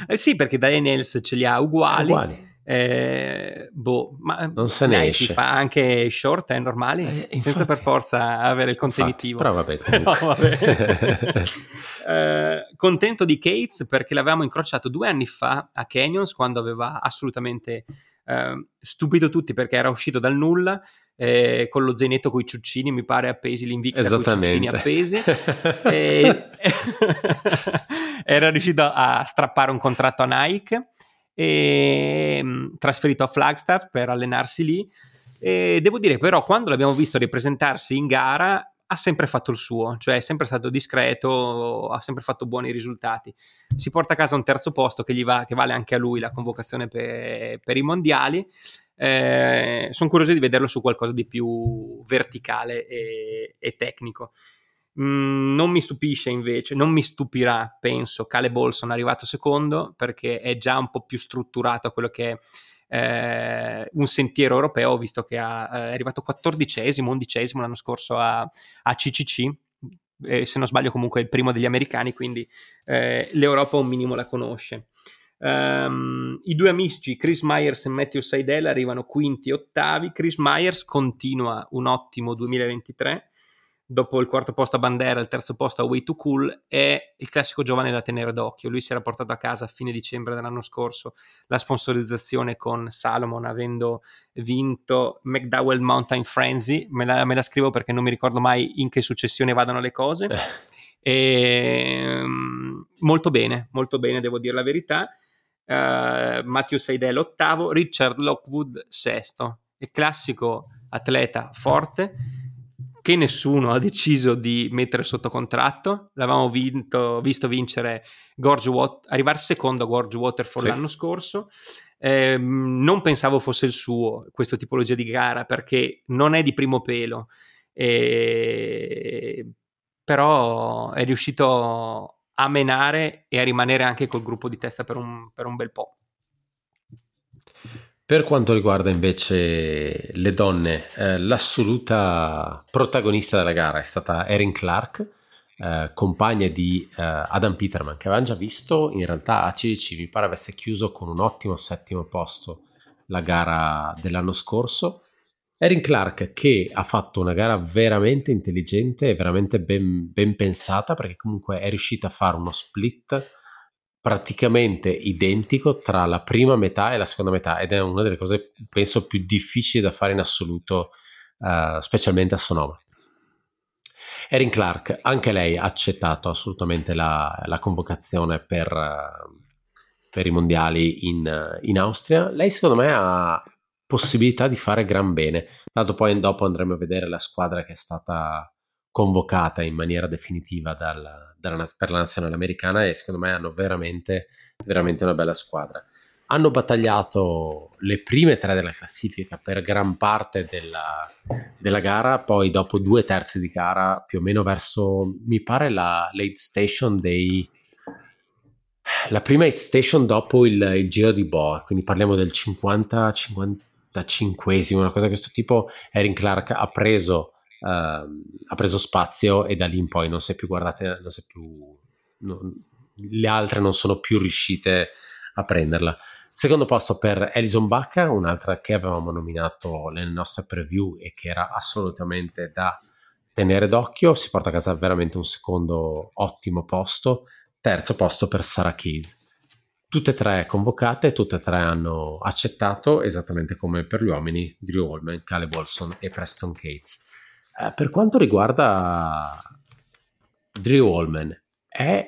Eh, sì, perché Daniels ce li ha uguali. uguali. Eh, boh, ma non se ne esce. Fa anche short e eh, normali, eh, infatti, senza per forza avere il contenitivo. Infatti, però vabbè. Però, vabbè. eh, contento di Cates perché l'avevamo incrociato due anni fa a Canyons, quando aveva assolutamente eh, stupito tutti, perché era uscito dal nulla. Eh, con lo zainetto coi ciuccini, mi pare appesi, l'invicta coi ciuccini appesi e... era riuscito a strappare un contratto a Nike e trasferito a Flagstaff per allenarsi lì, e devo dire però quando l'abbiamo visto ripresentarsi in gara ha sempre fatto il suo, cioè è sempre stato discreto, ha sempre fatto buoni risultati. Si porta a casa un terzo posto che gli va, che vale anche a lui la convocazione per, per i mondiali. Eh, sono curioso di vederlo su qualcosa di più verticale e, e tecnico. Mm, non mi stupisce invece, non mi stupirà, penso, Caleb Olson arrivato secondo, perché è già un po' più strutturato a quello che è eh, un sentiero europeo, visto che ha, eh, è arrivato quattordicesimo, undicesimo l'anno scorso a, a C C C, eh, se non sbaglio comunque è il primo degli americani, quindi eh, l'Europa un minimo la conosce. Um, i due amici Chris Myers e Matthew Seidel arrivano quinti e ottavi. Chris Myers continua un ottimo duemilaventitré, dopo il quarto posto a Bandera, il terzo posto a Way Too Cool, è il classico giovane da tenere d'occhio. Lui si era portato a casa a fine dicembre dell'anno scorso la sponsorizzazione con Salomon, avendo vinto McDowell Mountain Frenzy, me la, me la scrivo perché non mi ricordo mai in che successione vadano le cose. E, molto bene, molto bene, devo dire la verità. Uh, Matthew Seidel ottavo, Richard Lockwood sesto, il classico atleta forte che nessuno ha deciso di mettere sotto contratto. L'avevamo vinto, visto vincere Gorge Wat- arrivare secondo a Gorge Waterfall, sì, l'anno scorso. Eh, non pensavo fosse il suo questa tipologia di gara, perché non è di primo pelo, eh, però è riuscito a menare e a rimanere anche col gruppo di testa per un, per un bel po'. Per quanto riguarda invece le donne, eh, l'assoluta protagonista della gara è stata Erin Clark, eh, compagna di eh, Adam Peterman, che avevamo già visto in realtà a C C C, mi pare avesse chiuso con un ottimo settimo posto la gara dell'anno scorso. Erin Clark che ha fatto una gara veramente intelligente e veramente ben, ben pensata, perché comunque è riuscita a fare uno split praticamente identico tra la prima metà e la seconda metà, ed è una delle cose penso più difficili da fare in assoluto, uh, specialmente a Sonoma. Erin Clark, anche lei ha accettato assolutamente la, la convocazione per, uh, per i mondiali in, in Austria. Lei secondo me ha possibilità di fare gran bene, tanto poi dopo andremo a vedere la squadra che è stata convocata in maniera definitiva dal, dalla, per la nazionale americana, e secondo me hanno veramente veramente una bella squadra. hanno battagliato le prime tre della classifica per gran parte della, della gara, poi dopo due terzi di gara, più o meno verso, mi pare, la late station dei... la prima hit station dopo il, il giro di boa, quindi parliamo del cinquanta cinquantacinquesimo, una cosa di questo tipo. Erin Clark ha preso uh, ha preso spazio e da lì in poi non si è più guardate, non si è più, non, le altre non sono più riuscite a prenderla. Secondo posto per Alison Bacca, un'altra che avevamo nominato nelle nostre preview e che era assolutamente da tenere d'occhio, si porta a casa veramente un secondo ottimo posto. Terzo posto per Sarah Keys. Tutte e tre convocate, tutte e tre hanno accettato, esattamente come per gli uomini, Drew Holman, Caleb Olson e Preston Cates. Eh, per quanto riguarda Drew Holman, è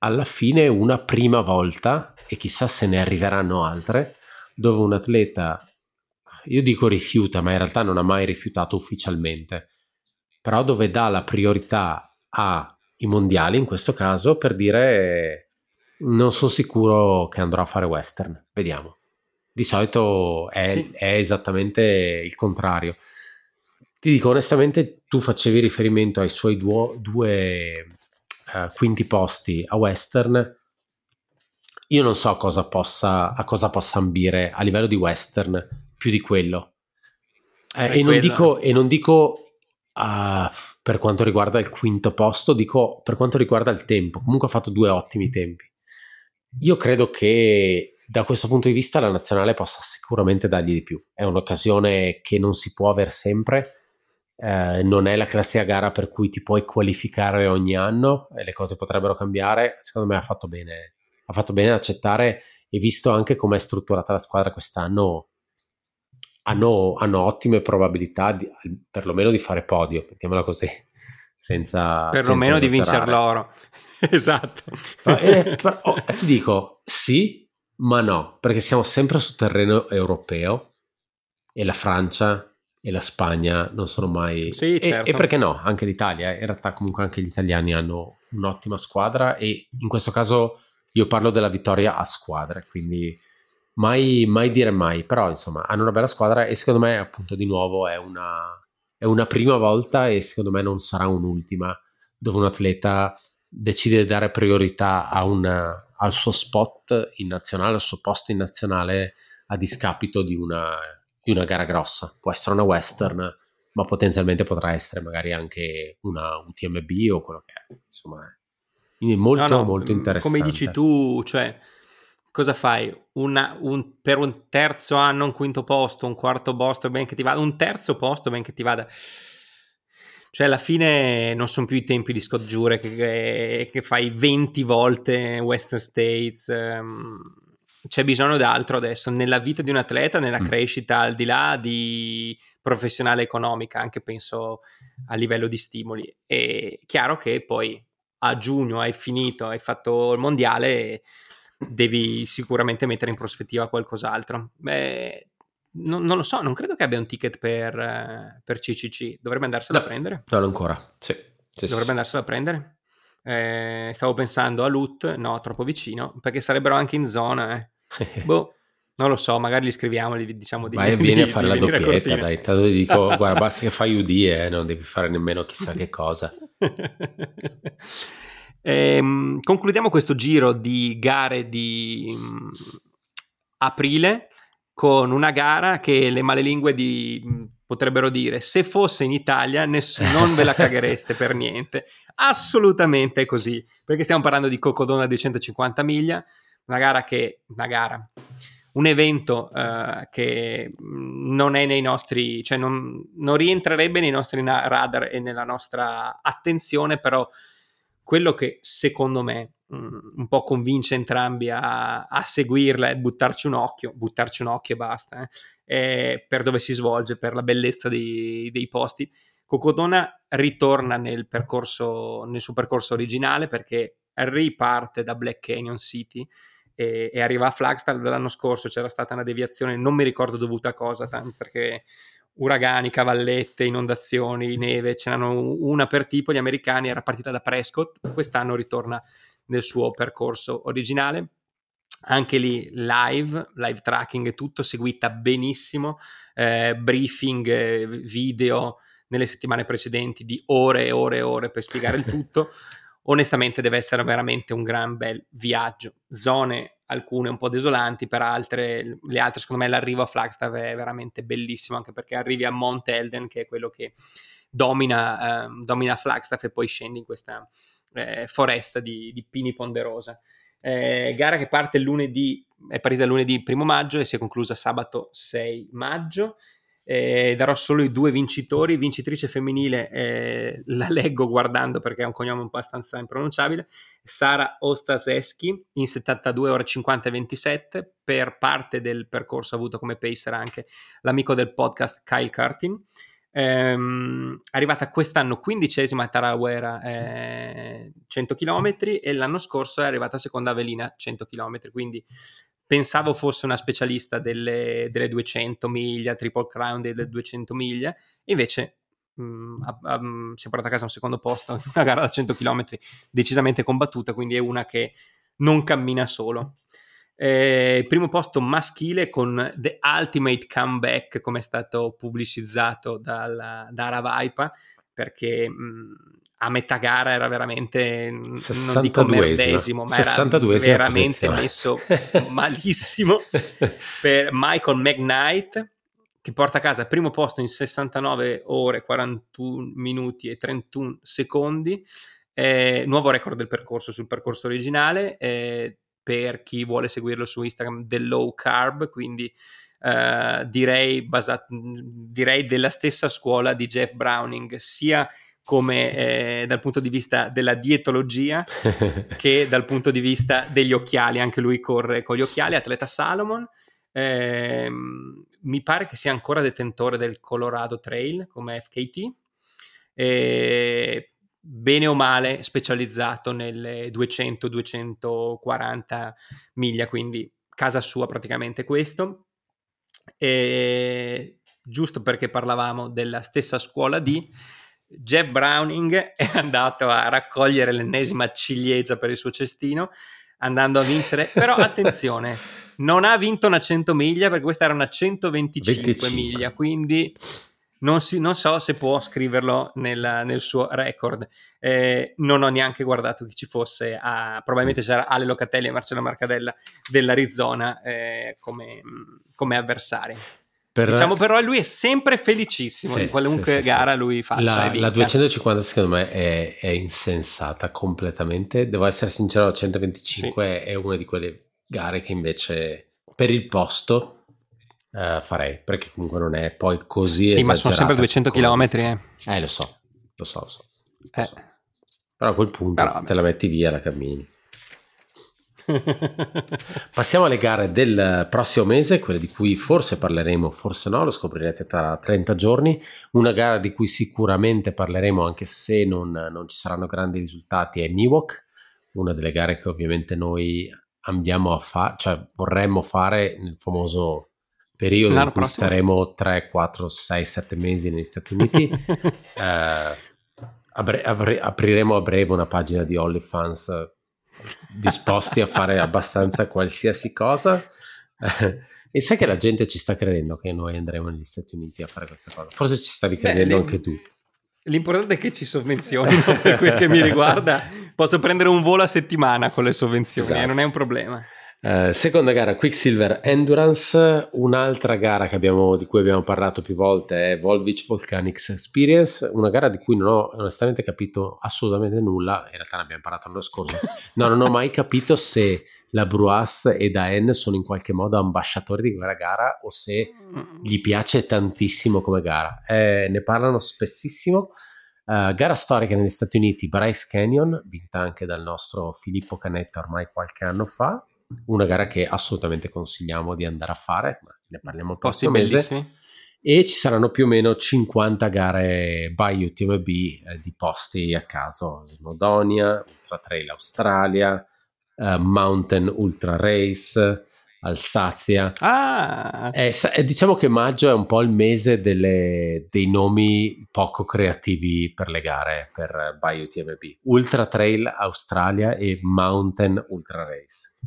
alla fine una prima volta, e chissà se ne arriveranno altre, dove un atleta, io dico rifiuta, ma in realtà non ha mai rifiutato ufficialmente, però dove dà la priorità a i mondiali, in questo caso, per dire non sono sicuro che andrò a fare western, vediamo. Di solito è, sì. è esattamente il contrario. Ti dico onestamente, tu facevi riferimento ai suoi duo, due uh, quinti posti a western, io non so cosa possa, a cosa possa ambire a livello di western più di quello, eh, e, non dico, e non dico Uh, per quanto riguarda il quinto posto, dico per quanto riguarda il tempo. Comunque ha fatto due ottimi tempi. Io credo che da questo punto di vista la nazionale possa sicuramente dargli di più. È un'occasione che non si può aver sempre, eh, non è la classica gara per cui ti puoi qualificare ogni anno e le cose potrebbero cambiare. Secondo me ha fatto bene ha fatto bene ad accettare, e visto anche come è strutturata la squadra quest'anno, Hanno, hanno ottime probabilità di, perlomeno di fare podio, mettiamola così, senza perlomeno di vincere l'oro. Esatto. Eh, però, oh, ti dico sì, ma no, perché siamo sempre sul terreno europeo e la Francia e la Spagna non sono mai... Sì, certo. e, e perché no, anche l'Italia. In realtà comunque anche gli italiani hanno un'ottima squadra, e in questo caso io parlo della vittoria a squadre, quindi... Mai, mai dire mai, però insomma hanno una bella squadra, e secondo me appunto di nuovo è una, è una prima volta, e secondo me non sarà un'ultima, dove un atleta decide di dare priorità a una, al suo spot in nazionale, al suo posto in nazionale, a discapito di una, di una gara grossa. Può essere una western, ma potenzialmente potrà essere magari anche una U T M B o quello che è, insomma è molto no, no, molto interessante. Come dici tu, cioè cosa fai? Una, un, per un terzo anno, un quinto posto, un quarto posto, ben che ti vada, un terzo posto, ben che ti vada. Cioè alla fine non sono più i tempi di Scott Jure che, che, che fai venti volte Western States. Um, c'è bisogno d'altro adesso, nella vita di un atleta, nella mm. crescita, al di là di professionale economica, anche penso a livello di stimoli. È chiaro che poi a giugno hai finito, hai fatto il mondiale e devi sicuramente mettere in prospettiva qualcos'altro. Beh, non, non lo so, non credo che abbia un ticket per, per C C C. Dovrebbe andarselo no, a prendere? No, non ancora. Sì, sì, dovrebbe sì, andarselo sì. a prendere. Eh, stavo pensando a Lut, no, troppo vicino, perché sarebbero anche in zona. Eh. boh, non lo so, magari li scriviamo, li diciamo di... Ma di, vieni di, a fare la doppietta, dai. Tanto ti dico, guarda, basta che fai U D e eh, non devi fare nemmeno chissà che cosa. Ehm, concludiamo questo giro di gare di mh, aprile con una gara che le malelingue di, mh, potrebbero dire: se fosse in Italia ness- non ve la caghereste per niente. Assolutamente è così, perché stiamo parlando di Cocodona di centocinquanta miglia, una gara che una gara un evento uh, che non è nei nostri, cioè non, non rientrerebbe nei nostri na- radar e nella nostra attenzione, però quello che secondo me mh, un po' convince entrambi a, a seguirla e buttarci un occhio, buttarci un occhio e basta, eh, è per dove si svolge, per la bellezza di, dei posti. Cocodona ritorna nel percorso, nel suo percorso originale, perché riparte da Black Canyon City e, e arriva a Flagstaff. L'anno scorso c'era stata una deviazione, non mi ricordo dovuta a cosa, tanto perché... uragani, cavallette, inondazioni, neve, ce n'hanno una per tipo. Gli americani, era partita da Prescott, quest'anno ritorna nel suo percorso originale. anche lì live, live tracking e tutto, seguita benissimo, eh, briefing, eh, video nelle settimane precedenti di ore e ore e ore per spiegare il tutto. Onestamente deve essere veramente un gran bel viaggio, zone alcune un po' desolanti, per altre, le altre secondo me l'arrivo a Flagstaff è veramente bellissimo, anche perché arrivi a Mount Elden, che è quello che domina, eh, domina Flagstaff, e poi scendi in questa eh, foresta di, di pini ponderosa. Eh, gara che parte lunedì, è partita lunedì primo maggio e si è conclusa sabato sei maggio. Eh, darò solo i due vincitori. Vincitrice femminile, eh, la leggo guardando perché è un cognome un po' abbastanza impronunciabile, Sara Ostaseschi, in settantadue ore cinquanta e ventisette, per parte del percorso avuto come pacer anche l'amico del podcast Kyle Curtin. Ehm, arrivata quest'anno quindicesima a Tarawera, eh, cento chilometri, e l'anno scorso è arrivata seconda a Velina, cento chilometri, quindi pensavo fosse una specialista delle, delle duecento miglia, Triple Crown delle duecento miglia, invece mh, a, a, si è portata a casa un secondo posto in una gara da cento chilometri decisamente combattuta, quindi è una che non cammina solo. Eh, primo posto maschile con The Ultimate Comeback, come è stato pubblicizzato dalla, da Aravaipa, perché mh, a metà gara era veramente, non dico merdesimo, ma era veramente messo malissimo, per Michael McKnight, che porta a casa primo posto in sessantanove ore quarantuno minuti e trentuno secondi, eh, nuovo record del percorso sul percorso originale. Eh, per chi vuole seguirlo su Instagram, The Low Carb, quindi eh, direi, basato, direi della stessa scuola di Jeff Browning, sia come eh, dal punto di vista della dietologia che dal punto di vista degli occhiali. Anche lui corre con gli occhiali, atleta Salomon, eh, mi pare che sia ancora detentore del Colorado Trail come F K T, eh, bene o male specializzato nelle duecento duecentoquaranta miglia, quindi casa sua praticamente questo. E giusto perché parlavamo della stessa scuola di Jeff Browning, è andato a raccogliere l'ennesima ciliegia per il suo cestino, andando a vincere, però attenzione, non ha vinto una cento miglia, perché questa era una centoventicinque miglia, quindi non, si, non so se può scriverlo nella, nel suo record. Eh, non ho neanche guardato chi ci fosse, a, probabilmente c'era Ale Locatelli e Marcello Marcadella dell'Arizona eh, come, come avversari. Per... Diciamo, però lui è sempre felicissimo, sì, di qualunque sì, sì, gara sì. lui faccia. La, la duecentocinquanta secondo me è, è insensata completamente, devo essere sincero, la centoventicinque sì. è una di quelle gare che invece per il posto uh, farei, perché comunque non è poi così sì, esagerata. Sì, ma sono sempre duecento chilometri. Eh. eh, lo so, lo so, lo so. Lo eh. so. Però a quel punto però, te la metti via, la cammini. Passiamo alle gare del prossimo mese, quelle di cui forse parleremo, forse no, lo scoprirete tra trenta giorni. Una gara di cui sicuramente parleremo, anche se non, non ci saranno grandi risultati, è Miwok, una delle gare che ovviamente noi andiamo a fare, cioè vorremmo fare nel famoso periodo L'anno in cui prossimo. staremo tre, quattro, sei, sette mesi negli Stati Uniti. eh, apri- apri- apriremo a breve una pagina di OnlyFans disposti a fare abbastanza qualsiasi cosa, e sai che la gente ci sta credendo che noi andremo negli Stati Uniti a fare questa cosa, forse ci stavi credendo. Beh, anche tu, l'importante è che ci sovvenzionino. Per quel che mi riguarda posso prendere un volo a settimana con le sovvenzioni, esatto. eh, non è un problema. Uh, seconda gara, Quicksilver Endurance. Un'altra gara che abbiamo, di cui abbiamo parlato più volte, è Volvic Volcanics Experience, una gara di cui non ho onestamente capito assolutamente nulla, in realtà ne abbiamo parlato l'anno scorso. No, non ho mai capito se la Bruas e Daen sono in qualche modo ambasciatori di quella gara o se gli piace tantissimo come gara, eh, ne parlano spessissimo. Uh, gara storica negli Stati Uniti, Bryce Canyon, vinta anche dal nostro Filippo Canetta ormai qualche anno fa. Una gara che assolutamente consigliamo di andare a fare, ne parliamo il prossimo mese, e ci saranno più o meno cinquanta gare by U T M B, eh, di posti a caso: Snowdonia, Ultra Trail Australia, eh, Mountain Ultra Race, Alsazia. Ah. È, è, diciamo che maggio è un po' il mese delle, dei nomi poco creativi per le gare per by U T M B: Ultra Trail Australia e Mountain Ultra Race.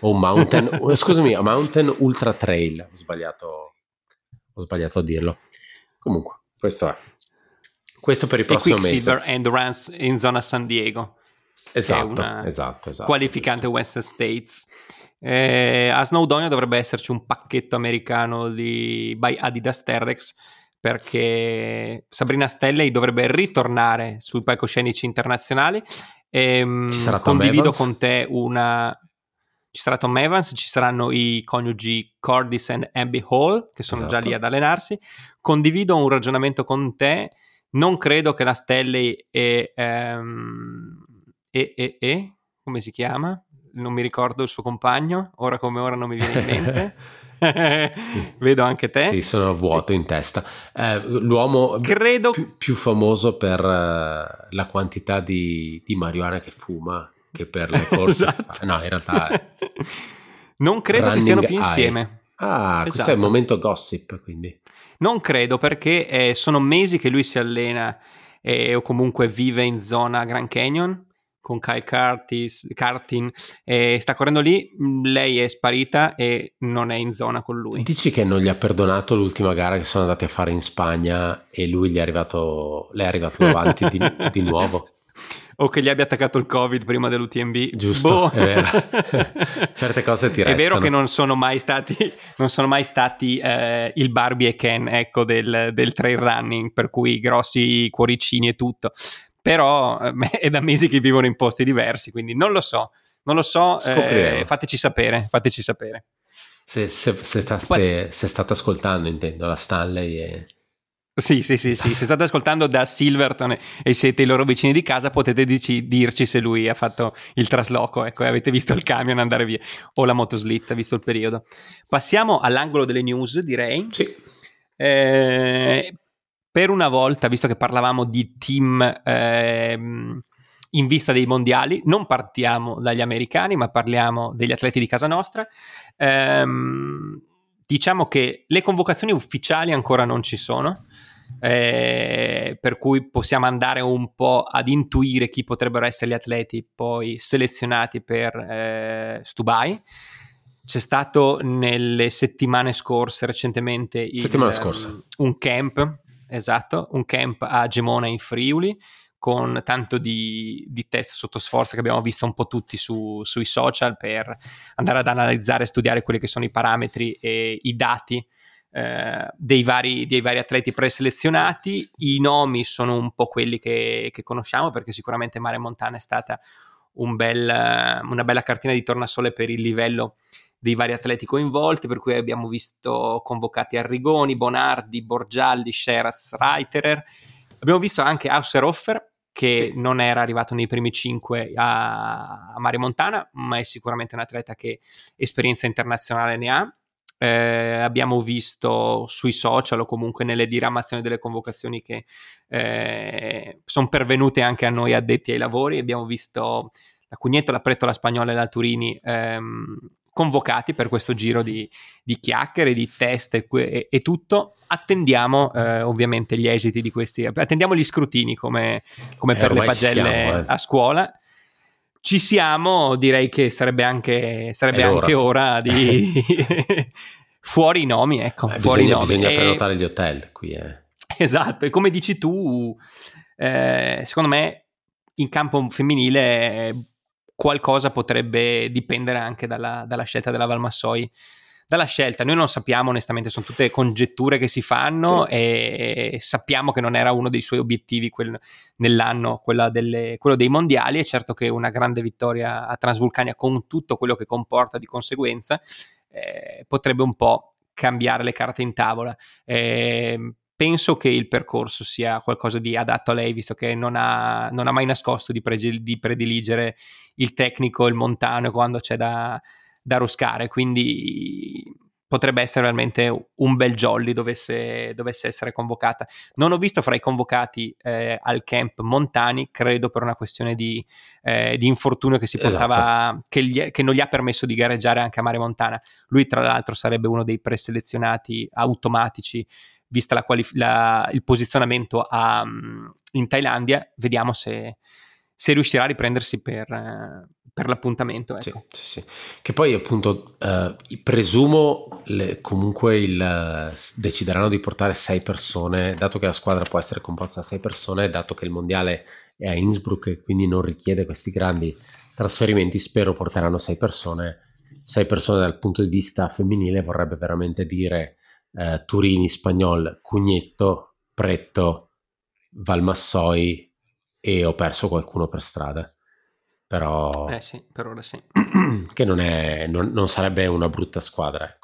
o un mountain, scusami, a mountain ultra trail, ho sbagliato, ho sbagliato a dirlo. Comunque, questo è questo per il prossimo mese. Quicksilver Endurance in zona San Diego. Esatto, una esatto, esatto. Qualificante Western States. Eh, a Snowdonia dovrebbe esserci un pacchetto americano di by Adidas Terrex, perché Sabrina Stelley dovrebbe ritornare sui palcoscenici internazionali. Ehm, ci sarà Tom condivido Evans? Con te una... Ci sarà Tom Evans, ci saranno i coniugi Cordis e Abby Hall, che sono esatto. già lì ad allenarsi. Condivido un ragionamento con te. Non credo che la Stelley e... Ehm, e, e, e, come si chiama? Non mi ricordo il suo compagno, ora come ora non mi viene in mente. Vedo anche te. Sì, sono vuoto in testa. Eh, l'uomo credo... più, più famoso per uh, la quantità di, di marijuana che fuma che per le corse. Esatto. No, in realtà... È... Non credo Running che stiano più insieme. Eye. Ah, esatto. Questo è il momento gossip, quindi. Non credo, perché eh, sono mesi che lui si allena eh, o comunque vive in zona Grand Canyon con Kyle Curtis, Cartin, e sta correndo lì, lei è sparita e non è in zona con lui. Dici che non gli ha perdonato l'ultima gara che sono andati a fare in Spagna e lui gli è arrivato, lei è arrivato davanti di, di nuovo? O che gli abbia attaccato il Covid prima dell'U T M B. Giusto, boh. È vero. Certe cose ti restano. È vero che non sono mai stati, non sono mai stati eh, il Barbie e Ken, ecco, del, del trail running, per cui grossi cuoricini e tutto. Però è da mesi che vivono in posti diversi, quindi non lo so, non lo so, eh, fateci sapere, fateci sapere. Se, se, se, state, Quasi... se state ascoltando, intendo, la Stanley e... Sì, sì, sì, sì, se state ascoltando da Silverton e siete i loro vicini di casa, potete dici, dirci se lui ha fatto il trasloco, ecco, e avete visto il camion andare via, o la motoslitta, visto il periodo. Passiamo all'angolo delle news, direi. Sì. Eh, Per una volta, visto che parlavamo di team ehm, in vista dei mondiali, non partiamo dagli americani, ma parliamo degli atleti di casa nostra. Ehm, diciamo che le convocazioni ufficiali ancora non ci sono, eh, per cui possiamo andare un po' ad intuire chi potrebbero essere gli atleti poi selezionati per eh, Stubai. C'è stato nelle settimane scorse, recentemente, il, Settimana scorsa. Um, un camp... Esatto, un camp a Gemona in Friuli con tanto di, di test sotto sforzo che abbiamo visto un po' tutti su, sui social, per andare ad analizzare e studiare quelli che sono i parametri e i dati eh, dei, vari, dei vari atleti preselezionati. I nomi sono un po' quelli che, che conosciamo, perché sicuramente Mare Montana è stata un bel, una bella cartina di tornasole per il livello dei vari atleti coinvolti, per cui abbiamo visto convocati Arrigoni, Bonardi, Borgialli, Sheraz, Reiterer. Abbiamo visto anche Hauserhofer, che sì. non era arrivato nei primi cinque a, a Mare Montana, ma è sicuramente un atleta che esperienza internazionale ne ha. Eh, abbiamo visto sui social o comunque nelle diramazioni delle convocazioni che eh, sono pervenute anche a noi addetti ai lavori, abbiamo visto la Cugneto, la Pretola Spagnola e la Turini ehm, convocati per questo giro di, di chiacchiere, di test e, e, e tutto. Attendiamo eh, ovviamente gli esiti di questi, attendiamo gli scrutini come, come eh, per le pagelle siamo, eh. a scuola. Ci siamo, direi che sarebbe anche, sarebbe anche ora di fuori i nomi, ecco. Eh, fuori bisogna, i nomi. Bisogna e... prenotare gli hotel qui. Eh. Esatto, e come dici tu, eh, secondo me in campo femminile qualcosa potrebbe dipendere anche dalla, dalla scelta della Valmassoi, dalla scelta, noi non sappiamo onestamente, sono tutte congetture che si fanno, sì. e, e sappiamo che non era uno dei suoi obiettivi quel, nell'anno quella delle, quello dei mondiali, è certo che una grande vittoria a Transvulcania con tutto quello che comporta di conseguenza eh, potrebbe un po' cambiare le carte in tavola. eh, Penso che il percorso sia qualcosa di adatto a lei, visto che non ha, non ha mai nascosto di, pregi- di prediligere il tecnico, il montano, quando c'è da, da roscare. Quindi potrebbe essere veramente un bel jolly dovesse, dovesse essere convocata. Non ho visto fra i convocati eh, al camp Montani, credo per una questione di, eh, di infortunio che si portava, esatto. che, gli, che non gli ha permesso di gareggiare anche a Mare Montana. Lui, tra l'altro, sarebbe uno dei preselezionati automatici, vista la quali, la, il posizionamento a, um, in Thailandia. Vediamo se, se riuscirà a riprendersi per, per l'appuntamento, ecco. Sì, sì, sì. Che poi appunto eh, presumo le, comunque il, decideranno di portare sei persone, dato che la squadra può essere composta da sei persone, dato che il mondiale è a Innsbruck e quindi non richiede questi grandi trasferimenti, spero porteranno sei persone. Sei persone dal punto di vista femminile vorrebbe veramente dire eh, Turini, Spagnol, Cugnetto, Pretto, Valmassoi e ho perso qualcuno per strada. Però eh sì, per ora sì. Che non è non, non sarebbe una brutta squadra, ecco.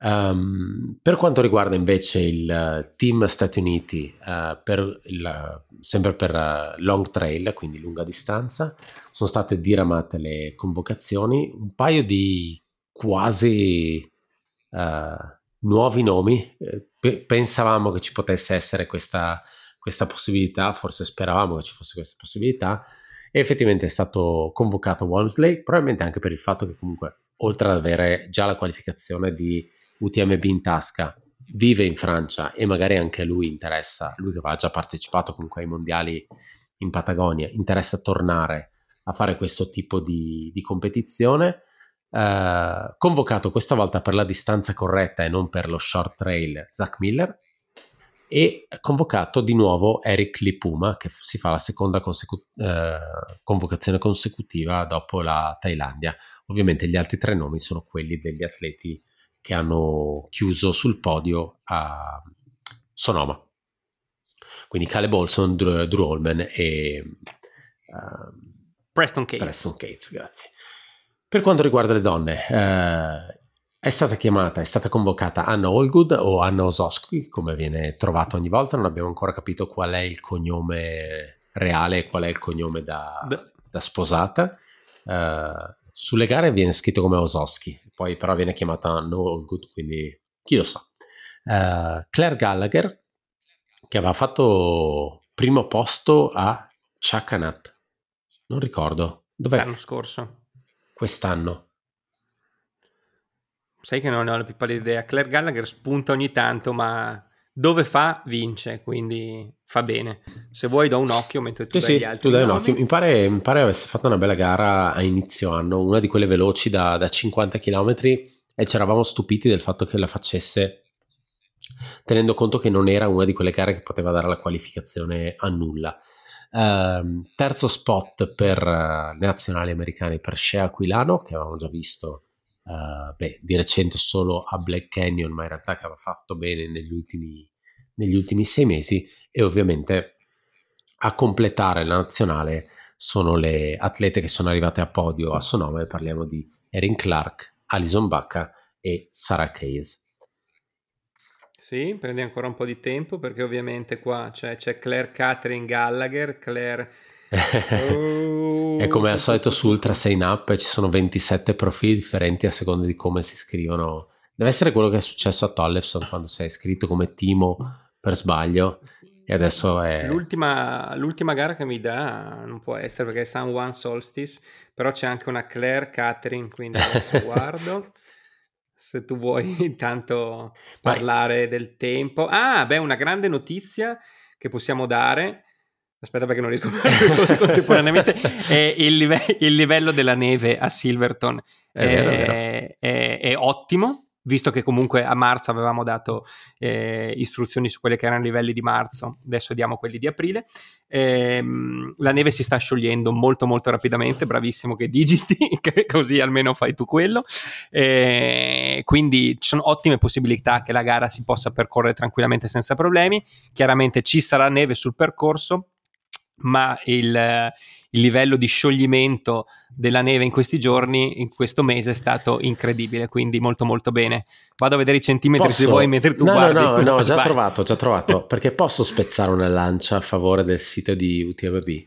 Um, per quanto riguarda invece il team Stati Uniti, uh, per il, sempre per uh, long trail, quindi lunga distanza, sono state diramate le convocazioni, un paio di quasi uh, nuovi nomi. P- pensavamo che ci potesse essere questa questa possibilità, forse speravamo che ci fosse questa possibilità, e effettivamente è stato convocato Walmsley, probabilmente anche per il fatto che comunque, oltre ad avere già la qualificazione di U T M B in tasca, vive in Francia e magari anche lui interessa, lui che aveva già partecipato comunque ai mondiali in Patagonia, interessa tornare a fare questo tipo di, di competizione. Eh, convocato questa volta per la distanza corretta e non per lo short trail Zach Miller, e convocato di nuovo Eric Lipuma, che si fa la seconda consecu- eh, convocazione consecutiva dopo la Thailandia. Ovviamente gli altri tre nomi sono quelli degli atleti che hanno chiuso sul podio a Sonoma, quindi Caleb Olson, Drew, Drew Holman e uh, Preston Cates. Preston Cates, grazie. Per quanto riguarda le donne, eh, È stata chiamata, è stata convocata Anna Allgood o Anna Ososki, come viene trovato ogni volta, non abbiamo ancora capito qual è il cognome reale e qual è il cognome da, da sposata. Uh, sulle gare viene scritto come Ososki, poi però viene chiamata Anna Allgood, quindi chi lo sa. Uh, Claire Gallagher, che aveva fatto primo posto a Chakanat, non ricordo, dov'è? L'anno scorso. Quest'anno. Sai che non ne ho la più pallida idea. Claire Gallagher spunta ogni tanto, ma dove fa vince, quindi fa bene. Se vuoi do un occhio mentre tu sì, dai sì, gli altri. Tu dai un occhio. Mi pare, mi pare avesse fatto una bella gara a inizio anno, una di quelle veloci da, da cinquanta chilometri, e ci eravamo stupiti del fatto che la facesse, tenendo conto che non era una di quelle gare che poteva dare la qualificazione a nulla. Uh, terzo spot per uh, le nazionali americane per Shea Aquilano, che avevamo già visto Uh, beh, di recente solo a Black Canyon, ma in realtà che aveva fatto bene negli ultimi, negli ultimi sei mesi. E ovviamente a completare la nazionale sono le atlete che sono arrivate a podio a Sonoma, e parliamo di Erin Clark, Alison Bacca e Sarah Case. Sì, prendi ancora un po' di tempo, perché ovviamente qua c'è, c'è Claire Catherine Gallagher, Claire oh. È come al solito su Ultra Sign Up, ci sono ventisette profili differenti a seconda di come si scrivono. Deve essere quello che è successo a Tollefson quando si è iscritto come Timo per sbaglio, e adesso è l'ultima, l'ultima gara che mi dà, non può essere, perché è San Juan Solstice, però c'è anche una Claire Catherine, quindi adesso guardo se tu vuoi intanto parlare Vai. Del tempo. Ah beh, una grande notizia che possiamo dare, aspetta perché non riesco a fare cose contemporaneamente, è il, live- il livello della neve a Silverton è, è, vero, è, vero. È, è ottimo, visto che comunque a marzo avevamo dato eh, istruzioni su quelli che erano i livelli di marzo, adesso diamo quelli di aprile. Ehm, la neve si sta sciogliendo molto molto rapidamente, bravissimo che digiti, così almeno fai tu quello. Ehm, quindi ci sono ottime possibilità che la gara si possa percorrere tranquillamente senza problemi. Chiaramente ci sarà neve sul percorso, ma il, il livello di scioglimento della neve in questi giorni, in questo mese, è stato incredibile, quindi molto molto bene. Vado a vedere i centimetri. Posso? Se vuoi mentre tu no, guardi. No, no, no, ho già vai. trovato, già trovato, perché posso spezzare una lancia a favore del sito di U T M B.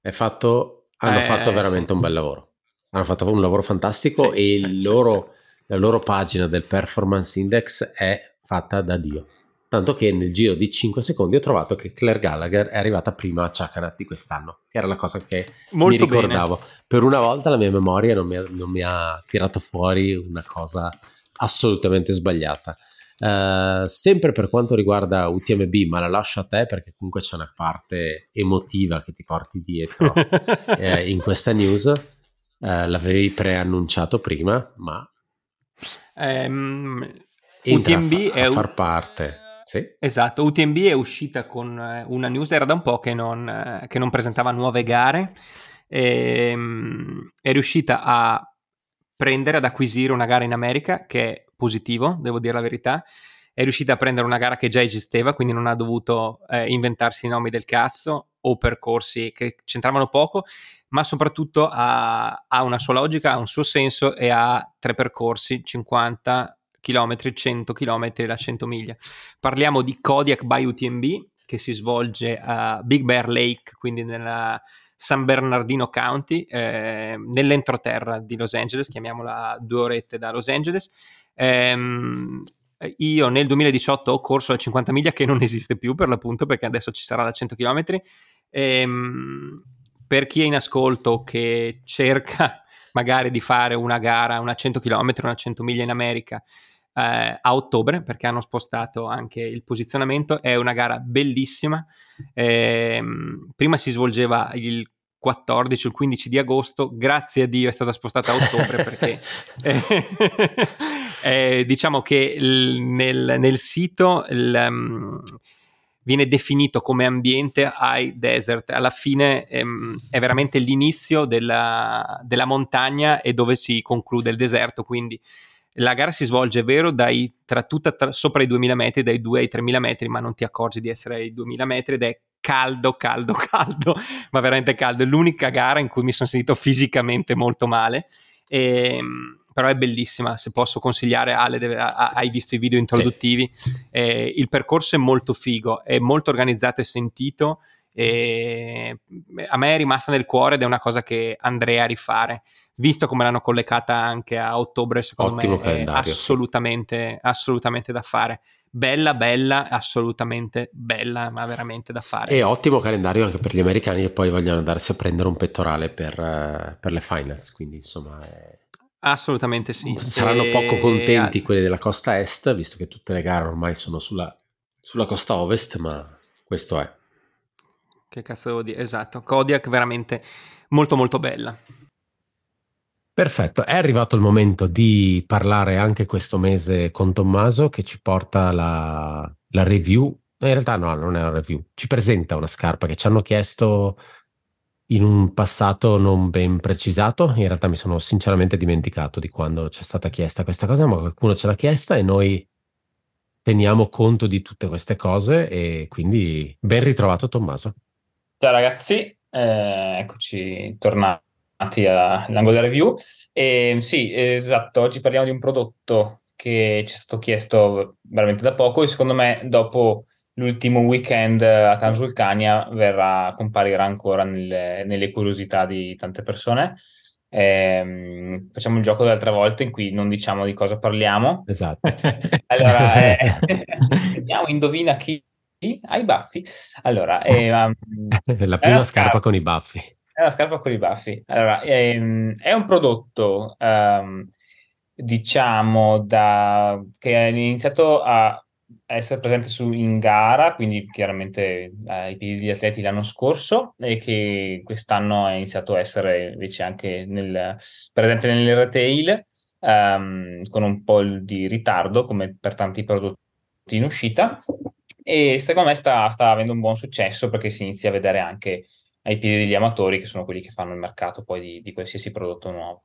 È fatto, hanno eh, fatto veramente sì. un bel lavoro, hanno fatto un lavoro fantastico, sì, e sì, il loro, sì. la loro pagina del Performance Index è fatta da Dio. Tanto che nel giro di cinque secondi ho trovato che Claire Gallagher è arrivata prima a Chakanat di quest'anno, che era la cosa che Molto mi ricordavo. Bene. Per una volta la mia memoria non mi ha, non mi ha tirato fuori una cosa assolutamente sbagliata. Uh, sempre per quanto riguarda U T M B, ma la lascio a te perché comunque c'è una parte emotiva che ti porti dietro eh, in questa news. Uh, l'avevi preannunciato prima, ma um, U T M B a fa- è a far parte. Sì. Esatto, U T M B è uscita con una news, era da un po' che non, che non presentava nuove gare, e, um, è riuscita a prendere, ad acquisire una gara in America, che è positivo, devo dire la verità. È riuscita a prendere una gara che già esisteva, quindi non ha dovuto eh, inventarsi i nomi del cazzo o percorsi che c'entravano poco, ma soprattutto ha, ha una sua logica, ha un suo senso e ha tre percorsi, cinquanta chilometri, cento chilometri e la cento miglia. Parliamo di Kodiak by U T M B, che si svolge a Big Bear Lake, quindi nella San Bernardino County, eh, nell'entroterra di Los Angeles, chiamiamola due orette da Los Angeles. Ehm, io nel duemiladiciotto ho corso la cinquanta miglia, che non esiste più per l'appunto, perché adesso ci sarà la cento chilometri. Ehm, per chi è in ascolto che cerca magari di fare una gara, una cento chilometri, una cento miglia in America eh, a ottobre, perché hanno spostato anche il posizionamento, è una gara bellissima. Ehm, prima si svolgeva il quattordici o il quindici di agosto, grazie a Dio è stata spostata a ottobre perché eh, eh, diciamo che l- nel, nel sito l- um, viene definito come ambiente high desert. Alla fine ehm, è veramente l'inizio della, della montagna e dove si conclude il deserto, quindi la gara si svolge, è vero, dai, tra tutta, tra, sopra i duemila metri, dai due ai tremila metri, ma non ti accorgi di essere ai duemila metri, ed è caldo, caldo, caldo, ma veramente caldo. È l'unica gara in cui mi sono sentito fisicamente molto male, e, però è bellissima. Se posso consigliare, Ale, deve, a, hai visto i video introduttivi, sì. Eh, il percorso è molto figo, è molto organizzato e sentito, e a me è rimasta nel cuore ed è una cosa che andrei a rifare, visto come l'hanno collegata anche a ottobre. Secondo Ottimo me calendario. È assolutamente, assolutamente da fare. Bella, bella, assolutamente bella, ma veramente da fare. E ottimo calendario anche per gli americani che poi vogliono andarsi a prendere un pettorale per, per le finals, quindi insomma... È... Assolutamente sì. Saranno e... poco contenti quelli della costa est, visto che tutte le gare ormai sono sulla, sulla costa ovest, ma questo è. Che cazzo devo dire? Esatto, Kodiak veramente molto molto bella. Perfetto, è arrivato il momento di parlare anche questo mese con Tommaso, che ci porta la, la review, in realtà no, non è una review, ci presenta una scarpa che ci hanno chiesto in un passato non ben precisato. In realtà mi sono sinceramente dimenticato di quando c'è stata chiesta questa cosa, ma qualcuno ce l'ha chiesta e noi teniamo conto di tutte queste cose, e quindi ben ritrovato Tommaso. Ciao ragazzi, eh, eccoci tornati all'angolo della review. E, sì, esatto, oggi parliamo di un prodotto che ci è stato chiesto veramente da poco e secondo me dopo l'ultimo weekend a Transulcania verrà, comparirà ancora nelle, nelle curiosità di tante persone. E, facciamo il gioco dell'altra volta in cui non diciamo di cosa parliamo. Esatto. Allora, eh, andiamo, indovina chi ha i baffi. Allora, eh, um, la prima scarpa, scarpa con i baffi. È una scarpa con i baffi. Allora, ehm, è un prodotto, ehm, diciamo, da, che è iniziato a essere presente su, in gara, quindi chiaramente ai piedi degli atleti l'anno scorso, e che quest'anno è iniziato a essere invece anche nel, presente nel retail, ehm, con un po' di ritardo, come per tanti prodotti in uscita. E secondo me sta, sta avendo un buon successo, perché si inizia a vedere anche ai piedi degli amatori, che sono quelli che fanno il mercato poi di, di qualsiasi prodotto nuovo.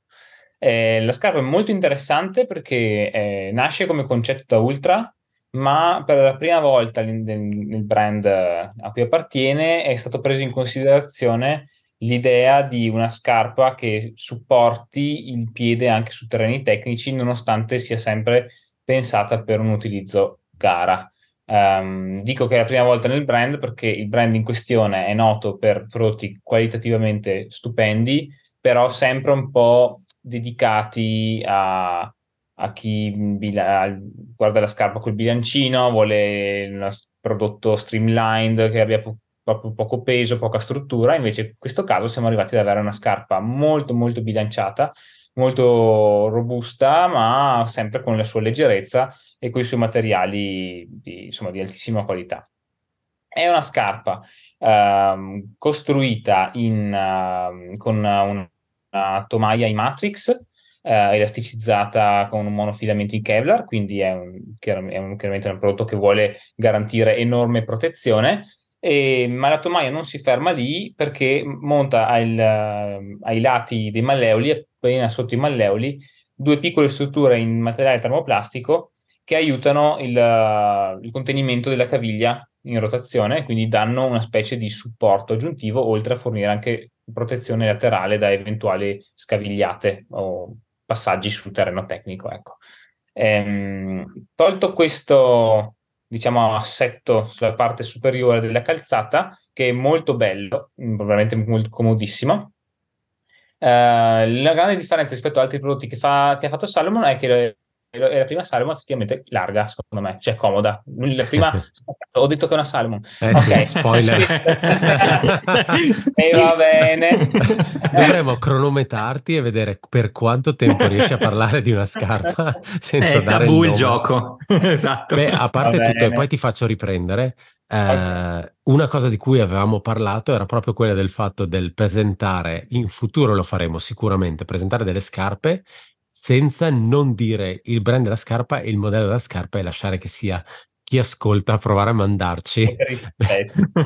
Eh, la scarpa è molto interessante perché eh, nasce come concetto da ultra, ma per la prima volta nel brand a cui appartiene è stato preso in considerazione l'idea di una scarpa che supporti il piede anche su terreni tecnici, nonostante sia sempre pensata per un utilizzo gara. Um, dico che è la prima volta nel brand perché il brand in questione è noto per prodotti qualitativamente stupendi, però sempre un po' dedicati a, a chi bila- guarda la scarpa col bilancino, vuole un prodotto streamlined che abbia po- proprio poco peso, poca struttura. Invece in questo caso siamo arrivati ad avere una scarpa molto molto bilanciata, molto robusta, ma sempre con la sua leggerezza e con i suoi materiali di, insomma, di altissima qualità. È una scarpa eh, costruita in, uh, con una, una tomaia in matrix, Uh, elasticizzata con un monofilamento in Kevlar, quindi è, un, è un, chiaramente è un prodotto che vuole garantire enorme protezione, e, ma la tomaia non si ferma lì, perché monta al, uh, ai lati dei malleoli, appena sotto i malleoli, due piccole strutture in materiale termoplastico che aiutano il, uh, il contenimento della caviglia in rotazione, quindi danno una specie di supporto aggiuntivo, oltre a fornire anche protezione laterale da eventuali scavigliate o passaggi sul terreno tecnico, ecco. Ehm, tolto questo, diciamo, assetto sulla parte superiore della calzata, che è molto bello, veramente molto comodissimo, ehm, la grande differenza rispetto ad altri prodotti che, fa, che ha fatto Salomon è che le, è la prima Salomon effettivamente larga, secondo me, cioè comoda. La prima, ho detto che è una Salomon. Eh okay. Sì, spoiler. E va bene. Dovremmo cronometrarti e vedere per quanto tempo riesci a parlare di una scarpa senza eh, dare il nome. È tabù il gioco. Esatto. Beh, a parte va tutto, bene. E poi ti faccio riprendere. Okay. Eh, una cosa di cui avevamo parlato era proprio quella del fatto del presentare, in futuro lo faremo sicuramente, presentare delle scarpe senza non dire il brand della scarpa e il modello della scarpa, e lasciare che sia chi ascolta a provare a mandarci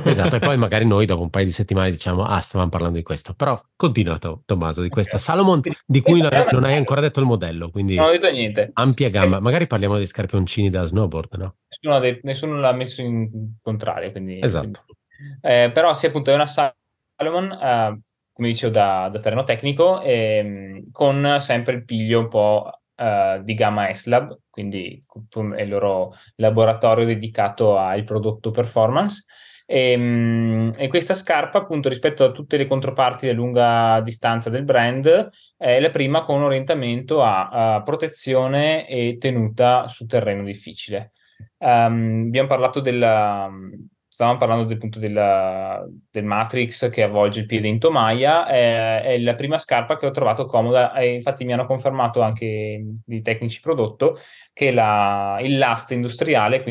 esatto, e poi magari noi dopo un paio di settimane diciamo ah, stavamo parlando di questo. Però continua to- Tommaso di questa okay. Salomon, di cui non, non hai ancora detto il modello, quindi non ho detto niente. Ampia gamma, magari parliamo di scarpioncini da snowboard, no? Nessuno, de- nessuno l'ha messo in contrario, quindi esatto. Eh, però sì, appunto, è una Salomon eh, come dicevo, da, da terreno tecnico, ehm, con sempre il piglio un po' eh, di gamma S-Lab, quindi è il loro laboratorio dedicato al prodotto performance. E, e questa scarpa, appunto, rispetto a tutte le controparti a lunga distanza del brand, è la prima con orientamento a, a protezione e tenuta su terreno difficile. Um, abbiamo parlato della... Stavamo parlando del punto della, del Matrix che avvolge il piede in tomaia. È, è la prima scarpa che ho trovato comoda, e infatti mi hanno confermato anche i tecnici prodotto che la, il last industriale,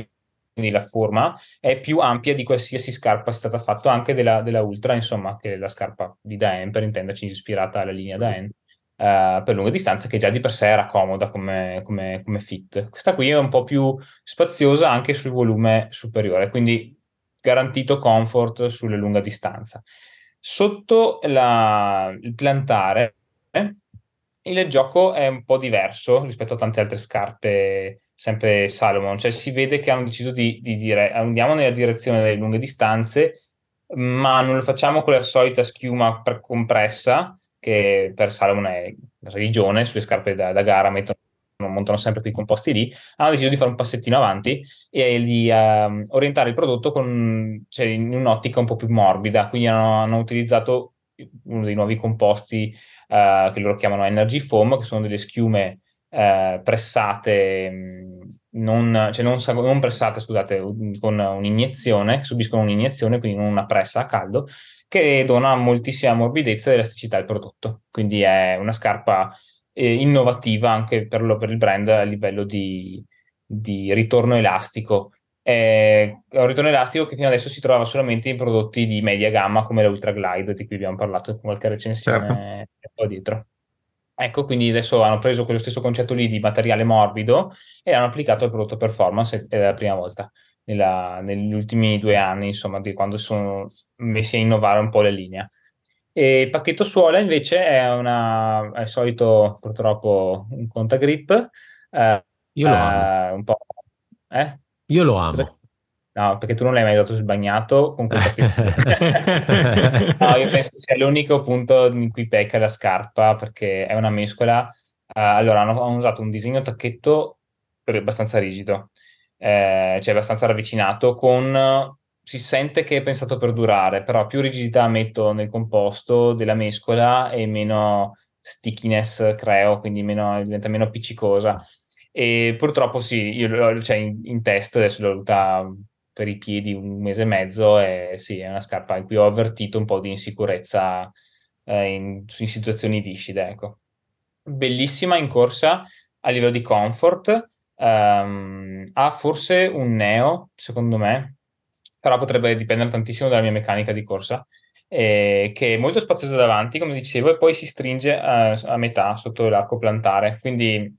quindi la forma, è più ampia di qualsiasi scarpa sia stata fatta, anche della, della Ultra, insomma, che è la scarpa di Daen, per intenderci, ispirata alla linea Daen uh, per lunghe distanze, che già di per sé era comoda come, come, come fit. Questa qui è un po' più spaziosa anche sul volume superiore, quindi garantito comfort sulle lunga distanza. Sotto la, il plantare, eh, il gioco è un po' diverso rispetto a tante altre scarpe, sempre Salomon. Cioè si vede che hanno deciso di, di dire andiamo nella direzione delle lunghe distanze, ma non lo facciamo con la solita schiuma compressa, che per Salomon è religione, sulle scarpe da, da gara mettono montano sempre quei composti lì. Hanno deciso di fare un passettino avanti e di uh, orientare il prodotto con, cioè, in un'ottica un po' più morbida, quindi hanno, hanno utilizzato uno dei nuovi composti uh, che loro chiamano Energy Foam, che sono delle schiume uh, pressate non, cioè non, non pressate, scusate, con un'iniezione, che subiscono un'iniezione, quindi non una pressa a caldo, che dona moltissima morbidezza ed elasticità al prodotto. Quindi è una scarpa innovativa anche per, lo, per il brand a livello di, di ritorno elastico. È un ritorno elastico che fino adesso si trovava solamente in prodotti di media gamma come la Ultra Glide, di cui abbiamo parlato in qualche recensione certo. un po' dietro. Ecco, quindi adesso hanno preso quello stesso concetto lì di materiale morbido e l'hanno applicato al prodotto performance. È la prima volta nella, negli ultimi due anni, insomma, di quando sono messi a innovare un po' la linea. E il pacchetto suola invece è una, al solito, purtroppo, un contagrip. Eh, Io lo amo. Eh, un po', eh? Io lo amo. No, perché tu non l'hai mai dato sbagnato con questa No, io penso sia l'unico punto in cui pecca la scarpa, perché è una mescola. Eh, allora, hanno, hanno usato un disegno tacchetto abbastanza rigido, eh, cioè abbastanza ravvicinato, con... si sente che è pensato per durare, però più rigidità metto nel composto della mescola e meno stickiness creo, quindi meno, diventa meno appiccicosa. E purtroppo sì, io, cioè in, in test adesso l'ho avuta per i piedi un mese e mezzo, e sì, è una scarpa in cui ho avvertito un po' di insicurezza eh, in, in situazioni viscide, ecco. bellissima in corsa a livello di comfort, um, ha forse un neo, secondo me, però potrebbe dipendere tantissimo dalla mia meccanica di corsa, eh, che è molto spaziosa davanti, come dicevo, e poi si stringe a, a metà sotto l'arco plantare, quindi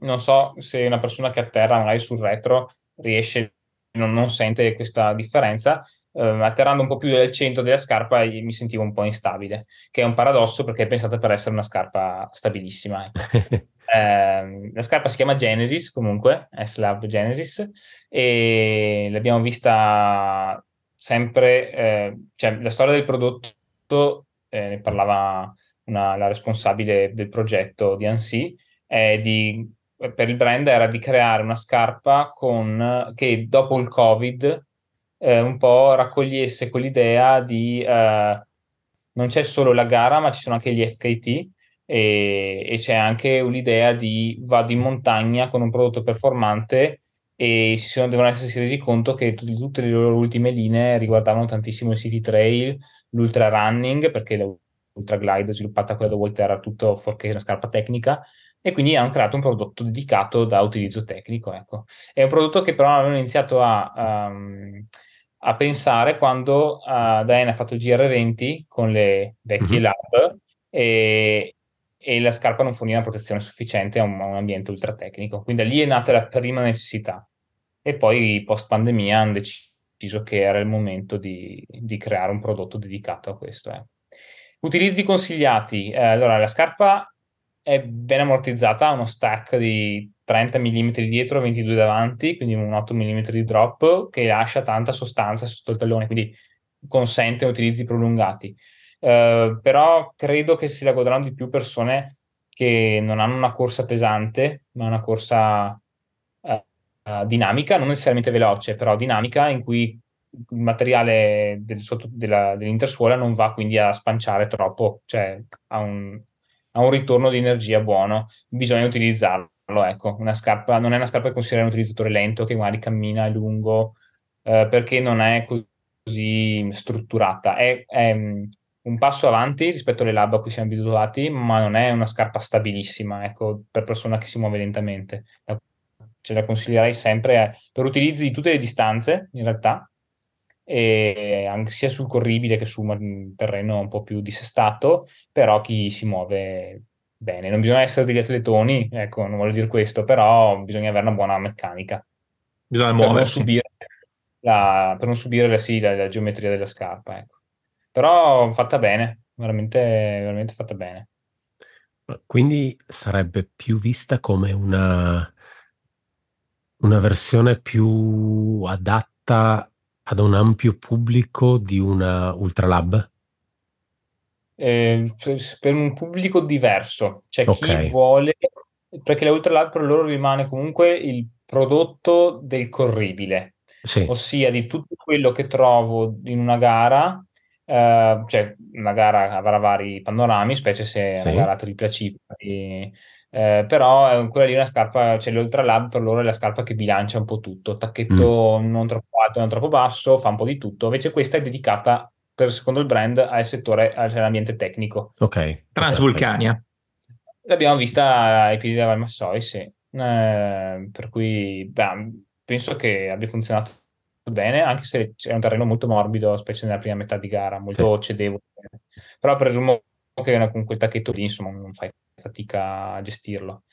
non so se una persona che atterra magari sul retro riesce, non, non sente questa differenza. Uh, atterrando un po' più del centro della scarpa mi sentivo un po' instabile, che è un paradosso perché è pensata per essere una scarpa stabilissima. uh, la scarpa si chiama Genesis, comunque S-Lab Genesis, e l'abbiamo vista sempre, eh, cioè la storia del prodotto, eh, ne parlava una, la responsabile del progetto di Annecy, è di, per il brand era di creare una scarpa con, che dopo il Covid Eh, un po' raccogliesse quell'idea di eh, non c'è solo la gara, ma ci sono anche gli F K T e, e c'è anche un'idea di vado in montagna con un prodotto performante, e si sono, devono essersi resi conto che t- tutte le loro ultime linee riguardavano tantissimo il city trail, l'ultra running, perché l'ultra glide sviluppata quella da Walter era tutto fuorché una scarpa tecnica, e quindi hanno creato un prodotto dedicato da utilizzo tecnico, ecco. È un prodotto che però avevano iniziato a um, a pensare quando uh, Diane ha fatto il G R venti con le vecchie lab, e, e la scarpa non forniva protezione sufficiente a un, a un ambiente ultratecnico, quindi da lì è nata la prima necessità, e poi post pandemia hanno deciso che era il momento di, di creare un prodotto dedicato a questo. eh. Utilizzi consigliati, eh, allora la scarpa è ben ammortizzata, ha uno stack di trenta millimetri dietro, ventidue davanti, quindi un otto millimetri di drop che lascia tanta sostanza sotto il tallone, quindi consente utilizzi prolungati. Eh, però credo che si la godranno di più persone che non hanno una corsa pesante, ma una corsa eh, dinamica, non necessariamente veloce, però dinamica, in cui il materiale del sotto, della, dell'intersuola non va quindi a spanciare troppo, cioè ha un, ha un ritorno di energia buono, bisogna utilizzarlo. Ecco, una scarpa non è una scarpa che considera un utilizzatore lento che magari cammina a lungo, eh, perché non è così strutturata, è, è un passo avanti rispetto alle lab a cui siamo abituati, ma non è una scarpa stabilissima, ecco, per persona che si muove lentamente. Ce la consiglierei sempre per utilizzi di tutte le distanze, in realtà, e anche sia sul corribile che su un terreno un po' più dissestato, però chi si muove bene, non bisogna essere degli atletoni, ecco, non voglio dire questo, però bisogna avere una buona meccanica. Bisogna per muoversi. Non subire la, per non subire la, sì, la, la geometria della scarpa, ecco. Però fatta bene, veramente, veramente fatta bene. Quindi sarebbe più vista come una, una versione più adatta ad un ampio pubblico di una Ultralab? Eh, per un pubblico diverso, cioè okay. Chi vuole, perché la Ultralab per loro rimane comunque il prodotto del corribile, sì. Ossia di tutto quello che trovo in una gara, eh, cioè una gara avrà vari panorami, specie se sì. È una gara tripla cifra, eh, però quella lì è una scarpa, cioè l'Ultralab per loro è la scarpa che bilancia un po' tutto, tacchetto mm. non troppo alto, non troppo basso, fa un po' di tutto, invece questa è dedicata per, secondo il brand, al settore, all'ambiente tecnico. Ok. Transvulcania. L'abbiamo vista ai piedi della Val Massoi, sì. Eh, per cui, beh, penso che abbia funzionato bene, anche se c'è un terreno molto morbido, specie nella prima metà di gara, molto sì. Cedevole. Però presumo che con quel tacchetto lì, insomma, non fai fatica a gestirlo.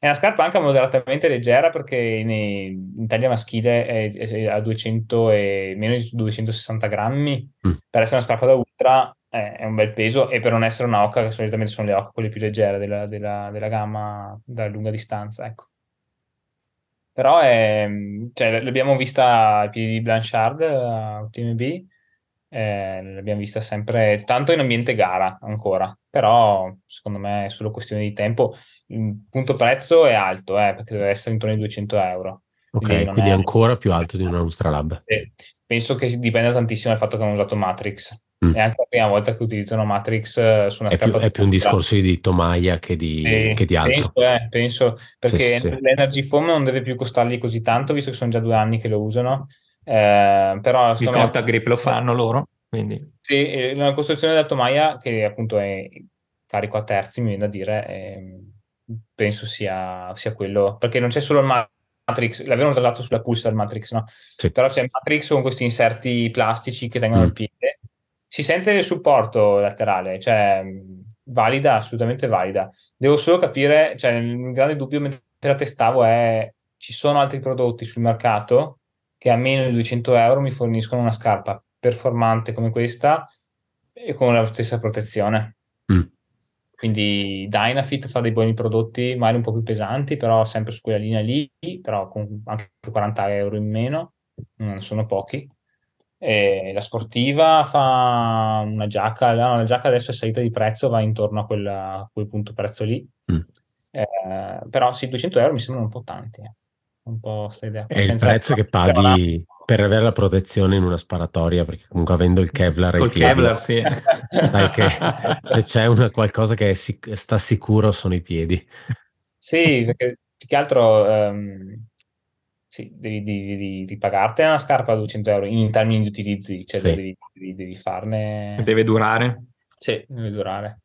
È una scarpa anche moderatamente leggera, perché in, in taglia maschile è, è a duecento e meno di duecentosessanta grammi. Mm. Per essere una scarpa da ultra è, è un bel peso, e per non essere una Oca, che solitamente sono le Oca quelle più leggere della, della, della gamma da lunga distanza, ecco. Però è, cioè, l'abbiamo vista ai piedi di Blanchard a U T M B, eh, l'abbiamo vista sempre tanto in ambiente gara ancora, però secondo me è solo questione di tempo. Il punto prezzo è alto, eh, perché deve essere intorno ai duecento euro, ok, quindi, quindi è ancora più alto di una Ultralab. Eh, penso che dipenda tantissimo dal fatto che hanno usato Matrix, mm. è anche la prima volta che utilizzano Matrix su una è scarpa più, è più un discorso di tomaia che di, eh, che di altro, penso, eh, penso perché sì, sì, l'Energy Foam non deve più costargli così tanto, visto che sono già due anni che lo usano. Eh, però il Contagrip lo fanno loro, quindi sì, la costruzione della tomaia, che appunto è carico a terzi, mi viene da dire, eh, penso sia, sia quello, perché non c'è solo il Matrix, l'avevano usato sulla Pulsar Matrix, no? Sì. Però c'è il Matrix con questi inserti plastici che tengono mm. il piede, si sente il supporto laterale, cioè valida, assolutamente valida. Devo solo capire, cioè il grande dubbio mentre la testavo è, ci sono altri prodotti sul mercato che a meno di duecento euro mi forniscono una scarpa performante come questa e con la stessa protezione. Mm. Quindi Dynafit fa dei buoni prodotti, magari un po' più pesanti, però sempre su quella linea lì, però con anche quaranta euro in meno, non sono pochi. E la Sportiva fa una giacca, no, la giacca adesso è salita di prezzo, va intorno a, quella, a quel punto prezzo lì. Mm. Eh, però sì, duecento euro mi sembrano un po' tanti. Un po' sta idea. È il prezzo che paghi per avere la protezione in una sparatoria, perché comunque avendo il Kevlar e il piedi, Kevlar, sì. Sai che se c'è una qualcosa che sic- sta sicuro sono i piedi. Sì, perché più che altro um, sì, devi, devi, devi, devi pagartene una scarpa a duecento euro in termini di utilizzi, cioè sì. devi, devi, devi farne... Deve durare? Sì, deve durare.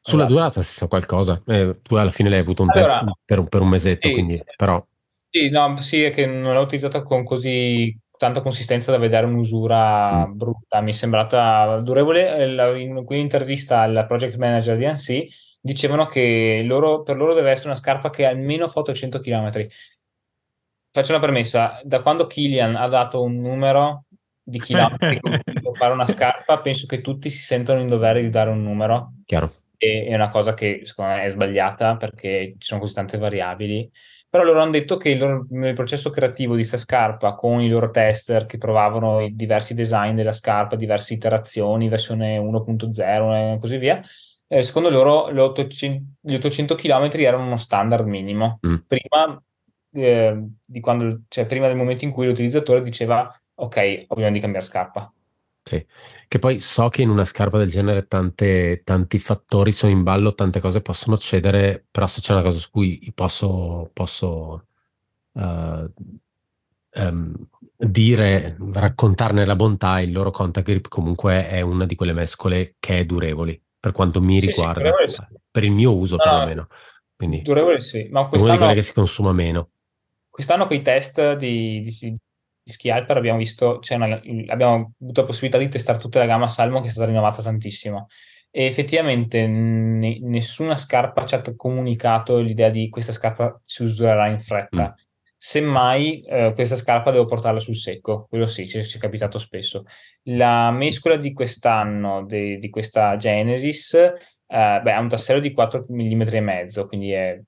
Sulla allora. durata si sa qualcosa, eh, tu alla fine l'hai avuto un allora, test per un, per un mesetto, sì. quindi però... Sì, no, sì, è che non l'ho utilizzata con così tanta consistenza da vedere un'usura mm. brutta, mi è sembrata durevole. La, in quell'intervista alla project manager di Annecy dicevano che loro, per loro deve essere una scarpa che almeno fa ottocento chilometri. Faccio una premessa, da quando Kilian ha dato un numero di chilometri per fare una scarpa, penso che tutti si sentono in dovere di dare un numero. Chiaro. E è una cosa che secondo me è sbagliata perché ci sono così tante variabili. Però loro hanno detto che il loro, nel processo creativo di sta scarpa, con i loro tester che provavano i diversi design della scarpa, diverse iterazioni, versione uno punto zero e così via, eh, secondo loro gli ottocento chilometri erano uno standard minimo. Mm. Prima, eh, di quando, cioè, prima del momento in cui l'utilizzatore diceva ok, ho bisogno di cambiare scarpa. Sì. Che poi so che in una scarpa del genere tante, tanti fattori sono in ballo, tante cose possono cedere, però se c'è una cosa su cui posso, posso uh, um, dire, raccontarne la bontà, il loro contact grip comunque è una di quelle mescole che è durevoli, per quanto mi sì, riguarda, sì, per il mio uso no, perlomeno. Quindi durevole sì, ma quest'anno è una di quelle che si consuma meno. Quest'anno con i test di... di Scialper abbiamo visto, cioè una, abbiamo avuto la possibilità di testare tutta la gamma Salmon che è stata rinnovata tantissimo e effettivamente ne, nessuna scarpa ci ha comunicato l'idea di questa scarpa si userà in fretta, mm. semmai eh, questa scarpa devo portarla sul secco, quello sì, ci, ci è capitato spesso. La mescola di quest'anno, de, di questa Genesis, eh, beh, ha un tassello di quattro millimetri e mezzo, quindi è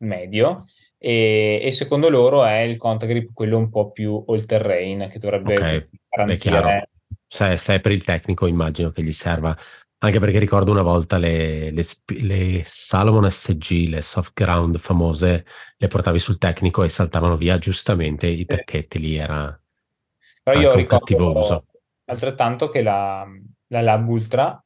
medio. E, e secondo loro è il contact grip quello un po' più all terrain che dovrebbe okay, garantire. Se, se è per il tecnico immagino che gli serva, anche perché ricordo una volta le, le, le Salomon S G, le soft ground famose, le portavi sul tecnico e saltavano via giustamente i tacchetti, lì era però io ricordo cattivo uso. Altrettanto che la, la Lab Ultra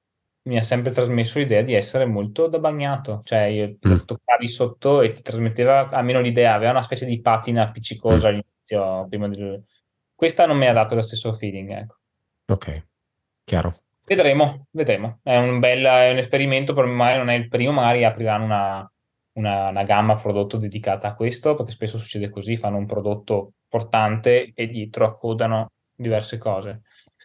mi ha sempre trasmesso l'idea di essere molto da bagnato, cioè io mm. toccavi sotto e ti trasmetteva almeno l'idea, aveva una specie di patina appiccicosa mm. all'inizio prima del... Questa non mi ha dato lo stesso feeling, ecco. Ok, chiaro. Vedremo, vedremo. È un bel è un esperimento, però magari non è il primo, magari apriranno una, una, una gamma prodotto dedicata a questo, perché spesso succede così, fanno un prodotto portante e dietro accodano diverse cose,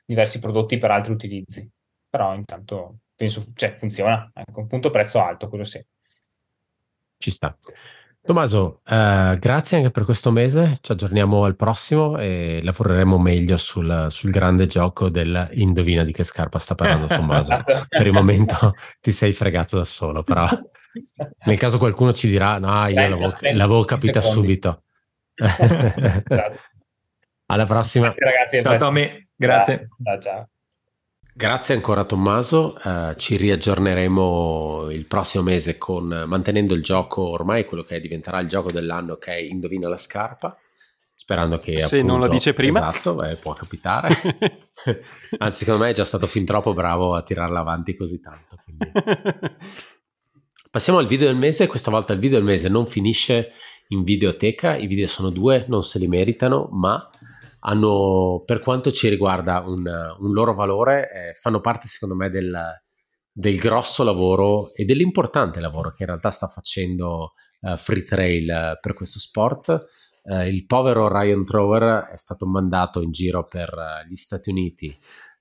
diversi prodotti per altri utilizzi. Però intanto penso, cioè funziona, ecco, un punto prezzo alto, quello sì. Ci sta. Tommaso, eh, grazie anche per questo mese, ci aggiorniamo al prossimo e lavoreremo meglio sul, sul grande gioco del indovina di che scarpa sta parlando Tommaso. Per il momento ti sei fregato da solo, però nel caso qualcuno ci dirà no, io l'avevo, l'avevo capita subito. Alla prossima. Grazie ragazzi. Ciao Tommy, grazie. Ciao, ciao. ciao. Grazie ancora a Tommaso, eh, ci riaggiorneremo il prossimo mese con mantenendo il gioco ormai, quello che diventerà il gioco dell'anno che è Indovina la scarpa, sperando che... Se appunto, non lo dice prima. Esatto, eh, può capitare. Anzi, secondo me è già stato fin troppo bravo a tirarla avanti così tanto. Quindi. Passiamo al video del mese, questa volta il video del mese non finisce in videoteca, i video sono due, non se li meritano, ma... hanno, per quanto ci riguarda un, un loro valore, eh, fanno parte secondo me del, del grosso lavoro e dell'importante lavoro che in realtà sta facendo uh, Free Trail uh, per questo sport. Uh, il povero Ryan Trower è stato mandato in giro per uh, gli Stati Uniti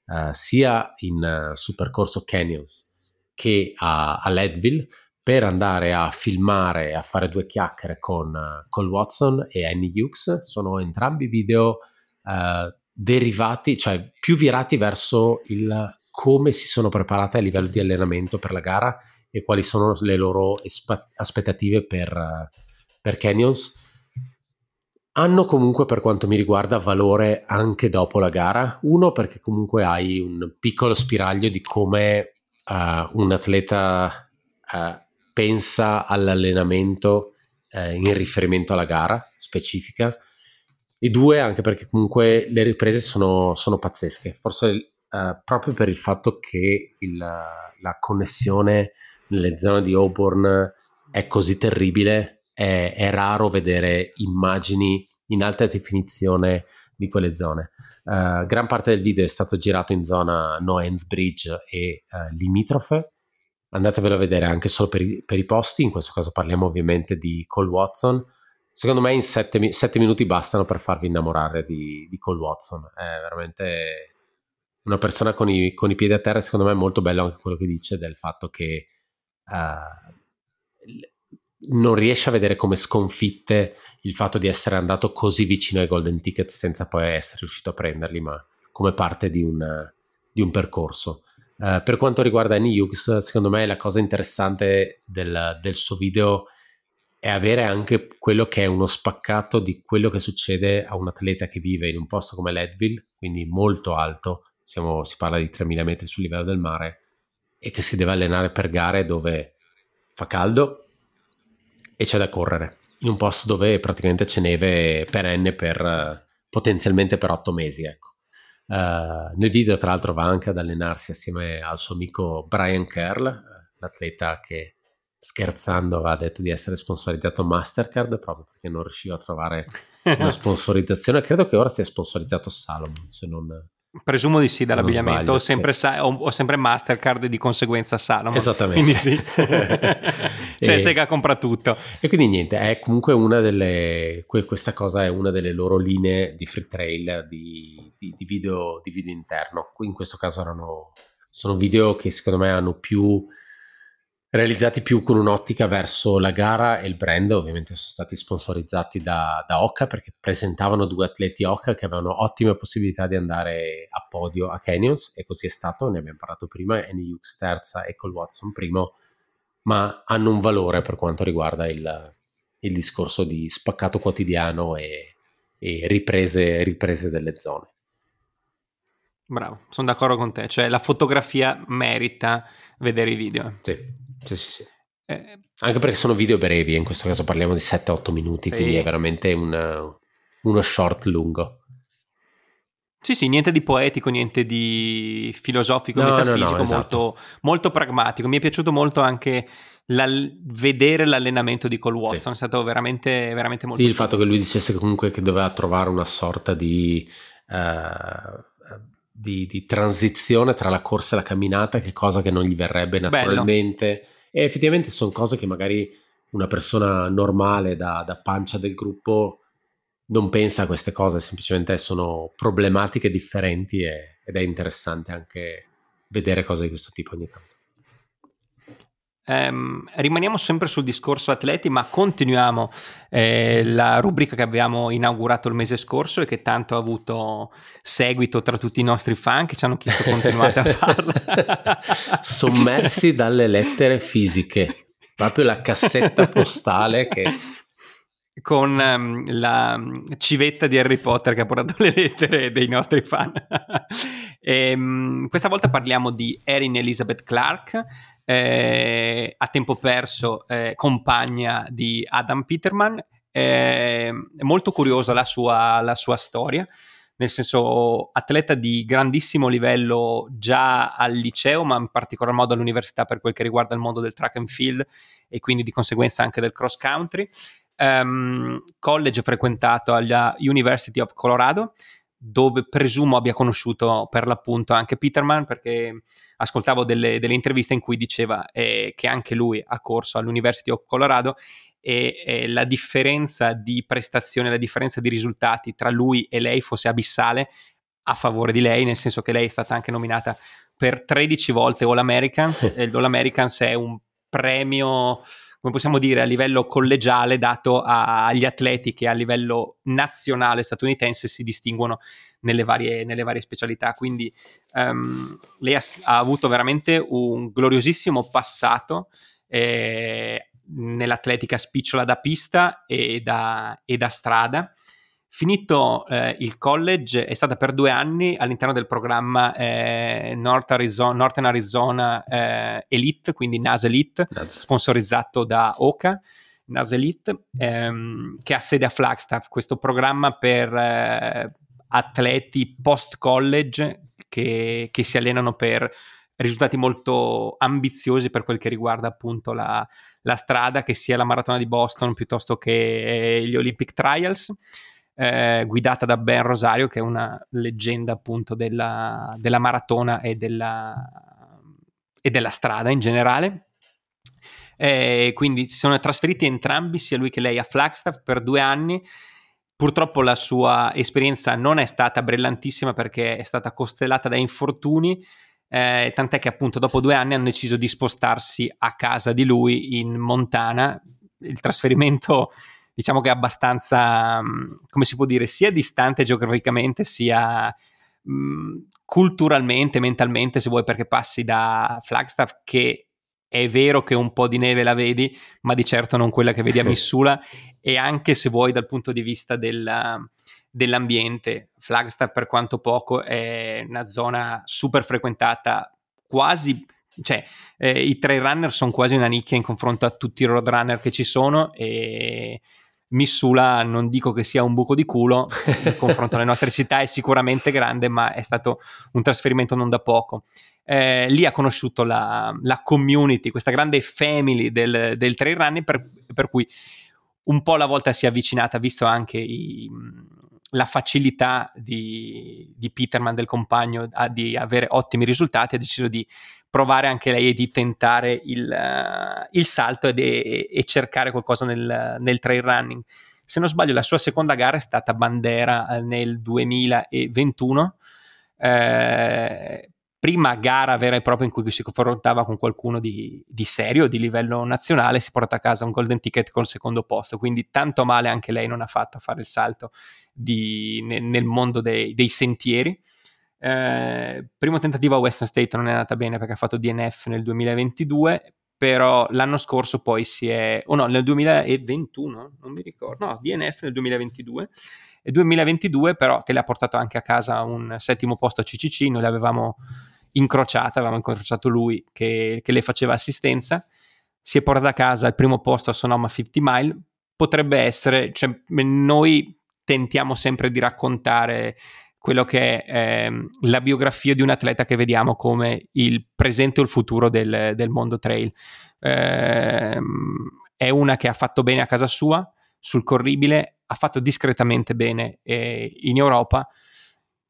uh, sia in, uh, sul percorso Canyons che a, a Leadville per andare a filmare e a fare due chiacchiere con uh, Cole Watson e Annie Hughes. Sono entrambi video uh, derivati, cioè più virati verso il come si sono preparate a livello di allenamento per la gara e quali sono le loro espa- aspettative per, uh, per Canyons. Hanno comunque, per quanto mi riguarda, valore anche dopo la gara. Uno, perché comunque hai un piccolo spiraglio di come uh, un atleta uh, pensa all'allenamento uh, in riferimento alla gara specifica. E due, anche perché comunque le riprese sono, sono pazzesche. Forse uh, proprio per il fatto che il, la connessione nelle zone di Auburn è così terribile, È, è raro vedere immagini in alta definizione di quelle zone. Uh, gran parte del video è stato girato in zona No Hands Bridge e uh, limitrofe. Andatevelo a vedere anche solo per i, per i posti. In questo caso parliamo ovviamente di Cole Watson. Secondo me in sette, sette minuti bastano per farvi innamorare di, di Cole Watson. È veramente una persona con i, con i piedi a terra. Secondo me è molto bello anche quello che dice del fatto che uh, non riesce a vedere come sconfitte il fatto di essere andato così vicino ai Golden Ticket senza poi essere riuscito a prenderli, ma come parte di un, di un percorso. Uh, per quanto riguarda Annie Hughes, secondo me la cosa interessante del, del suo video è avere anche quello che è uno spaccato di quello che succede a un atleta che vive in un posto come Leadville, quindi molto alto, siamo, si parla di tremila metri sul livello del mare, e che si deve allenare per gare dove fa caldo e c'è da correre, in un posto dove praticamente c'è neve perenne per potenzialmente per otto mesi, ecco. Uh, nel video tra l'altro va anche ad allenarsi assieme al suo amico Brian Kerr, l'atleta che scherzando aveva detto di essere sponsorizzato Mastercard proprio perché non riusciva a trovare una sponsorizzazione. Credo che ora sia sponsorizzato Salomon, se non presumo di sì dall'abbigliamento, ho sempre, sì. Sa- ho, ho sempre Mastercard e di conseguenza Salomon, esattamente, quindi sì. Cioè e, Sega compra tutto, e quindi niente, è comunque una delle que- questa cosa è una delle loro linee di Free Trail di, di, di, video, di video interno. In questo caso erano, sono video che secondo me hanno più realizzati più con un'ottica verso la gara e il brand. Ovviamente sono stati sponsorizzati da, da Oka, perché presentavano due atleti Oka che avevano ottime possibilità di andare a podio a Canyons, e così è stato, ne abbiamo parlato prima, Annie Hughes terza e Cole Watson primo, ma hanno un valore per quanto riguarda il, il discorso di spaccato quotidiano e, e riprese, riprese delle zone. Bravo, sono d'accordo con te, cioè la fotografia merita vedere i video. Sì. Sì, sì, sì. Eh, anche perché sono video brevi, in questo caso parliamo di sette otto minuti, sì. Quindi è veramente una, uno short lungo. Sì, sì, niente di poetico, niente di filosofico, no, metafisico, no, no, esatto. molto, molto pragmatico. Mi è piaciuto molto anche la, vedere l'allenamento di Cole Watson, sì. È stato veramente, veramente molto. Sì, il fatto che lui dicesse comunque che doveva trovare una sorta di... Uh, Di, di transizione tra la corsa e la camminata, che cosa che non gli verrebbe naturalmente. Bello. E effettivamente sono cose che magari una persona normale da, da pancia del gruppo non pensa a queste cose, semplicemente sono problematiche differenti e, ed è interessante anche vedere cose di questo tipo ogni tanto. Um, rimaniamo sempre sul discorso atleti, ma continuiamo eh, la rubrica che abbiamo inaugurato il mese scorso e che tanto ha avuto seguito tra tutti i nostri fan che ci hanno chiesto continuate a farla. Sommersi dalle lettere fisiche, proprio la cassetta postale che con um, la civetta di Harry Potter che ha portato le lettere dei nostri fan. E, um, questa volta parliamo di Erin Elizabeth Clark, Eh, a tempo perso eh, compagna di Adam Peterman. Eh, è molto curiosa la sua, la sua storia, nel senso atleta di grandissimo livello già al liceo, ma in particolar modo all'università per quel che riguarda il mondo del track and field e quindi di conseguenza anche del cross country. Um, college frequentato alla University of Colorado, dove presumo abbia conosciuto per l'appunto anche Peterman, perché ascoltavo delle, delle interviste in cui diceva eh, che anche lui ha corso all'University of Colorado e eh, la differenza di prestazione, la differenza di risultati tra lui e lei fosse abissale a favore di lei, nel senso che lei è stata anche nominata per tredici volte All Americans. Sì. L'All Americans è un premio, come possiamo dire, a livello collegiale dato a, agli atleti che a livello nazionale statunitense si distinguono nelle varie, nelle varie specialità. Quindi um, lei ha, ha avuto veramente un gloriosissimo passato eh, nell'atletica spicciola da pista e da, e da strada. Finito eh, il college, è stata per due anni all'interno del programma eh, North Arizona, Northern Arizona eh, Elite, quindi N A S Elite, That's... sponsorizzato da Oka, N A S Elite, ehm, che ha sede a Flagstaff. Questo programma per eh, atleti post-college che, che si allenano per risultati molto ambiziosi per quel che riguarda appunto la, la strada, che sia la maratona di Boston piuttosto che gli Olympic Trials. Eh, guidata da Ben Rosario, che è una leggenda appunto della, della maratona e della, e della strada in generale. Eh, quindi si sono trasferiti entrambi, sia lui che lei, a Flagstaff per due anni. Purtroppo la sua esperienza non è stata brillantissima perché è stata costellata da infortuni, eh, tant'è che appunto dopo due anni hanno deciso di spostarsi a casa di lui in Montana. Il trasferimento, diciamo che è abbastanza, come si può dire, sia distante geograficamente, sia mh, culturalmente, mentalmente, se vuoi, perché passi da Flagstaff, che è vero che un po' di neve la vedi, ma di certo non quella che vedi a Missoula, e anche, se vuoi, dal punto di vista del, dell'ambiente. Flagstaff, per quanto poco, è una zona super frequentata, quasi... cioè eh, i trail runner sono quasi una nicchia in confronto a tutti i road runner che ci sono, e Missoula non dico che sia un buco di culo in confronto alle nostre città, è sicuramente grande, ma è stato un trasferimento non da poco. Eh, lì ha conosciuto la, la community, questa grande family del, del trail running, per, per cui un po' alla volta si è avvicinata, visto anche i, la facilità di, di Peterman, del compagno, a, di avere ottimi risultati. Ha deciso di provare anche lei e di tentare il, uh, il salto ed, e, e cercare qualcosa nel, nel trail running. Se non sbaglio, la sua seconda gara è stata Bandera nel duemilaventuno, eh, prima gara vera e propria in cui si confrontava con qualcuno di, di serio, di livello nazionale. Si porta a casa un golden ticket col secondo posto, quindi tanto male anche lei non ha fatto a fare il salto di, nel, nel mondo dei, dei sentieri. Eh, primo tentativo a Western State non è andata bene perché ha fatto D N F nel duemilaventidue, però l'anno scorso poi si è, o oh no, nel duemilaventuno, non mi ricordo, no, D N F nel duemilaventidue, e duemilaventidue però che le ha portato anche a casa un settimo posto a C C C. Noi l'avevamo incrociata, avevamo incrociato lui che, che le faceva assistenza, si è portata a casa il primo posto a Sonoma cinquanta mile, potrebbe essere, cioè noi tentiamo sempre di raccontare quello che è ehm, la biografia di un atleta che vediamo come il presente o il futuro del, del mondo trail. Eh, è una che ha fatto bene a casa sua, sul corribile, ha fatto discretamente bene eh, in Europa.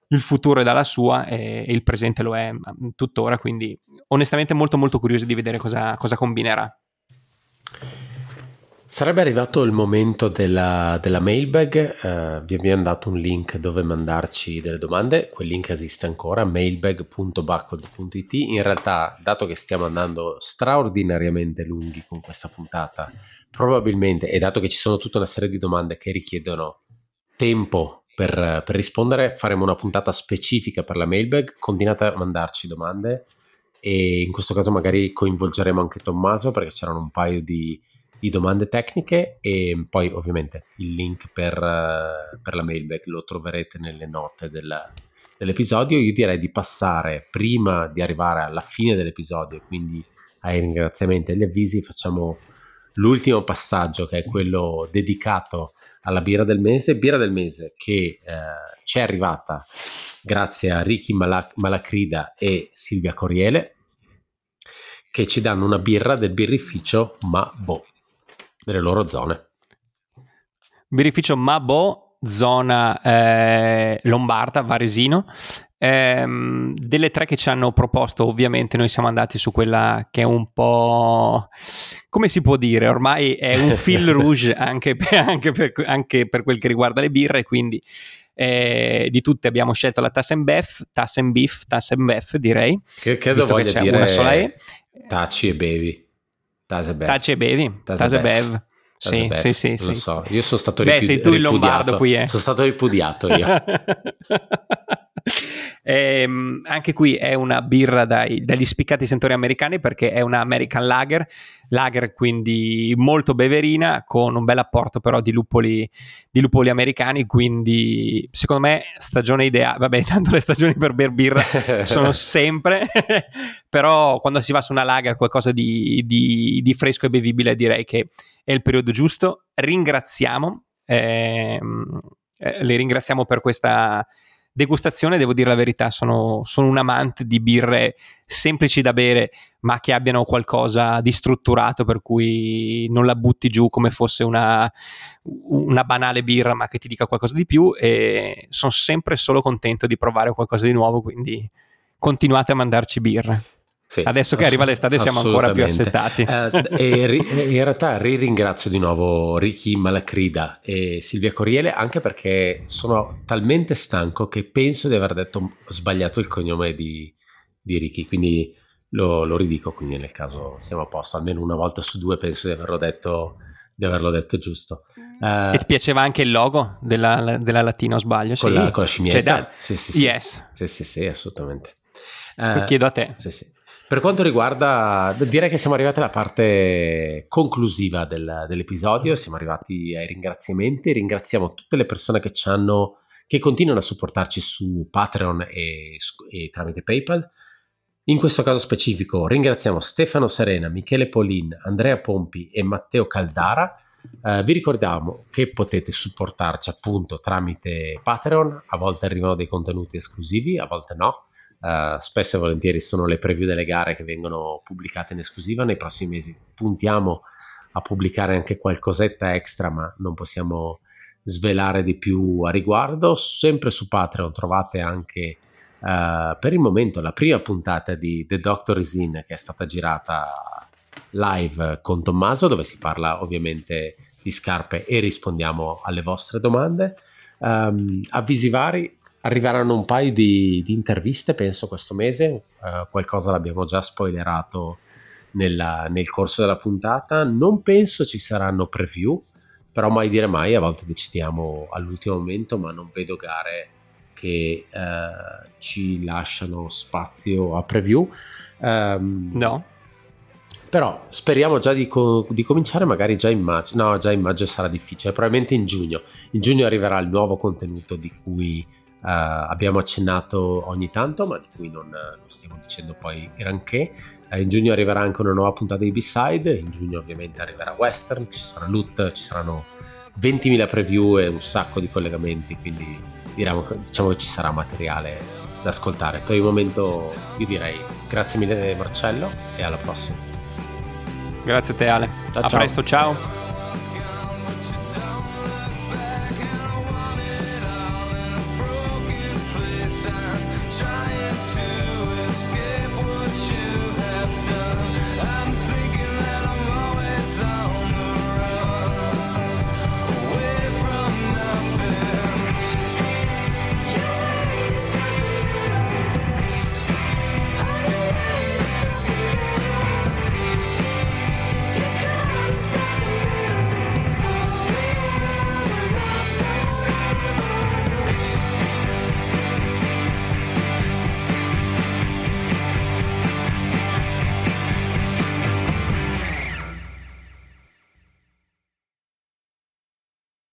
Il futuro è dalla sua e, e il presente lo è tuttora, quindi onestamente molto molto curioso di vedere cosa, cosa combinerà. Sarebbe arrivato il momento della, della mailbag. Uh, vi abbiamo dato un link dove mandarci delle domande, quel link esiste ancora, mailbag punto baccod punto it. In realtà, dato che stiamo andando straordinariamente lunghi con questa puntata, probabilmente, e dato che ci sono tutta una serie di domande che richiedono tempo per, per rispondere, faremo una puntata specifica per la mailbag. Continuate a mandarci domande, e in questo caso magari coinvolgeremo anche Tommaso, perché c'erano un paio di di domande tecniche, e poi ovviamente il link per, uh, per la mailbag lo troverete nelle note della, dell'episodio. Io direi di passare, prima di arrivare alla fine dell'episodio, quindi ai ringraziamenti e agli avvisi, facciamo l'ultimo passaggio, che è quello dedicato alla birra del mese, birra del mese che uh, ci è arrivata grazie a Ricky Malac- Malacrida e Silvia Coriele, che ci danno una birra del birrificio Ma Bo, delle loro zone. Birrificio Mabo zona eh, lombarda, varesino. Ehm, delle tre che ci hanno proposto, ovviamente noi siamo andati su quella che è un po', come si può dire, ormai è un fil rouge anche per, anche, per, anche per quel che riguarda le birre, quindi eh, di tutte abbiamo scelto la Tassenbeff, Tassenbeef, Tassenbeff direi, che, che visto che c'è dire una sola E. Taci e bevi, Tassenbeff. Taci e bevi, Tassenbeff. Sì, beh, sì, sì, sì. Lo so, io sono stato ripudiato. Beh, sei tu il lombardo qui, eh. Sono stato ripudiato io. E, anche qui è una birra dai, dagli spiccati sentori americani, perché è una American Lager, Lager quindi molto beverina, con un bel apporto però di lupoli, di lupoli americani, quindi secondo me stagione ideale. Vabbè, tanto le stagioni per ber birra sono sempre, però quando si va su una Lager, qualcosa di, di, di fresco e bevibile, direi che è il periodo giusto. Ringraziamo, eh, le ringraziamo per questa degustazione. Devo dire la verità, sono, sono un amante di birre semplici da bere, ma che abbiano qualcosa di strutturato, per cui non la butti giù come fosse una, una banale birra, ma che ti dica qualcosa di più, e sono sempre solo contento di provare qualcosa di nuovo, quindi continuate a mandarci birre. Sì, adesso che arriva l'estate siamo ancora più assettati. Uh, e ri- in realtà ringrazio di nuovo Ricky Malacrida e Silvia Corriele, anche perché sono talmente stanco che penso di aver detto sbagliato il cognome di, di Ricky, quindi lo, lo ridico, quindi nel caso siamo a posto, almeno una volta su due penso di averlo detto, di averlo detto giusto. Uh, e ti piaceva anche il logo della, della Latino, sbaglio? Con, sì, la, con la scimmietta? Cioè, sì, sì, sì, yes. Sì, sì, sì, assolutamente. Uh, chiedo a te. Sì, sì. Per quanto riguarda, direi che siamo arrivati alla parte conclusiva del, dell'episodio, siamo arrivati ai ringraziamenti. Ringraziamo tutte le persone che ci hanno, che continuano a supportarci su Patreon e, e tramite PayPal. In questo caso specifico ringraziamo Stefano Serena, Michele Polin, Andrea Pompi e Matteo Caldara. Uh, vi ricordiamo che potete supportarci appunto tramite Patreon, a volte arrivano dei contenuti esclusivi, a volte no. Uh, spesso e volentieri sono le preview delle gare che vengono pubblicate in esclusiva. Nei prossimi mesi puntiamo a pubblicare anche qualcosetta extra, ma non possiamo svelare di più a riguardo. Sempre su Patreon trovate anche uh, per il momento la prima puntata di The Doctor Is In, che è stata girata live con Tommaso, dove si parla ovviamente di scarpe e rispondiamo alle vostre domande. Um, avvisi vari. Arriveranno un paio di, di interviste, penso, questo mese. Uh, qualcosa l'abbiamo già spoilerato nella, nel corso della puntata. Non penso ci saranno preview, però mai dire mai, a volte decidiamo all'ultimo momento, ma non vedo gare che uh, ci lasciano spazio a preview. Um, no. Però speriamo già di, co- di cominciare magari già in maggio. No, già in maggio sarà difficile, probabilmente in giugno. In giugno arriverà il nuovo contenuto di cui... Uh, abbiamo accennato ogni tanto, ma di cui non, non stiamo dicendo poi granché. Uh, in giugno arriverà anche una nuova puntata di B-Side, in giugno ovviamente arriverà Western, ci sarà Loot, ci saranno ventimila preview e un sacco di collegamenti, quindi diciamo, diciamo che ci sarà materiale da ascoltare. Per il momento io direi grazie mille Marcello e alla prossima. Grazie a te Ale, ciao, a ciao. Presto, ciao.